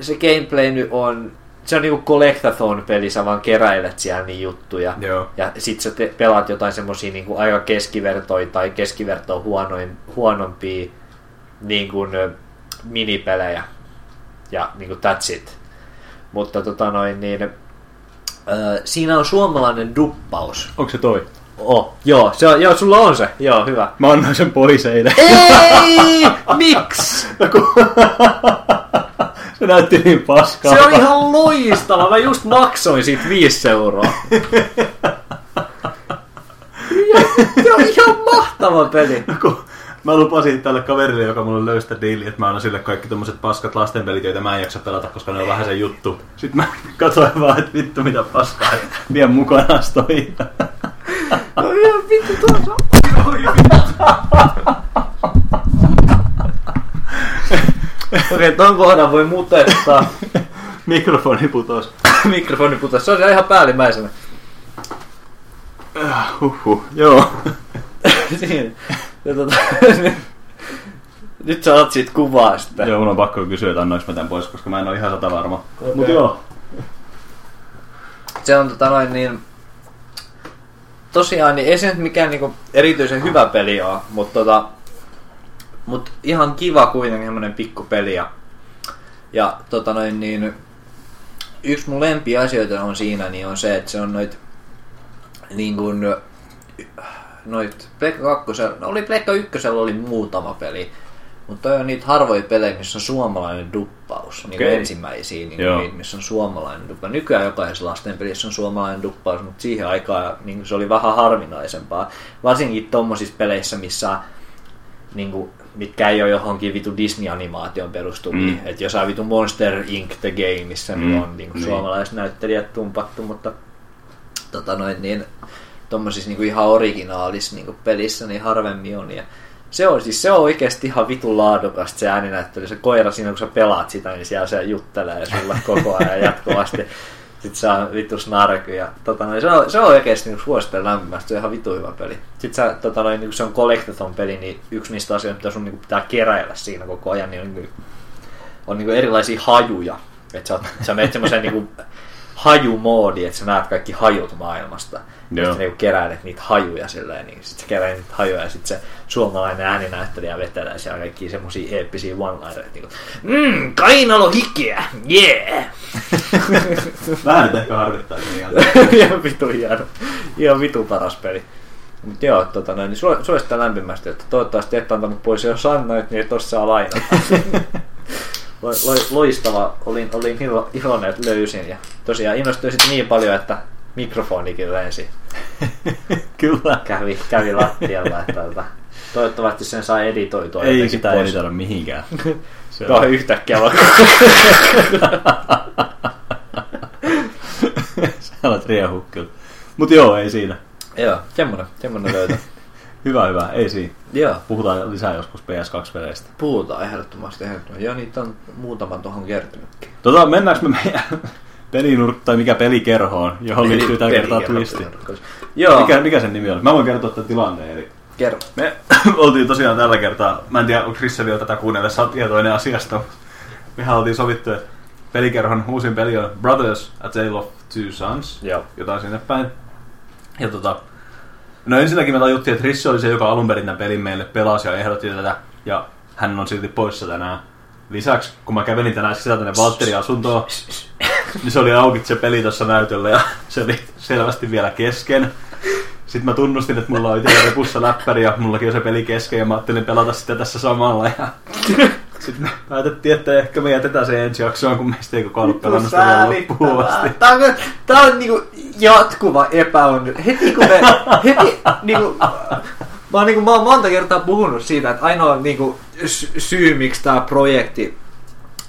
se gameplay nyt on... Se on niinku collectathon-peli, sä vaan keräilet siellä niin juttuja. Joo. Ja sit sä te, pelaat jotain semmosia niinku aika keskivertoja tai keskivertoa huonoin, huonompia niinku minipelejä. Ja niinku that's it. Mutta tota noin niin... Äh, siinä on suomalainen duppaus. Onko se toi? Oh, joo, se on, joo, sulla on se. Joo, hyvä. Mä annan sen pois eilen. Ei! Miksi? No kun... Se näytti niin paskaa. Se on ihan loistava. Mä just maksoin siitä viisi euroa. Se on ihan mahtava peli. No, mä lupasin tälle kaverille, joka mulle löysi sitä diiliä, että mä annan sille kaikki tommoset paskat lastenpelit, joita mä en jaksa pelata, koska ne on vähän se juttu. Sitten mä katsoin vaan, että vittu mitä paskaa. Vie mukana toi. No ihan vittu tuossa. Okei, ton kohdan voi muuttaa. Mikrofoni putos. Mikrofoni putos. Se on ihan päällimmäisenä. Huhhuh, joo. Tota, nyt sä otat siitä kuvaa sitten. Joo, mun on pakko kysyä, että annoinko mä tän pois, koska mä en ole ihan sata varma. Okay. Mut joo. Se on tota noin niin... Tosiaan, niin ei se nyt mikään niinku erityisen hyvä peli ole, mutta tota... Mut ihan kiva kuitenkin semmonen pikkupeli ja, ja tota noin niin yksi mun lempiasioita on siinä niin on se, että se on noit niin kuin noit Pleikka kaksi, no oli Pleikka yksi oli muutama peli, mutta toi on niitä harvoja pelejä, missä on suomalainen duppaus, okay. Niin ensimmäisiä, niin niitä, missä on suomalainen duppaus. Nykyään jokaisessa lasten pelissä on suomalainen duppaus, mutta siihen aikaan niin se oli vähän harvinaisempaa, varsinkin tommosissa peleissä, missä niinku mitkä ei ole johonkin vitu Disney-animaation perustuvia. Mm. Että jossain vitu Monster Incorporated The Gameissa mm. niin on niin kuin mm. suomalaisnäyttelijät tumpattu, mutta tota noin, niin, tommosissa niin kuin ihan originaalis niin kuin pelissä niin harvemmin on. Ja se on, siis se on oikeasti ihan vitu laadukasta se ääninäyttely. Se koira siinä, kun sä pelaat sitä, niin siellä se juttelee sulle koko ajan jatkuvasti. Sitten saa vittu snarky ja tota noin, se on, se on oikeesti niinku suosittelen lämpimästi, se on ihan vitu hyvä peli. Sitten sä, tota noin, kun se on collectathon peli, niin yksi niistä asioista, mitä sun niinku pitää keräillä siinä koko ajan, niin on, niinku, on niinku erilaisia hajuja. Että sä, sä menet semmoiseen niinku hajumoodiin, että sä näet kaikki hajut maailmasta. No. Sitten niinku keräilet niitä hajuja silleen, niin sit sä keräilet niitä hajuja ja sit se suomalainen ääninäyttelijä vetelee siellä kaikkia semmosia eeppisiä one-linereita niinku Mmm, kainalo hikeä, yeah! Vähän nyt ehkä harvittaa sen ihan vitu hieno, ihan vitu paras peli. Mut joo, tota noin, niin suosittelen lämpimästi, että toivottavasti et antanut pois jo sannoit, niin et ois saa lainata. Lo, lo, loistava, olin, olin ilo, iloinen, että löysin ja tosiaan innostuin sit niin paljon, että mikrofonikin lensi. Kyllä. Kävi, kävi lattialla. Että toivottavasti sen saa editoitua. Ei sitä editoida mihinkään. Se on yhtäkkiä vaikka. Sä alat riehua kyllä. Mut joo, ei siinä. Joo, semmonen, semmonen löytö. Hyvä, hyvä, ei siinä. Joo. Puhutaan lisää joskus P S kaksi-peleistä. Puhutaan ehdottomasti, ehdottomasti. Joo, niitä on muutama tohon kertynytkin. Tota, mennäänkö me meidän... Pelinurkka tai mikä pelikerho on, johon Peli, liittyy tällä kertaa twisti. Joo. Mikä, mikä sen nimi oli? Mä voin kertoa tämän tilanteen. Eli... Kerro. Me oltiin tosiaan tällä kertaa, mä en tiedä, onko Risse vielä tätä kuunnellessa tietoinen asiasta. Mehän oltiin sovittu, että pelikerhon uusin peli on Brothers, A Tale of Two Sons, joo. Jotain sinne päin. Ja tota, no ensinnäkin me tajuttiin, että Risse oli se, joka alun perin tämän pelin meille pelasi ja ehdotti tätä, ja hän on silti poissa tänään. Lisäksi, kun mä kävelin tänään sisään tänne Valtterin asuntoon, niin se oli auki se peli tuossa näytöllä ja se oli selvästi vielä kesken. Sitten mä tunnustin, että mulla on itsellä repussa läppäri ja mullakin on se peli kesken ja mä ajattelin pelata sitä tässä samalla. Ja... Sitten me päätettiin, että ehkä me jätetään se ensi jaksoon, kun meistä ei kukaan ollut pelannut sitä loppuun asti. Tää on, tää on niinku jatkuva epäonne. Heti kun me... Heti niinku... Mä oon, niinku, mä oon monta kertaa puhunut siitä, että ainoa niinku, syy, miksi tää projekti,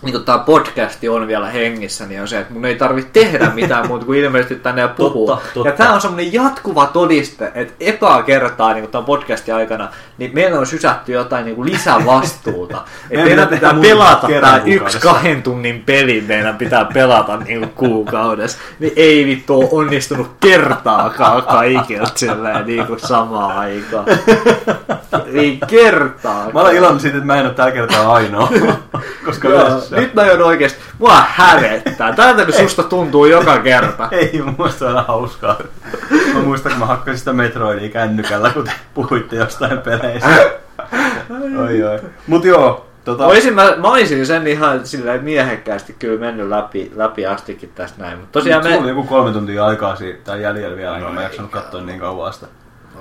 niinku tää podcasti on vielä hengissä, niin on se, että mun ei tarvitse tehdä mitään muuta kuin ilmeisesti tänne ja puhuu. Totta, totta. Ja tää on semmonen jatkuva todiste, että ekaa kertaa niinku tän podcastin aikana, niin meillä on sysätty jotain niinku lisävastuuta. Että meidän pitää pelata tää yksi kahden tunnin peli, meidän pitää pelata niinku kuukaudessa. Niin ei vittu oo onnistunut kertaakaan kaikilta silleen niinku samaan aikaan. Ei kertaakaan. Mä olen iloinen siitä, että mä en oo tää kertaa ainoa. Koska yleensä nyt mä joudun oikeesti, mua hävettää. Tältä kun susta tuntuu joka kerta. Ei, mun mielestä on aina hauskaa. Mä muistan, kun mä hakkasin sitä Metroidia kännykällä, kun te puhuitte jostain peleistä. Oi oi. Mut joo. Tota... Olisin, mä, mä olisin sen ihan silleen miehekkäästi kyllä mennyt läpi, läpi astikin tästä näin. Mut tosiaan Mut me... oli joku kolme tuntia aikaa siitä, tai jäljellä vielä aikaa. No, mä en jaksanut katsoa niin kauan sitä.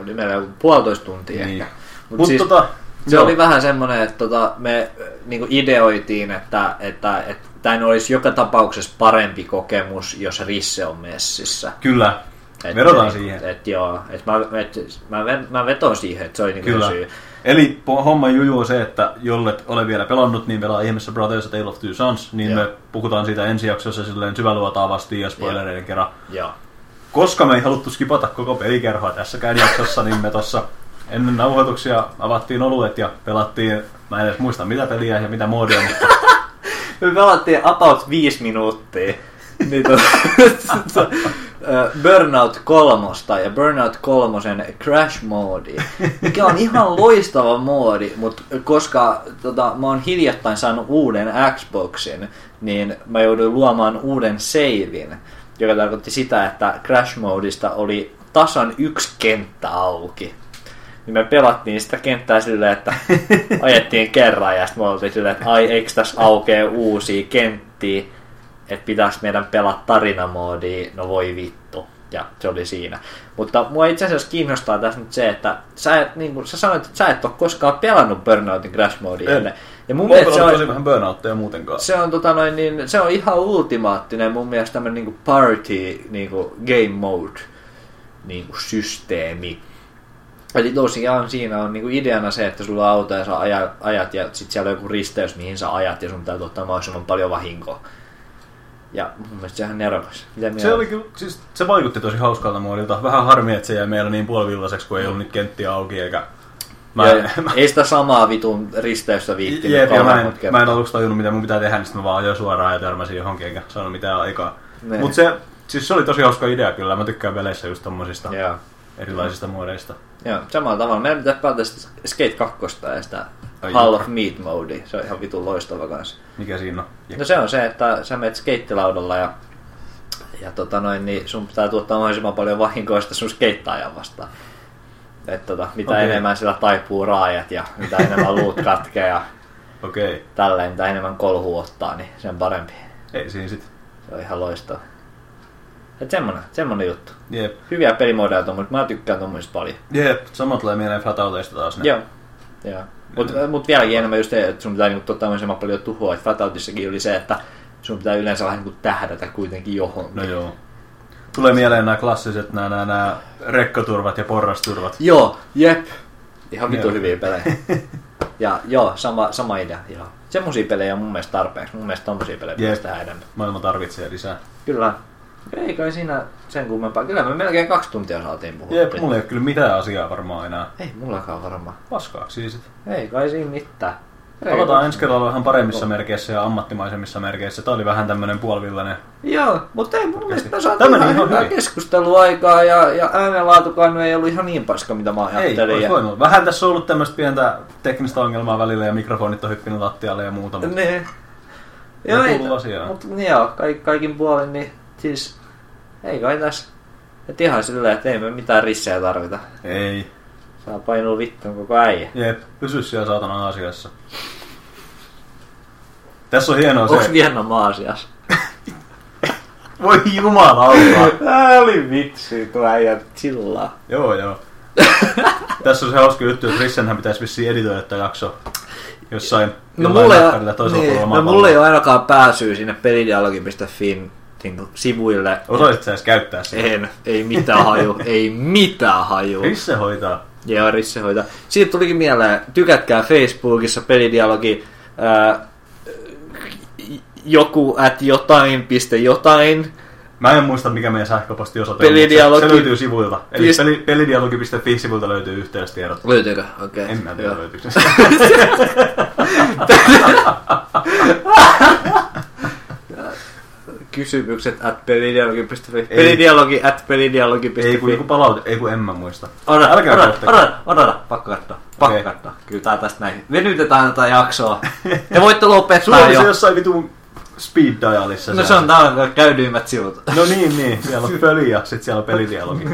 Oli meillä joku puolitoista tuntia niin. Ehkä. Mut, Mut siis... tota... Se joo. Oli vähän semmoinen, että tota, me niinku ideoitiin, että, että, että tämä olisi joka tapauksessa parempi kokemus, jos Risse on messissä. Kyllä, et, vedotaan et, siihen. Et, joo, et mä, et, mä, mä vetoon siihen, että se oli niinku syy. Eli homman juju on se, että jollet ole vielä pelannut, niin pelaa ihmeessä Brothers Tale of Two Sons, niin joo. Me puhutaan siitä ensi jaksossa silleen syväluotaavasti ja spoilereiden kerran. Joo. Koska me ei haluttu skipata koko pelikerhoa tässäkään jaksossa, niin me tossa... Ennen nauhoituksia avattiin oluet ja pelattiin, mä en edes muista mitä peliä ja mitä moodia, mutta... Me pelattiin about viisi minuuttia. Niin to... Burnout kolmosta ja Burnout kolmosen Crash Moodi, mikä on ihan loistava moodi, mutta koska tota, mä oon hiljattain saanut uuden Xboxin, niin mä jouduin luomaan uuden savein, joka tarkoitti sitä, että Crash Moodista oli tasan yksi kenttä auki. Niin me pelattiin sitä kenttää silleen, että ajettiin kerran ja sitten me oltiin silleen, että ai eikö tässä aukee uusia kenttiä, että pitäisi meidän pelata tarinamoodia, no voi vittu. Ja se oli siinä. Mutta mua itse asiassa kiinnostaa tässä nyt se, että sä, et, niin kuin sä sanoit, että sä et ole koskaan pelannut Burnoutin Crash Modea ennen. Ja mun mielestä se on tosi vähän Burnoutteja muutenkaan. Se on, tota noin, niin, se on ihan ultimaattinen mun mielestä tämmönen niin kuin party niin kuin game mode niin kuin systeemi. Eli tosiaan siinä on niinku ideana se, että sulla on auto ja sä ajat ja sit siellä on joku risteys, mihin sä ajat ja sun täytyy ottaa mahdollisimman paljon vahinkoa. Ja mun mielestä sehän nerokas. Se, oli kyllä, siis, se vaikutti tosi hauskalta muodilta. Vähän harmi, että se jäi meillä niin puolivillaiseksi, kun ei ollut niitä kenttiä auki eikä... Mä en, mä... Ei sitä samaa vitun risteystä viittinyt. Jeep, ja mä en, mä en aluksi tajunnut, mitä mun pitää tehdä, niin sit mä vaan ajoin suoraan ja törmäsin johonkin enkä saanut mitään aikaa. Mut se, siis se oli tosi hauska idea kyllä. Mä tykkään peleissä just tommosista. Yeah. Erilaisista mm. muodeista. Joo, samalla tavalla. Meidän pitäisi päätä Skate kakkosta ja sitä Ai Hall joka. Of Meat Modea. Se on ihan vitun loistava kanssa. Mikä siinä on? Jek. No se on se, että sä menet skeittilaudalla ja, ja tota noin, niin sun pitää tuottaa mahdollisimman paljon vahinkoa sitä sun skeittaajan vastaan. Et tota, mitä okay. enemmän sillä taipuu raajat ja mitä enemmän luut katkee ja okay. tälleen, mitä enemmän kolhu ottaa, niin sen parempi. Ei siinä sit. Se on ihan loistava. Että semmonen, semmonen juttu. Jep. Hyviä pelimoodeja tommoista, mä tykkään tommoista paljon. Jep, sama tulee mieleen Fatouteista taas ne. Joo, joo. Mut, mm. mut vieläkin enemmän just se, että sun pitää niinku totta mahdollisimman paljon tuhoa, että Fatoutissakin oli se, että sun pitää yleensä vähän niinku tähdätä kuitenkin johonkin. No joo. Tulee mieleen nämä klassiset, nämä, nämä, nämä rekkaturvat ja porrasturvat. Joo, jep. Ihan vitun hyviä pelejä. Ja joo, sama, sama idea, joo. Semmosia pelejä on mun mielestä tarpeeksi, mun mielestä tommosia pelejä pitäisi tehdä enemmän. Maailma tarvitsee lisää. Kyllä. Ei kai siinä sen kummempaa. Kyllä me melkein kaksi tuntia saatiin puhua. Jep, mulla ei ole kyllä mitään asiaa varmaan enää. Ei mullakaan varmaan. Paskaaksi siis. Ei kai siinä mitään. Palataan ensi kerralla vähän paremmissa merkeissä ja ammattimaisemmissa merkeissä. Tää oli vähän tämmönen puolivillainen. Joo, mutta ei mun mielestä me saatiin ihan, ihan hyvää keskusteluaikaa ja, ja äänenlaatukaan ei ollut ihan niin paska mitä mä ajattelin. Ei, olisi voinut. Vähän tässä on ollut tämmöistä pientä teknistä ongelmaa välillä ja mikrofonit on hyppinyt lattialle ja muuta. Mutta... Ne. Joo, ei, mutta joo, kaik, kaikin puolin niin... Siis, ei kai tässä. Et ihan silleen, että ei me mitään rissejä tarvita. Ei. Saa painua vittuun koko äijä. Jep, pysy siellä saatana asiassa. Tässä on hienoa se. Onks vienna maa asiassa? Voi jumalauta. Tää oli vitsi, kun äijät chillaa. Joo, joo. Tässä on se hauska juttu, että Rissenhän pitäisi vissiin editoida tämä jakso jossain. No mulle ei, no mulle ei ole ainakaan pääsyä sinne pelidialogin piste fin niin sivuille. Osaisit sä edes käyttää sitä? En, ei mitään haju, ei mitään haju. Risse hoitaa. Joo, Risse hoitaa. Siitä tulikin mieleen, tykätkää Facebookissa pelidialogi ää, joku at jotain piste jotain. Mä en muista, mikä meidän sähköpostiosoite on, mutta se, se löytyy sivuilta. Eli Pist... peli, pelidialogi piste fi-sivuilta löytyy yhteystiedot. Löytyykö? Okei. Okay. En mä tiedä, löytyykö. Kysymykset at pelidialogi piste fi. Pelidialogi at pelidialogi piste fi. Ei kun joku palaute, ei kun en mä muista. Odota, odota, odota, pakko katsoa. Pakko okay. katsoa. Kyllä tää tästä näin. Venytetään tätä jaksoa. Te voitte lopettaa jo. Suomessa jossain vitun... Speed dialissa. No se siellä on täällä käydyimmät sivut. No niin, niin. Siellä on pöliä, sit siellä on pelidialogi.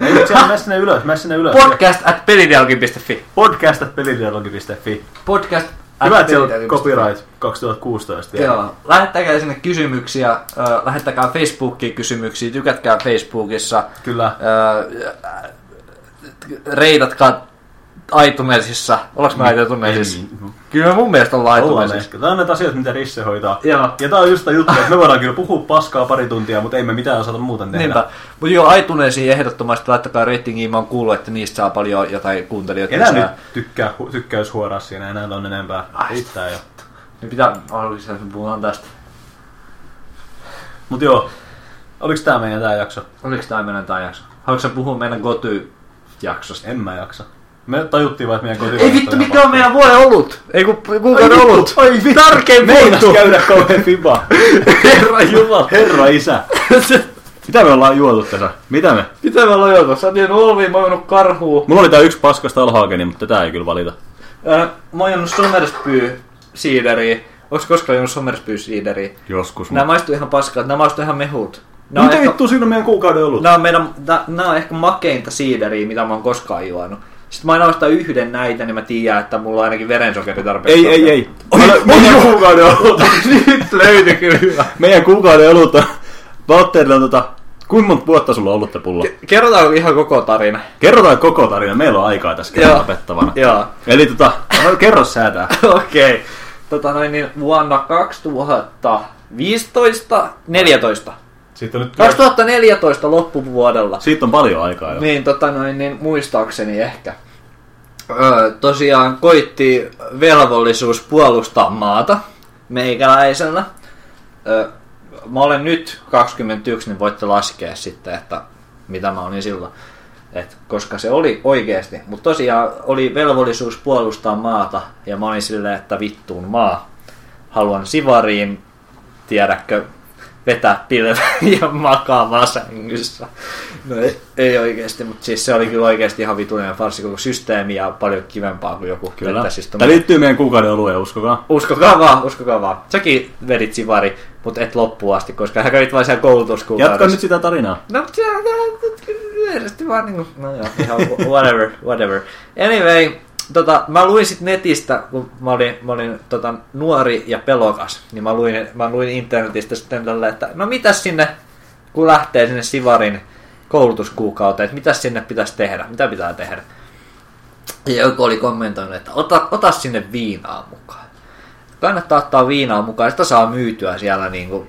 Ei, nyt siellä mä sinne ylös, mä sinne ylös. Podcast at pelidialogi piste fi. Podcast at pelidialogi piste fi. Podcast at hyvä, pelidialogi piste fi. Siellä on copyright kaksituhattakuusitoista. Joo. Vielä. Lähettäkää sinne kysymyksiä. Lähettäkää Facebookiin kysymyksiä. Tykätkää Facebookissa. Kyllä. Reidatkaa iTunesissa. Ollaanko me iTunesissa? Kyllä mun mielestä ollaan iTunesissa. Tää on näitä asioita, mitä Risse hoitaa. Joo. Ja tää on just juttu, että me voidaan kyllä puhua paskaa pari tuntia, mutta ei me mitään osata muuten tehdä. Niinpä. Mut joo, iTunesiin ehdottomasti laittakaa ratingiin. Mä oon kuullut, että niistä saa paljon jotain kuuntelijoita. Enää nyt tykkää, tykkäys huoraa siinä, enää on enempää. Riittää jo. Niin pitää, oliko puhutaan tästä. Mut joo, oliks tää meidän tää jakso? Oliks tää meidän tää jakso? Haluatko sä puhua meidän koty-jaksosta? En mä jaksa. Me tajuttiin vaan, että meidän kotivaihtoja... Ei vittu, mikä on meidän vuoden ollut? Ei ku, kuukauden ollut? Ai vittu, tarkein meinas käydä kauhean fibaa. Herra Jumala. Herra Isä. Mitä me ollaan juotu tässä? Mitä me? Mitä me ollaan juotu? Sä oot niin olviin, mä oon juonut karhuun. Mulla oli tää yksi paskasta alhaakeni, mutta tätä ei kyllä valita. Öö, mä oon juonut somerspyysiideriä. Ootko koskaan juonut somerspyysiideriä? Joskus. Nää maistuu ihan paskat, nää maistuu ihan mehut. Mitä vittu siinä on meidän kuukauden ollut? Nää on, meidän, nää on ehkä makeinta siideriä, mitä mä oon koskaan juonut. Sitten mä aina ostan yhden näitä, niin mä tiedän, että mulla on ainakin verensokeri tarpeeksi. Ei, ei, ei. Meidän kuukauden olut. Nyt löytyi kyllä. Meidän kuukauden olut on... Valtterilla on tota... Kuinka monta vuotta sulla on olutta pullo? Kerrotaanko ihan koko tarina? Kerrotaan koko tarina. Meillä on aikaa tässä kerrotapettavana. Joo. Eli tota... Kerro sä tää. Okei. Okay. Tota noin niin vuonna kaksituhattaviisitoista... neljätoista. Nyt... kaksituhattaneljätoista loppuvuodella. Siitä on paljon aikaa jo. Niin, tota noin, niin muistaakseni ehkä. Öö, tosiaan koitti velvollisuus puolustaa maata meikäläisellä. Öö, mä olen nyt kaksikymmentäyksi, niin voitte laskea sitten, että mitä mä olin silloin. Et koska se oli oikeasti. Mutta tosiaan oli velvollisuus puolustaa maata ja mä olin silleen, että vittuun maa. Haluan sivariin, tiedäkö... vetää pilveä ja makaamaan sängyssä. No ei, ei oikeesti, mutta siis se oli kyllä oikeesti ihan vituinen farsi koko systeemi ja paljon kivempaa kuin joku. Kyllä. Tämä liittyy meidän kuukauden olueen, uskokaa. Uskokaa vaan, uskokaa vaan. Säkin vedit sivari, mutta et loppuun asti, koska hän kävit vain siellä koulutuskuukaudessa. Jatka nyt sitä tarinaa. No, yhdesti vaan niinku, no joo, ihan whatever, whatever. Anyway, tota, mä luin sit netistä, kun mä olin, mä olin tota, nuori ja pelokas, niin mä luin, mä luin internetistä sitten tällä, että no mitäs sinne, kun lähtee sinne sivarin koulutuskuukauteen, että mitäs sinne pitäisi tehdä, mitä pitää tehdä. Ja joku oli kommentoinut, että ota, ota sinne viinaa mukaan. Kannattaa ottaa viinaa mukaan, sitä saa myytyä siellä niinku,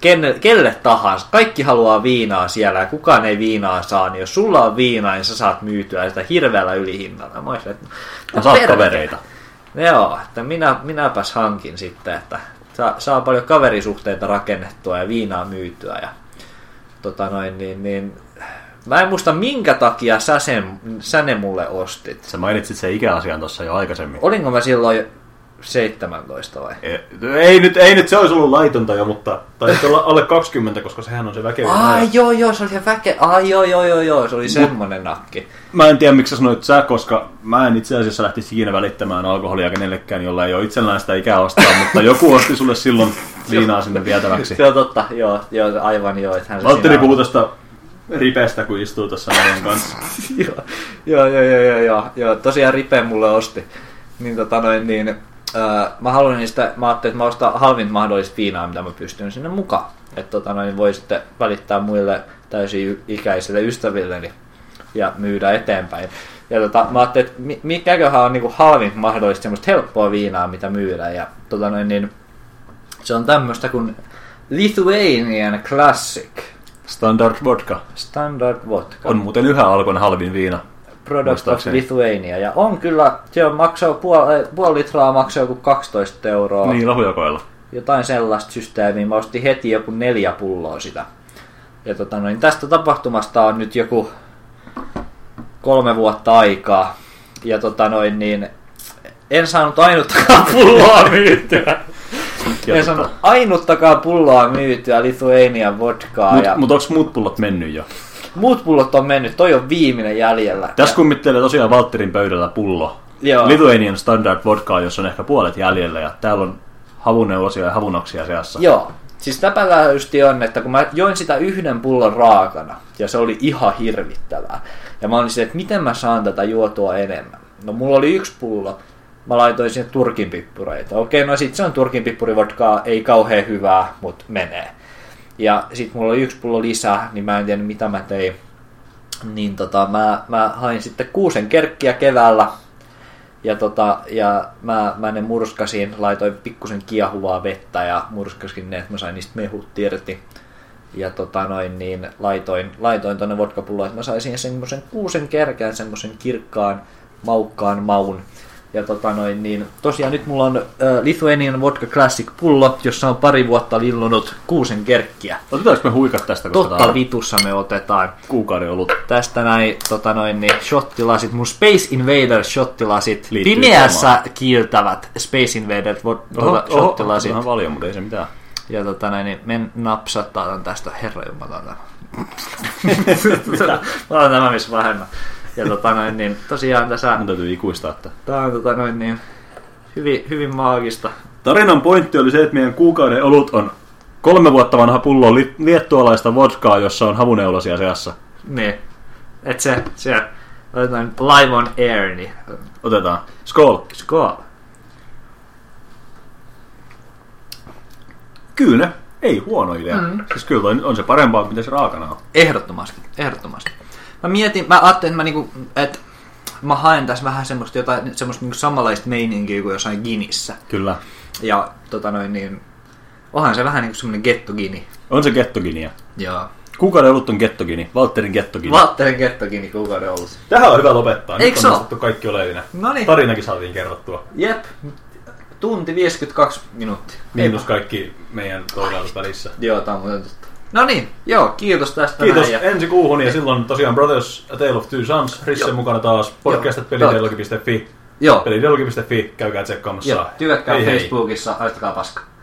kelle, kelle tahansa. Kaikki haluaa viinaa siellä ja kukaan ei viinaa saa, niin jos sulla on viinaa, niin sä saat myytyä sitä hirveällä ylihinnalla. Mä olisin, että, että saat kavereita. Joo, että minä, minäpäs hankin sitten, että saa, saa paljon kaverisuhteita rakennettua ja viinaa myytyä. Ja, tota noin, niin, niin, mä en muista, minkä takia sä, sen, sä ne mulle ostit. Sä mainitsit sen ikäasian tuossa jo aikaisemmin. Olinko mä silloin... seitsemäntoista vai? Ei, ei, nyt, ei nyt, se olisi ollut laitonta jo, mutta taisi olla alle kaksikymmentä, koska sehän on se väkevin. Ai joo joo, se oli se väke... Ai joo joo joo joo, se oli semmonen nakki. Mä en tiedä miksi sä sanoit sä, koska mä en itse asiassa lähtisi siinä välittämään alkoholia kenellekään, jolla ei ole itsellään sitä ikää ostaa, mutta joku osti sulle silloin viinaa sinne vietäväksi. Se on totta, joo, joo aivan joo. Valtteri puhuu tosta ripeästä, kun istuu tossa meidän kanssa. Joo, joo joo joo joo joo, tosiaan ripeä mulle osti. Niin tota noin niin... öö, mä haluan niistä, mä ajattelin, että mä ostan halvin mahdollista viinaa, mitä mä pystyn sinne mukaan. Että tota, noin voi sitten välittää muille täysin ikäisille ystävilleni ja myydä eteenpäin. Ja tota, mä ajattelin, että mikäköhän on niinku halvin mahdollista semmoista helppoa viinaa, mitä myydään. Ja tota noin, niin se on tämmöistä kuin Lithuanian Classic. Standard vodka. Standard vodka. On muuten yhä Alkon halvin viina. Product of Lithuania. Ja on kyllä, se on maksaa puoli, puoli litraa maksaa joku kaksitoista euroa. Niin, lahjakoilla. Jotain sellaista systeemiä. Mä ostin heti joku neljä pulloa sitä. Ja tota noin, tästä tapahtumasta on nyt joku kolme vuotta aikaa. Ja tota noin, niin en saanut ainuttakaan pulloa myytyä. En saanut ainuttakaan pulloa myytyä Lithuanian vodkaa. Mutta ja... mut onko muut pullot mennyt jo? Muut pullot on mennyt, toi on viimeinen jäljellä. Tässä kummittelee tosiaan Valtterin pöydällä pullo. Joo. Lithuanian standard vodkaa, jossa on ehkä puolet jäljellä ja täällä on havuneulosia ja havunoksia seassa. Joo, siis täpällä just on, että kun mä join sitä yhden pullon raakana ja se oli ihan hirvittävää. Ja mä olin silleen, että miten mä saan tätä juotua enemmän. No mulla oli yksi pullo, mä laitoin sinne turkinpippureita. Okei, no sit se on turkinpippurivodkaa, ei kauhean hyvää, mut menee. Ja sit mulla oli yksi pullo lisää, niin mä en tiedä mitä mä tein. Niin tota, mä, mä hain sitten kuusen kerkkiä keväällä. Ja tota, ja mä, mä ne murskasin, laitoin pikkusen kiehuvaa vettä ja murskasin ne, että mä sain niistä mehut irti. Ja tota noin, niin laitoin, laitoin tonne vodkapulloon, että mä sain siihen semmosen kuusen kerkään, semmosen kirkkaan, maukkaan maun. Ja tota noin, niin tosiaan nyt mulla on ä, Lithuanian Vodka Classic pullo, jossa on pari vuotta lillunut kuusen kerkkiä. Otetaanko me huikat tästä? Totta vitussa me otetaan. Kuukauden olut. Tästä näin, tota noin, niin shottilasit, mun Space Invader shottilasit, pimeässä kiiltävät Space Invader tuota, shottilasit. Oho, paljon, mutta ei se mitään. Ja tota näin, niin me napsataan tästä, herranjumalata. Mä oon tämä missä vähemmän. Ja tota noin, niin tosiaan tässä... Mun täytyy ikuistaa, että... Tää on tota noin, niin hyvin, hyvin maagista. Tarinan pointti oli se, että meidän kuukauden olut on kolme vuotta vanha pullo liettualaista vodkaa, jossa on havuneulasia seassa. Niin. Et se, se, otetaan live on air, niin... Otetaan. Skål. Skål. Kyllä, ei huono idea. Mm. Siis kyllä on, on se parempaa, mitä se raakana on. Ehdottomasti, ehdottomasti. Mä mietin, mä ajattelin, että mä, niinku, et mä haen tässä vähän semmoista, jotain, semmoista niinku samanlaista meininkiä kuin jossain Ginissä. Kyllä. Ja tota noin, niin onhan se vähän niinku semmoinen gettogini. On se gettoginiä. Joo. Kuukauden olut on gettogini, Valtterin gettogini. Valtterin gettogini kuukauden olut. Tähän on hyvä lopettaa, nyt on nostettu kaikki oleellinen. Noniin. Tarinakin saatiin kerrottua. Jep. Tunti viisikymmentäkaksi minuuttia. Miinus kaikki meidän toukaudut välissä. Joo, tää on muuten totta. No niin, joo, kiitos tästä. Kiitos näin, ensi kuuhun ja, ja silloin tosiaan Brothers A Tale of Two Sons, Risse mukana taas, podcastit pelidialogi piste fi, pelidialogi piste fi, käykää tsekkaamassa. Joo, tykätkää Facebookissa, haistakaa paska.